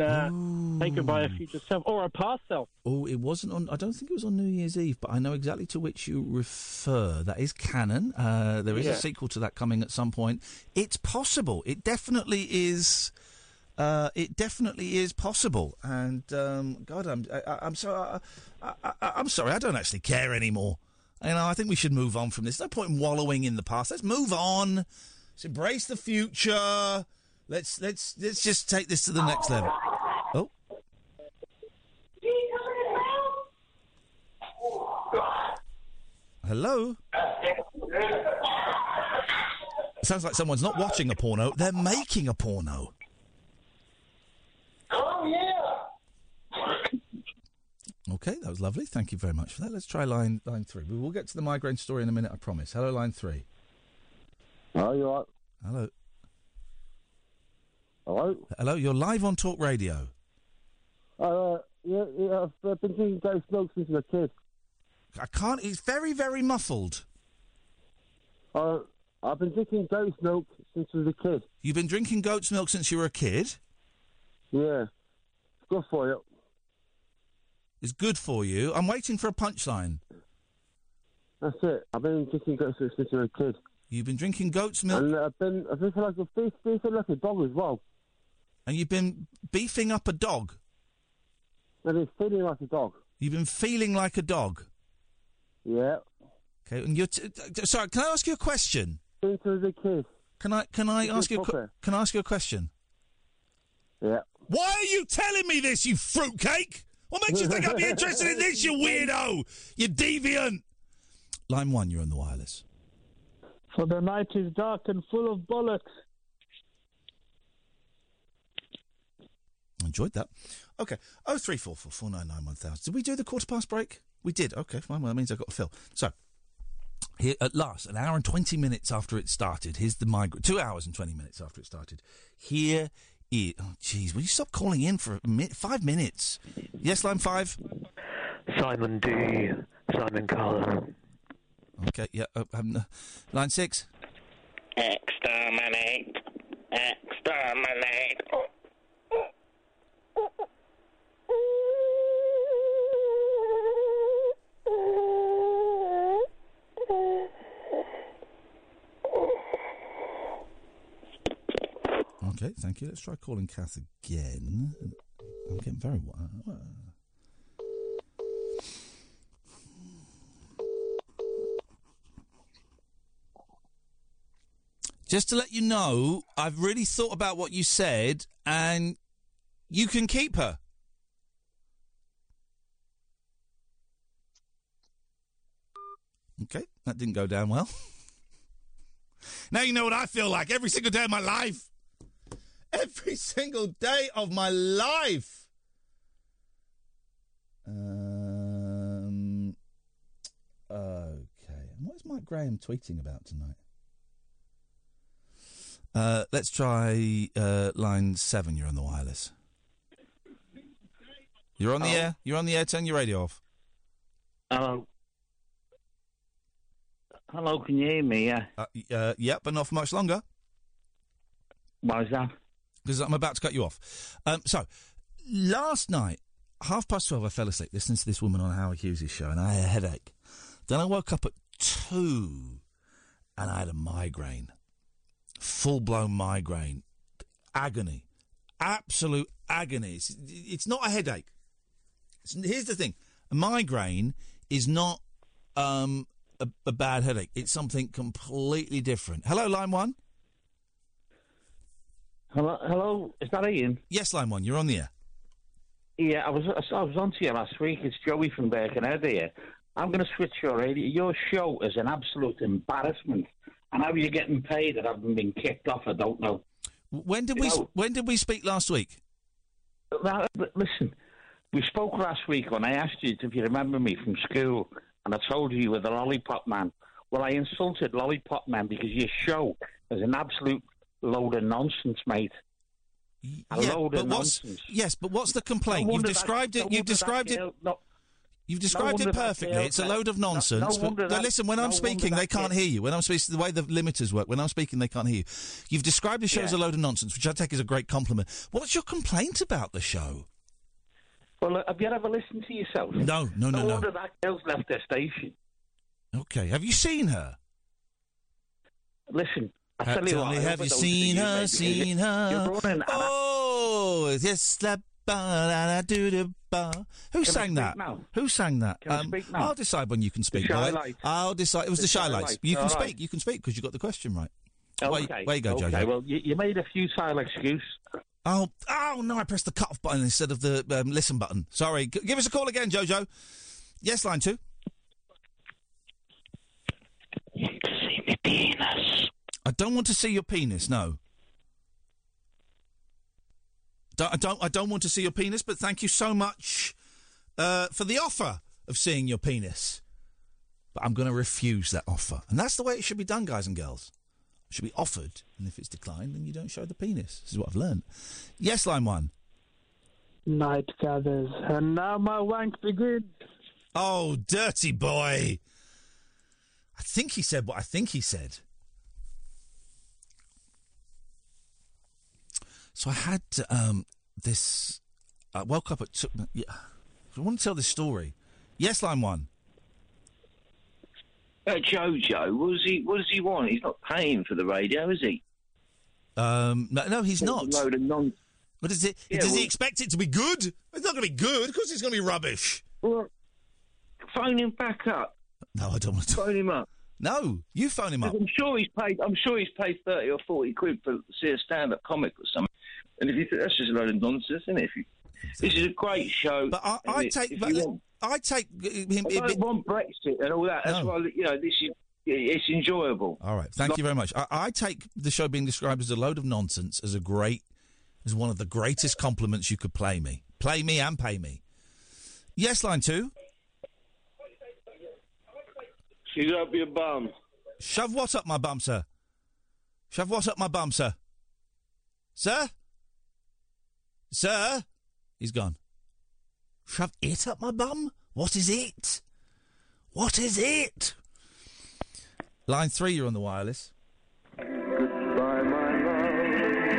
taken by a future self or a past self? Oh, it wasn't on... I don't think it was on New Year's Eve, but I know exactly to which you refer. That is canon. There is a sequel to that coming at some point. It's possible. It definitely is... possible. And, God, I'm sorry. I don't actually care anymore. You know, I think we should move on from this. There's no point in wallowing in the past. Let's move on. Let's embrace the future. Let's just take this to the next level. Oh. Hello? It sounds like someone's not watching a porno. They're making a porno. Oh, yeah. Okay, that was lovely. Thank you very much for that. Let's try line three. We will get to the migraine story in a minute, I promise. Hello, line three. Hello, you all right? Hello. Hello? Hello, you're live on Talk Radio. Yeah, I've been doing Dave Snook since I was a kid. I can't... It's very, very muffled. I've been drinking goat's milk since I was a kid. You've been drinking goat's milk since you were a kid? Yeah. It's good for you. It's good for you. I'm waiting for a punchline. That's it. I've been drinking goat's milk since I was a kid. You've been drinking goat's milk? And I've been beefing up a dog as well. And you've been beefing up a dog? I've been feeling like a dog. You've been feeling like a dog? Yeah. Okay, and you're... Sorry, can I ask you a question? Since I was a kid. Can I ask you a question? Yeah. Why are you telling me this, you fruitcake? What makes you think I'd be interested in this, you weirdo? You deviant. Line one, you're on the wireless. For the night is dark and full of bollocks. I enjoyed that. Okay. 03444991000. Did we do the 4:15 break? We did. Okay, fine. Well, that means I've got to fill. So, here at last, an hour and 20 minutes after it started, here's the migraine. 2 hours and 20 minutes after it started. Here... Oh, jeez, will you stop calling in for 5 minutes? Yes, line five? Simon D. Simon Carlo. Okay, yeah. Line six? Exterminate. Exterminate. Okay, thank you. Let's try calling Kath again. I'm getting very... Just to let you know, I've really thought about what you said, and you can keep her. Okay, that didn't go down well. Now you know what I feel like every single day of my life. Every single day of my life. Okay. And what is Mike Graham tweeting about tonight? Let's try line 7. You're on the wireless. You're on the air. You're on the air. Turn your radio off. Hello. Hello, can you hear me? Yeah. Yeah, but not for much longer. Why is that? Because I'm about to cut you off. So, last night, 12:30, I fell asleep listening to this woman on Howard Hughes' show, and I had a headache. Then I woke up at 2, and I had a migraine. Full-blown migraine. Agony. Absolute agony. It's not a headache. Here's the thing. A migraine is not a bad headache. It's something completely different. Hello, line 1. Hello, is that Ian? Yes, line 1, you're on the air. Yeah, I was on to you last week. It's Joey from Birkenhead here. I'm going to switch your radio. Your show is an absolute embarrassment. And how are you getting paid that I haven't been kicked off? I don't know. When did we speak last week? Listen, we spoke last week when I asked you if you remember me from school, and I told you you were the lollipop man. Well, I insulted lollipop man because your show is an absolute load of nonsense, mate. A load of nonsense. Yes, but what's the complaint? You've described it perfectly. It's a load of nonsense. Listen, when I'm speaking, they can't hear you. When I'm speaking, the way the limiters work, when I'm speaking, they can't hear you. You've described the show as a load of nonsense, which I take as a great compliment. What's your complaint about the show? Well, have you ever listened to yourself? No. No wonder that girl's left their station. Okay. Have you seen her? Listen. Have you seen her? Oh, yes, that Who sang that? I'll decide when you can speak. It was the Shy Lights. You can speak because you got the question right. Where you go, Jojo? Well, you made a futile excuse. Oh no! I pressed the cut off button instead of the listen button. Sorry. Give us a call again, Jojo. Yes, line 2. You want to see my penis? I don't want to see your penis. No. I don't want to see your penis, but thank you so much for the offer of seeing your penis. But I'm going to refuse that offer. And that's the way it should be done, guys and girls. It should be offered. And if it's declined, then you don't show the penis. This is what I've learned. Yes, line 1. Night gathers, and now my wank begins. Oh, dirty boy. I think he said what I think he said. So I had this... I woke up at... I want to tell this story. Yes, line 1. Jojo, what does he want? He's not paying for the radio, is he? No, he's not. But is it? Yeah, does he expect it to be good? It's not going to be good. Of course it's going to be rubbish. Well, phone him back up. No, I don't want to. Phone him up. No, you phone him up. I'm sure he's paid 30 or 40 quid for see a stand-up comic or something. And if you think that's just a load of nonsense, isn't it? This is a great show. But I want Brexit and all that. That's why it's enjoyable. All right, thank you very much. I take the show being described as a load of nonsense as one of the greatest compliments you could play me and pay me. Yes, line 2. She's up your bum. Shove what up my bum, sir? Shove what up my bum, sir? Sir? Sir? He's gone. Shove it up my bum? What is it? What is it? Line 3, you're on the wireless. Goodbye, my love.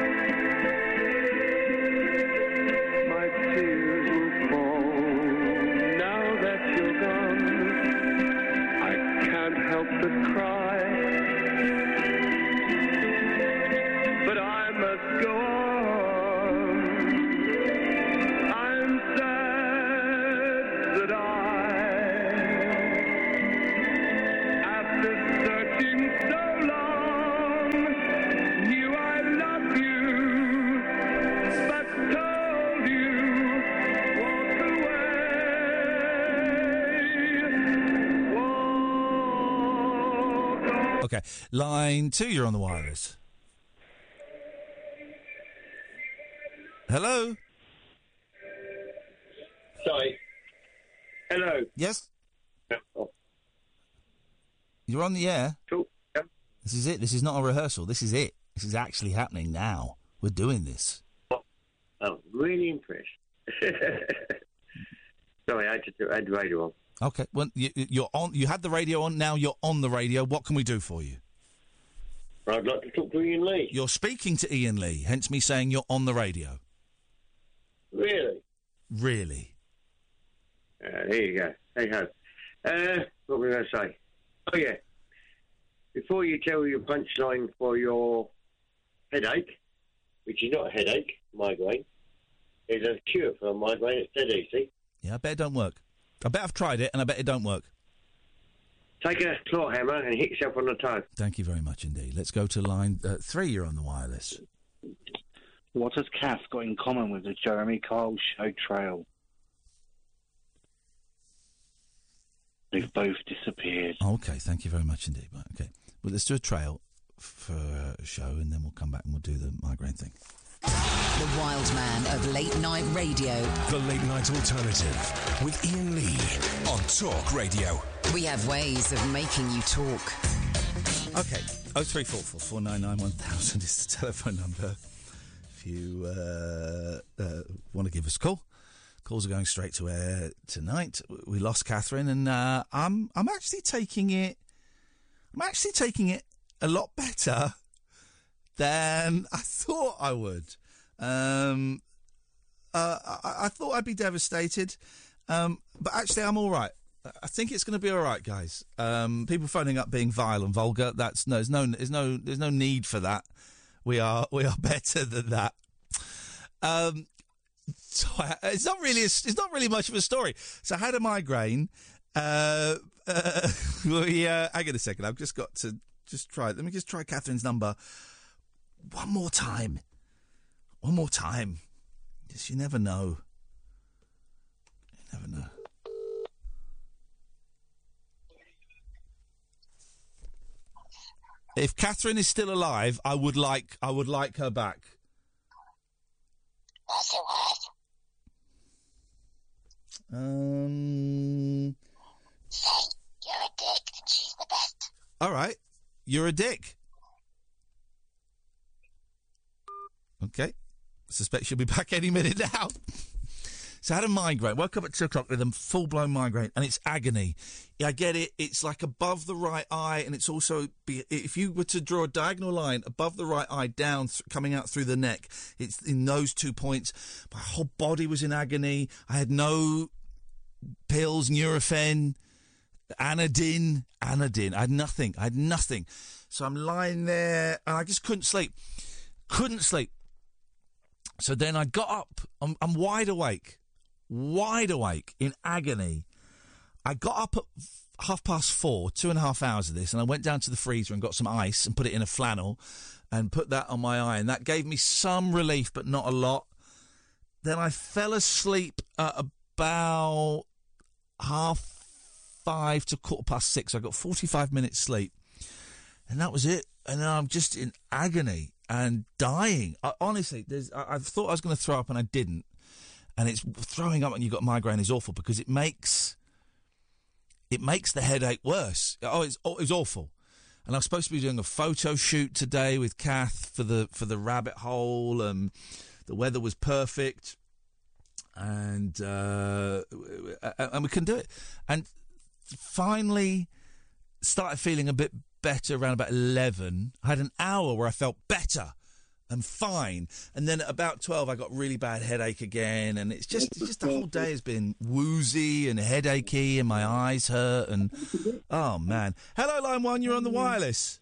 should I? After searching so long, knew I loved you, but told you, walk away, walk away. Okay, line two, you're on the wireless. Hello? Sorry. Hello. Yes? Oh. You're on the air. Cool. Yeah. This is it. This is not a rehearsal. This is it. This is actually happening now. We're doing this. Oh, I'm really impressed. Sorry, I had radio on. Okay. Well, you're on. You had the radio on. Now you're on the radio. What can we do for you? Well, I'd like to talk to Iain Lee. You're speaking to Iain Lee, hence me saying you're on the radio. Really? Really. There you go. Hey ho. What were we going to say? Oh, yeah. Before you tell your punchline for your headache, which is not a headache, migraine, there's a cure for a migraine. It's dead easy. Yeah, I bet it don't work. I bet I've tried it, and I bet it don't work. Take a claw hammer and hit yourself on the toe. Thank you very much indeed. Let's go to line three. You're on the wireless. What has Kath got in common with the Jeremy Kyle show trail? They've both disappeared. Okay, thank you very much indeed. Right, okay, well, let's do a trail for a show, and then we'll come back and we'll do the migraine thing. The wild man of late night radio. The late night alternative with Iain Lee on Talk Radio. We have ways of making you talk. Okay, 03444991000 is the telephone number. If you want to give us a call. Calls are going straight to air tonight. We lost Catherine, and I'm actually taking it a lot better than I thought I would. I thought I'd be devastated, but actually I'm all right. I think it's going to be all right, guys. People phoning up being vile and vulgar—that's no, there's no need for that. We are better than that. So it's not really much of a story. So I had a migraine. Hang on a second. I've just got to try. Let me just try Catherine's number one more time. Just you never know. You never know. If Catherine is still alive, I would like her back. What's it worth? Say, you're a dick and she's the best. All right. You're a dick. Okay. Suspect she'll be back any minute now. So I had a migraine. Woke up at 2:00 with a full-blown migraine, and it's agony. I get it. It's like above the right eye, and it's also, if you were to draw a diagonal line above the right eye down, coming out through the neck, it's in those 2 points. My whole body was in agony. I had no pills, Nurofen, Anadin. I had nothing. So I'm lying there, and I just couldn't sleep. So then I got up. I'm wide awake. Wide awake in agony. I got up at 4:30, 2.5 hours of this, and I went down to the freezer and got some ice and put it in a flannel and put that on my eye, and that gave me some relief, but not a lot. Then I fell asleep at about 5:30 to 6:15. I got 45 minutes sleep, and that was it. And now I'm just in agony and dying. I honestly thought I was going to throw up, and I didn't. And it's throwing up, and you've got migraine is awful because it makes the headache worse. Oh, it's awful. And I was supposed to be doing a photo shoot today with Kath for the rabbit hole, and the weather was perfect, and we couldn't do it. And finally, started feeling a bit better around about 11. I had an hour where I felt better and fine, and then at about 12 I got really bad headache again, and it's just the whole day has been woozy and headachy, and my eyes hurt, and oh man. Hello, line one, you're on the wireless.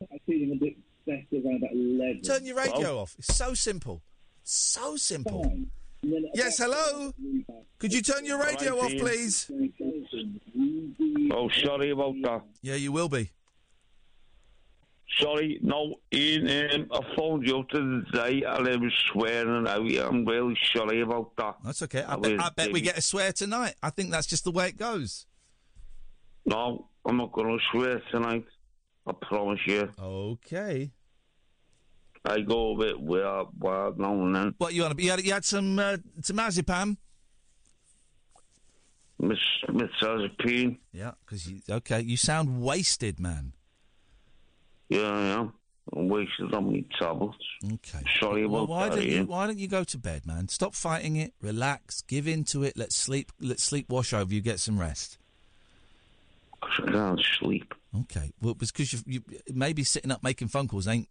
I'm feeling a bit better around about 11. Turn your radio off. It's so simple. Yes, hello? Could you turn your radio off, please? Oh, sorry about that. Yeah, you will be. Sorry, no, Ian, I phoned you today and I was swearing out. I'm really sorry about that. That's okay. I bet we get a swear tonight. I think that's just the way it goes. No, I'm not going to swear tonight. I promise you. Okay. I go a bit wild now and then. What, you want to be? You had some Mazepam? Mitzazepine. Yeah, because you sound wasted, man. Yeah, I am. I'm wasted on my tablets. Okay. Sorry about that, Ian. Why don't you go to bed, man? Stop fighting it. Relax. Give in to it. Let sleep wash over you. Get some rest. I can't sleep. Okay. Well, it's because you maybe sitting up making phone calls ain't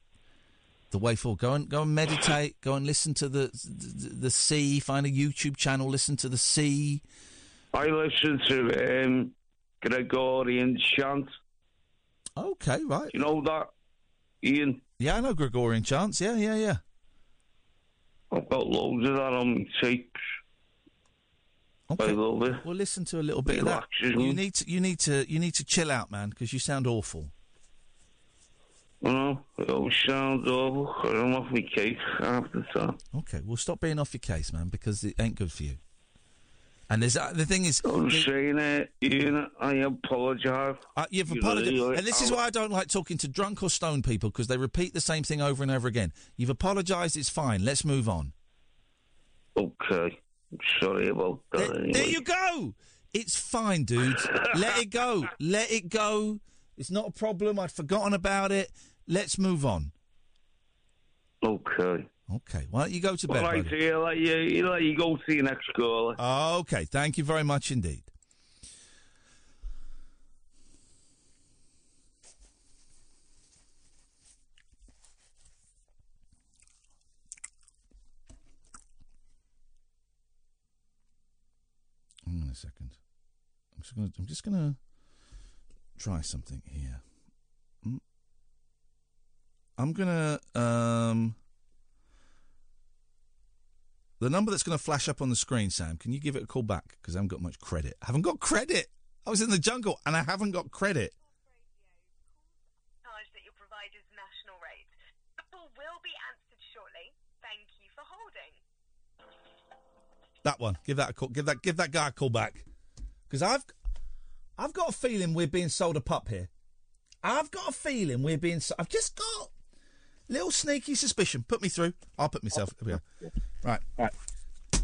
the way forward. Go and meditate. Go and listen to the sea. Find a YouTube channel. Listen to the sea. I listen to Gregorian chant. Okay, right. Do you know that, Ian? Yeah, I know Gregorian chants. Yeah. I've got loads of that on my tapes. Okay. I love it. Well, listen to a little bit of that. You need to chill out, man, because you sound awful. No, I always sound awful. I'm off my case half the time. Okay, well, stop being off your case, man, because it ain't good for you. And the thing is... I'm saying it, Ian, I apologise. You've apologised. And this is why I don't like talking to drunk or stoned people, because they repeat the same thing over and over again. You've apologised, it's fine. Let's move on. Okay. Sorry about that. There you go! It's fine, dude. Let it go. It's not a problem. I'd forgotten about it. Let's move on. Okay. Okay, why don't you go to bed? All right, buddy? Dear, you go see your next caller. Okay, thank you very much indeed. Hang on a second. I'm just gonna try something here. I'm gonna The number that's going to flash up on the screen, Sam, can you give it a call back? Because I haven't got much credit. I haven't got credit. I was in the jungle and I haven't got credit. ...that you'll provide is national rate. The call will be answered shortly. Thank you for holding. That one. Give that a call. Give that guy a call back. Because I've got a feeling we're being sold a pup here. I've just got... little sneaky suspicion. Put me through. I'll put myself. Here we are. Right.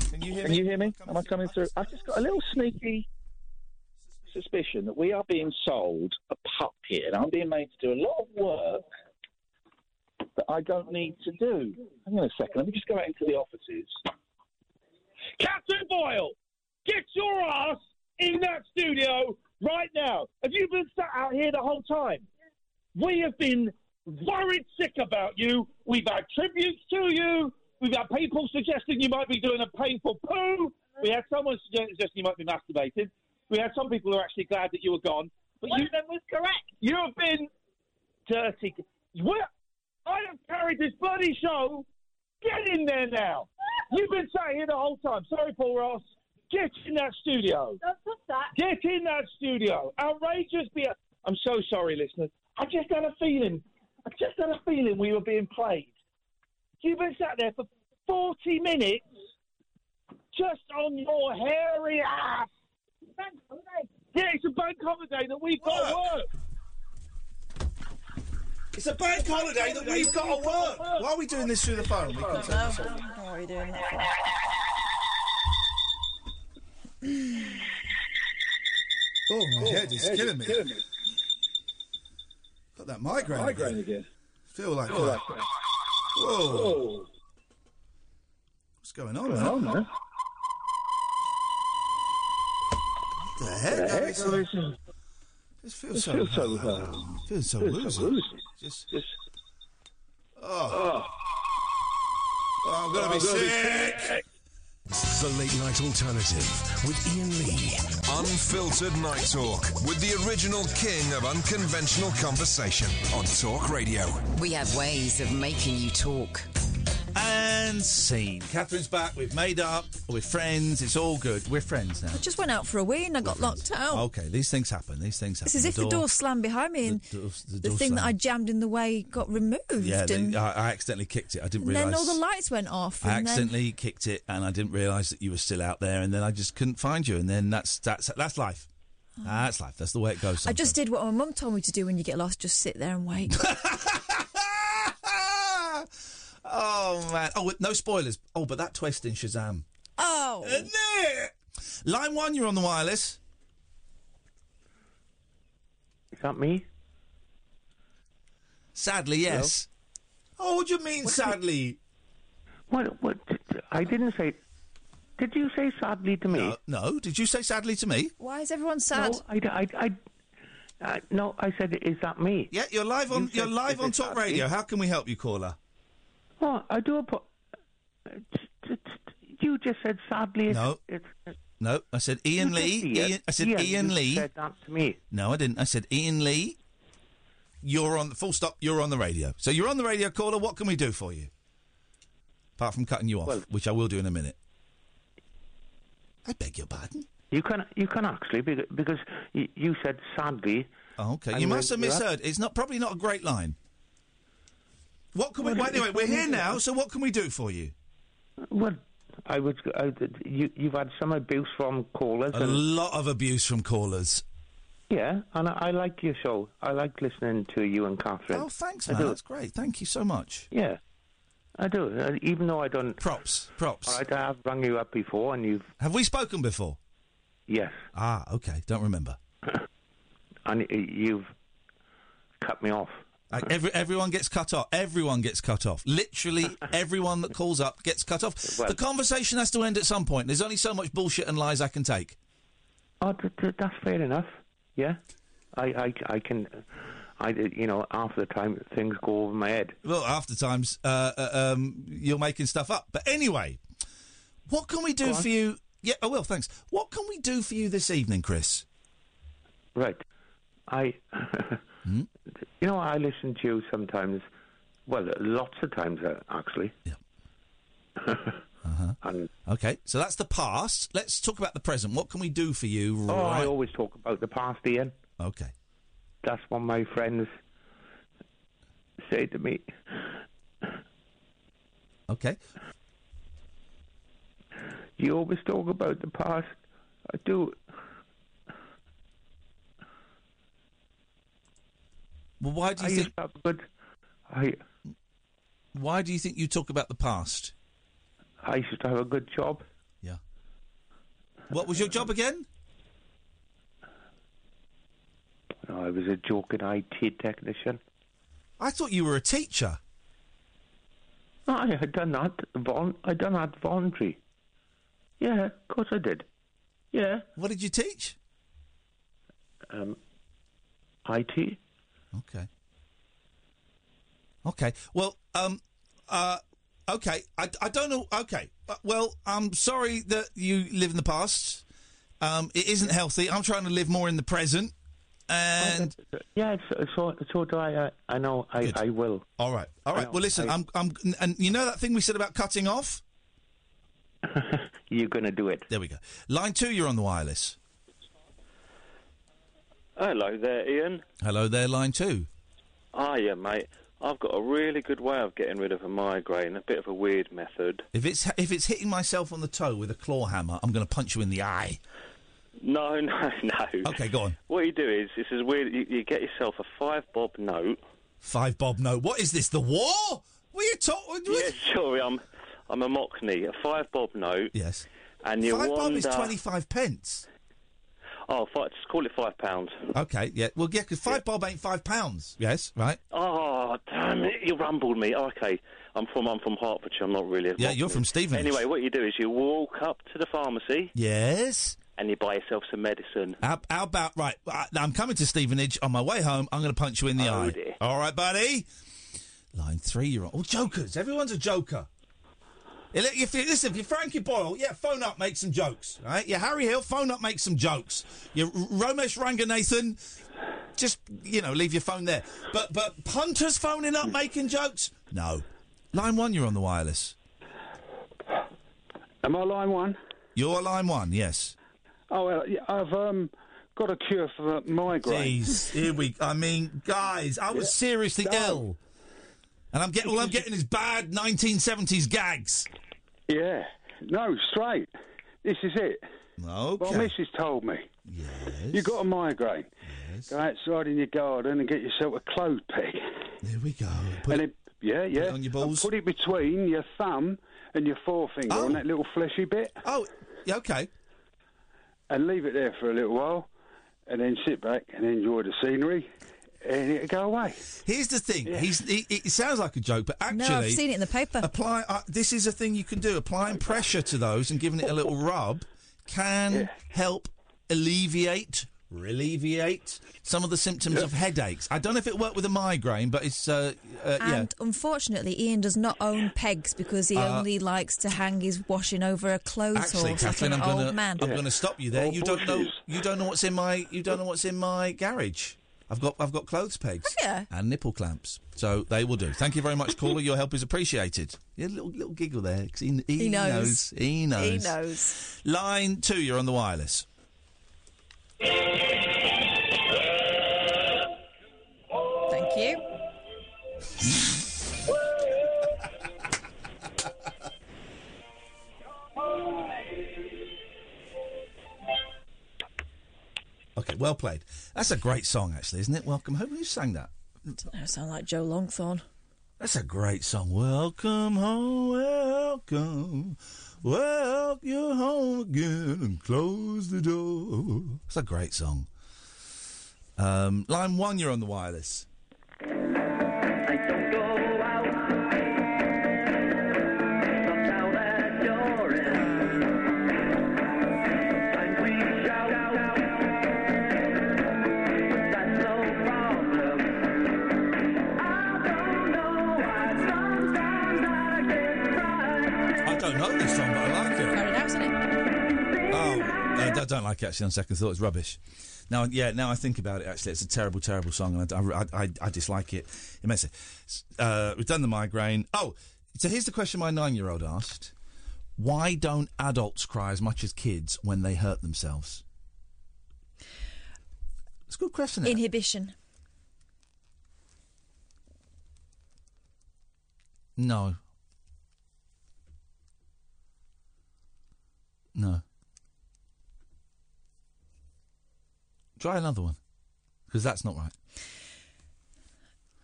Can you hear me? Am I coming through? I've just got a little sneaky suspicion that we are being sold a pup here, and I'm being made to do a lot of work that I don't need to do. Hang on a second. Let me just go out into the offices. Catherine Boyle, get your ass in that studio right now. Have you been sat out here the whole time? We have been... worried sick about you. We've had tributes to you. We've had people suggesting you might be doing a painful poo. We had someone suggesting you might be masturbating. We had some people who are actually glad that you were gone. But one of them was correct. You have been dirty. I have carried this bloody show. Get in there now. You've been sat here the whole time. Sorry, Paul Ross. Get in that studio. Don't put that. Get in that studio. Outrageous beer. I'm so sorry, listeners. I just had a feeling we were being played. You've been sat there for 40 minutes just on your hairy ass. Bank holiday. Yeah, it's a bank holiday that we've got to work. It's a bank holiday that we've got to work. Why are we doing this through the phone? We can turn this off. Why are we doing that? Oh, my head is killing me. Got that migraine again. Feel like that. Whoa. What's going on, man? What the heck? It feels so loose. Just... Oh, I'm going to be sick. The Late Night Alternative with Iain Lee. Unfiltered Night Talk with the original king of unconventional conversation on Talk Radio. We have ways of making you talk. And scene. Catherine's back. We've made up. We're friends. It's all good. We're friends now. I just went out for a wee and I got locked out. Okay, these things happen. These things happen. It's as if the door slammed behind me and the thing that I jammed in the way got removed. Yeah, and I accidentally kicked it. I didn't realise. Then all the lights went off. I accidentally kicked it and I didn't realise that you were still out there, and then I just couldn't find you, and then that's life. Oh. That's life. That's the way it goes sometimes. I just did what my mum told me to do when you get lost. Just sit there and wait. Oh, man. Oh, no spoilers. Oh, but that twist in Shazam. Oh. Isn't it? Line one, you're on the wireless. Is that me? Sadly, yes. Hello? Oh, what do you mean, what sadly? What? I didn't say... Did you say sadly to me? No. Did you say sadly to me? Why is everyone sad? No, I said, is that me? Yeah, you're live on, Talk Radio. How can we help you, caller? Oh, I do you just said sadly. No, no, I said Iain Lee. I said Iain Lee. You said that to me. No, I didn't. I said Iain Lee. You're on the full stop. You're on the radio. So you're on the radio, caller. What can we do for you? Apart from cutting you off, which I will do in a minute. I beg your pardon. You can actually because you said sadly. Oh, okay, you must have misheard. It's probably not a great line. What can we? Well, anyway, we're here now. So, what can we do for you? Well, you've had some abuse from callers. A lot of abuse from callers. Yeah, and I like your show. I like listening to you and Catherine. Oh, thanks, man. That's great. Thank you so much. Yeah, I do. Even though I don't. Props. All right, I have rung you up before, and you've. Have we spoken before? Yes. Ah, okay. Don't remember. And you've cut me off. Like everyone gets cut off. Everyone gets cut off. Literally everyone that calls up gets cut off. Well, the conversation has to end at some point. There's only so much bullshit and lies I can take. Oh, that's fair enough. Yeah, I can. Half the time things go over my head. Well, half the times you're making stuff up. But anyway, what can we do for you? Yeah, I will. Thanks. What can we do for you this evening, Chris? Right, I listen to you sometimes, well, lots of times, actually. Yeah. Okay, so that's the past. Let's talk about the present. What can we do for you? I always talk about the past, Iain. Okay. That's what my friends say to me. Okay. You always talk about the past. I do... Well, why do you think? Why do you think you talk about the past? I used to have a good job. Yeah. What was your job again? No, I was a joking IT technician. I thought you were a teacher. No, I had done that. I done that voluntary. Yeah, of course I did. Yeah. What did you teach? IT. Okay. Well, okay. I don't know. Okay. Well, I'm sorry that you live in the past. It isn't healthy. I'm trying to live more in the present. And yeah, so do I. I know. I will. All right. Well, listen. And you know that thing we said about cutting off. You're gonna do it. There we go. Line two. You're on the wireless. Hello there, Iain. Hello there, line two. Hiya, mate. I've got a really good way of getting rid of a migraine, a bit of a weird method. If it's hitting myself on the toe with a claw hammer, I'm going to punch you in the eye. No. Okay, go on. What you do is, this is weird, you get yourself a 5 bob note. 5 bob note? What is this, the war? What are you talking... Yeah, sorry, I'm a mockney. A 5 bob note. Yes. And you 5 bob is 25 pence. Oh, just call it £5. Okay, yeah. Well, yeah, because £5 bob ain't £5. Yes, right. Oh, damn it. You rumbled me. Oh, okay. I'm from Hertfordshire. I'm not really... Yeah, you're from Stevenage. Anyway, what you do is you walk up to the pharmacy. Yes. And you buy yourself some medicine. How about... Right, I'm coming to Stevenage. On my way home, I'm going to punch you in the eye. Dear. All right, buddy. Line three, you're on. Oh, jokers. Everyone's a joker. Listen, if you're Frankie Boyle, yeah, phone up, make some jokes, right? You're Harry Hill, phone up, make some jokes. You're Ramesh Ranganathan, just, leave your phone there. But punters phoning up, making jokes? No. Line one, you're on the wireless. Am I line one? You're line one, yes. Oh, well, I've got a cure for migraine. Jeez, here we... I mean, guys, I was seriously ill. And all I'm getting is bad 1970s gags. Yeah. No, straight. This is it. Okay. Well, Mrs. told me. Yes. You've got a migraine. Yes. Go outside in your garden and get yourself a clothes peg. There we go. Put it on your balls. And put it between your thumb and your forefinger on that little fleshy bit. Oh, yeah, okay. And leave it there for a little while and then sit back and enjoy the scenery. And it'll go away. Here's the thing. Yeah. It sounds like a joke, but actually... No, I've seen it in the paper. This is a thing you can do. Applying pressure to those and giving it a little rub can help relieve some of the symptoms of headaches. I don't know if it worked with a migraine, but it's... And unfortunately, Iain does not own pegs because he only likes to hang his washing over a clothes horse. Actually, Kathleen, I'm going to stop you there. You don't know what's in my garage. I've got clothes pegs and nipple clamps, so they will do. Thank you very much, caller. Your help is appreciated. Yeah, little giggle there. He knows. Line two, you're on the wireless. Thank you. Okay, well played. That's a great song, actually, isn't it? Welcome Home. Who sang that? I don't know. It sounds like Joe Longthorne. That's a great song. Welcome home, welcome. Well, you're home again and close the door. It's a great song. Line one, you're on the wireless. I don't go out. Knock down that door and we shout out. That's no problem. I don't know why sometimes I get tired. I don't know this song. I don't like it, actually, on second thought. It's rubbish. Now I think about it, actually. It's a terrible, terrible song, and I dislike it immensely. We've done the migraine. Oh, so here's the question my 9-year-old asked. Why don't adults cry as much as kids when they hurt themselves? It's a good question. Inhibition. No. Try another one, because that's not right.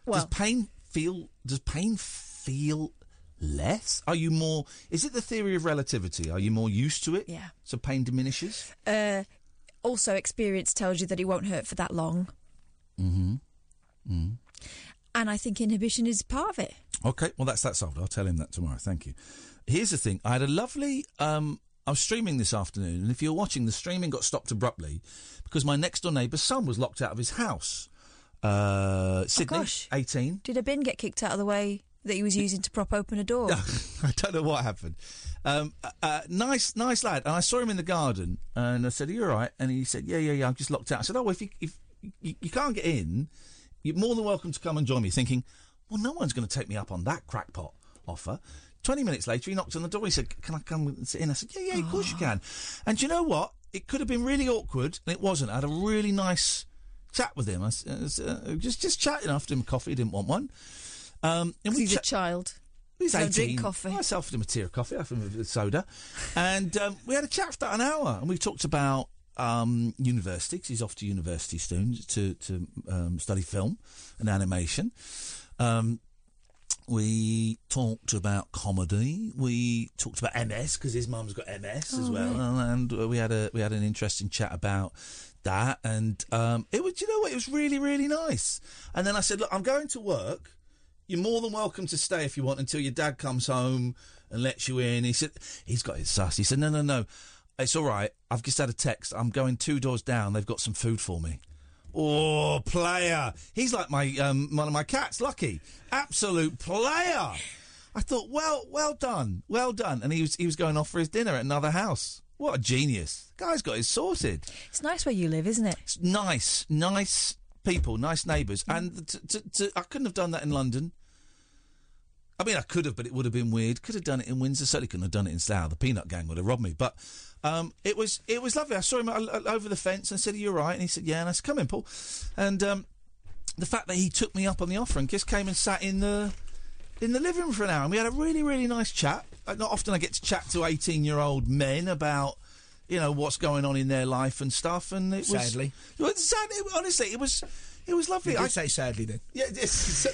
Well, does pain feel less? Are you more... Is it the theory of relativity? Are you more used to it? Yeah. So pain diminishes? Also, experience tells you that it won't hurt for that long. Mm-hmm. Mm. And I think inhibition is part of it. Okay, well, that's that solved. I'll tell him that tomorrow. Thank you. Here's the thing. I had a lovely... I was streaming this afternoon, and if you're watching, the streaming got stopped abruptly because my next-door neighbour's son was locked out of his house. Sydney, oh gosh. 18. Did a bin get kicked out of the way that he was using to prop open a door? I don't know what happened. Nice lad. And I saw him in the garden, and I said, are you all right? And he said, yeah, I'm just locked out. I said, oh, well, if you can't get in, you're more than welcome to come and join me, thinking, well, no one's going to take me up on that crackpot offer. 20 minutes later, he knocked on the door. He said, can I come and sit in? I said, yeah, of course you can. And do you know what? It could have been really awkward, and it wasn't. I had a really nice chat with him. I was just chatting after him coffee. He didn't want one. And he's a child. He's 18. Don't drink coffee. I offered him a tea of coffee. I offered him a soda. And we had a chat for about an hour, and we talked about university, because he's off to university soon to study film and animation. We talked about comedy. We talked about MS because his mum's got MS as well, right. And we had an interesting chat about that. And it was, you know what, it was really, really nice. And then I said, look, I'm going to work. You're more than welcome to stay if you want until your dad comes home and lets you in. He said he's got his sus. He said no, it's all right. I've just had a text. I'm going 2 doors down. They've got some food for me. Oh, player. He's like my one of my cats, Lucky. Absolute player. I thought, well done. And he was going off for his dinner at another house. What a genius. The guy's got it sorted. It's nice where you live, isn't it? It's nice people, nice neighbours. And I couldn't have done that in London. I mean, I could have, but it would have been weird. Could have done it in Windsor. Certainly couldn't have done it in Slough. The Peanut Gang would have robbed me. But it was lovely. I saw him over the fence and said, "Are you all right?" And he said, "Yeah." And I said, "Come in, Paul." And the fact that he took me up on the offer and just came and sat in the living room for an hour, and we had a really, really nice chat. Not often I get to chat to 18-year-old men about, you know, what's going on in their life and stuff. And it sadly. Was sadly, honestly, it was lovely. You did say sadly then? Yeah.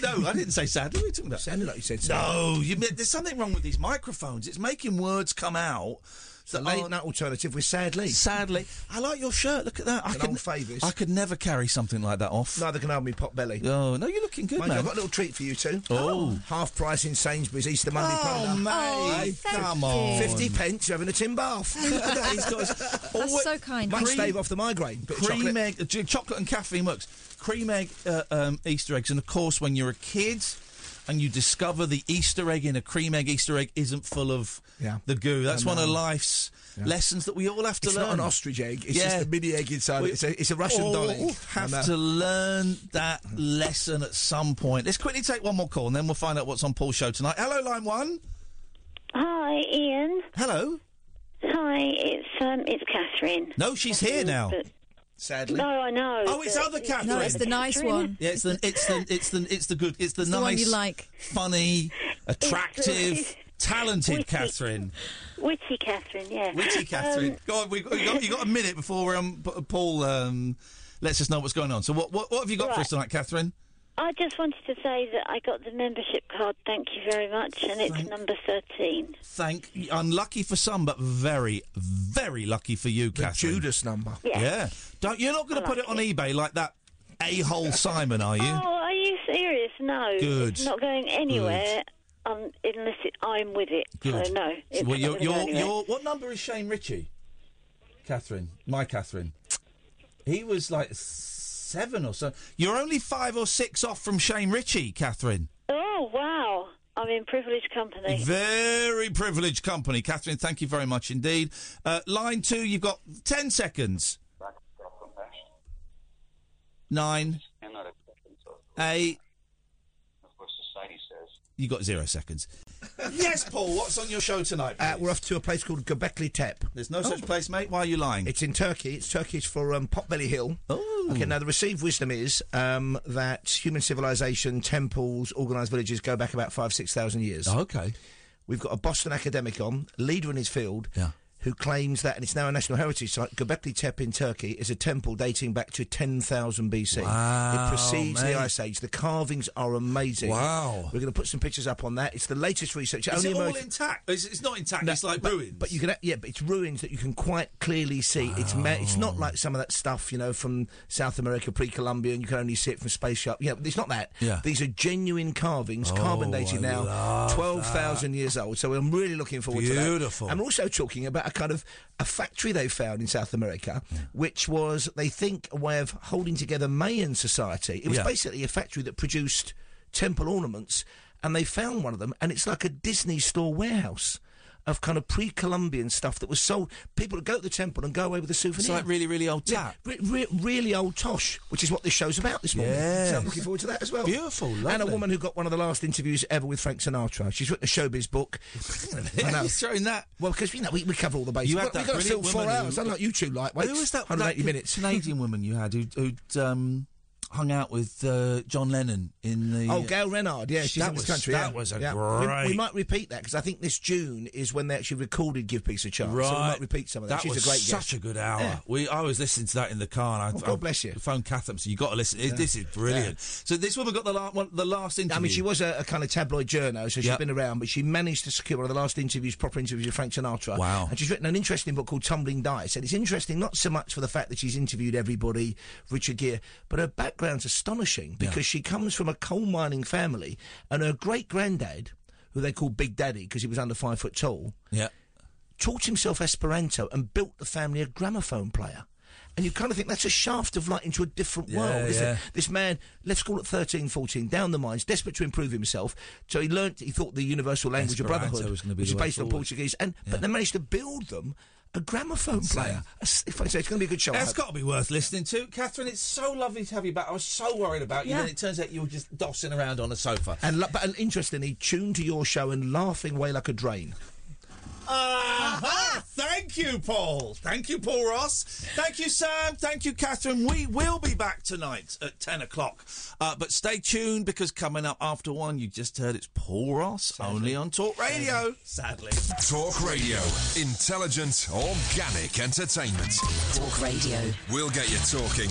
No, I didn't say sadly. What are you talking about? It sounded like you said sadly. No, there's something wrong with these microphones. It's making words come out. It's a late night alternative with sadly. Sadly. I like your shirt. Look at that. It's an old favourite. I could never carry something like that off. Neither can I with me pot belly. Oh, no, you're looking good, man. I've got a little treat for you two. Oh. Half price in Sainsbury's Easter Monday Prada. Oh, mate. Oh, come on. 50p, you're having a tin bath. He's got that's so kind. Might stave off the migraine. Cream egg, chocolate and caffeine works. Cream egg Easter eggs. And, of course, when you're a kid and you discover the Easter egg in a cream egg Easter egg isn't full of the goo. That's one of life's lessons that we all have to learn. It's not an ostrich egg. It's just a mini egg inside. It's a Russian doll egg. We all have to learn that lesson at some point. Let's quickly take one more call, and then we'll find out what's on Paul's show tonight. Hello, Line 1. Hi, Ian. Hello. Hi, it's Catherine. No, she's here now. Sadly. No, I know. Oh, it's other Catherine. No, it's the nice one. Yeah, it's the good. It's the nice one you like. Funny, attractive, talented witty. Catherine. Witty Catherine, yeah. Witty Catherine. Go on, you got a minute before Paul lets us know what's going on. So what have you got for us tonight, Catherine? I just wanted to say that I got the membership card, thank you very much, and it's number 13. Thank you. Unlucky for some, but very, very lucky for you, Catherine. The Judas number. Yeah. You're not going to put it on eBay like that a-hole Simon, are you? Oh, are you serious? No. Good. It's not going anywhere unless I'm with it. Good. So, no. So, well, what number is Shane Richie? Catherine. My Catherine. He was like 7 or so. You're only 5 or 6 off from Shane Richie, Catherine. Oh, wow. I'm in privileged company. Very privileged company. Catherine, thank you very much indeed. Line 2, you've got 10 seconds. 9. 8. You got 0 seconds. Yes, Paul, what's on your show tonight? We're off to a place called Göbekli Tepe. There's no such place, mate. Why are you lying? It's in Turkey. It's Turkish for Potbelly Hill. Oh. Okay, now the received wisdom is that human civilization, temples, organised villages go back about 5,000-6,000 years. Oh, okay. We've got a Boston academic on, leader in his field, who claims that, and it's now a National Heritage Site, Göbekli Tepe in Turkey is a temple dating back to 10,000 BC. Wow, it precedes the Ice Age. The carvings are amazing. Wow. We're going to put some pictures up on that. It's the latest research. Is it all intact? It's not intact, no, it's like ruins. But you can, but it's ruins that you can quite clearly see. Wow. It's not like some of that stuff, you know, from South America, pre-Columbia, and you can only see it from space shuttle. Yeah, it's not that. Yeah. These are genuine carvings, carbon dated now, 12,000 years old. So I'm really looking forward to that. Beautiful. I'm also talking about a factory they found in South America, which was, they think, a way of holding together Mayan society. It was basically a factory that produced temple ornaments, and they found one of them, and it's like a Disney store warehouse of kind of pre-Columbian stuff that was sold. People would go to the temple and go away with a souvenir. It's like really, really old tap. Really old tosh, which is what this show's about this morning. Yes. So I'm looking forward to that as well. Beautiful, lovely. And a woman who got one of the last interviews ever with Frank Sinatra. She's written a showbiz book. He's throwing that. Well, because, you know, we cover all the bases. We've got to fill 4 hours, unlike you two lightweights. Who was that? 180 minutes. Canadian woman you had who'd hung out with John Lennon in the... Oh, Gail Renard, she's in this country. That was a great... We might repeat that, because I think this June is when they actually recorded Give Peace a Chance, so we might repeat some of that. That was a great such guest. A good hour. Yeah. I was listening to that in the car, and God bless you. I phoned Catherine, so you've got to listen. Yeah. This is brilliant. Yeah. So this woman got the last interview. I mean, she was a kind of tabloid journo, so she's been around, but she managed to secure one of the last interviews, proper interviews with Frank Sinatra. Wow. And she's written an interesting book called Tumbling Dice, and it's interesting not so much for the fact that she's interviewed everybody, Richard Gere, but her background astonishing, because she comes from a coal mining family, and her great-granddad, who they call Big Daddy because he was under 5 foot tall, taught himself Esperanto and built the family a gramophone player. And you kind of think that's a shaft of light into a different world, isn't it? This man, let's call it 13, 14, down the mines, desperate to improve himself. So he thought the universal language of brotherhood, which is based on Portuguese, but they managed to build them a gramophone player. It's going to be a good show. That's got to be worth listening to. Catherine, it's so lovely to have you back. I was so worried about you, and it turns out you were just dossing around on a sofa. And interestingly, tuned to your show and laughing away like a drain. Aha! Thank you, Paul. Thank you, Paul Ross. Thank you, Sam. Thank you, Catherine. We will be back tonight at 10 o'clock. But stay tuned, because coming up after one, you just heard, it's Paul Ross, sadly, only on Talk Radio. Sadly. Talk Radio. Intelligent, organic entertainment. Talk Radio. We'll get you talking.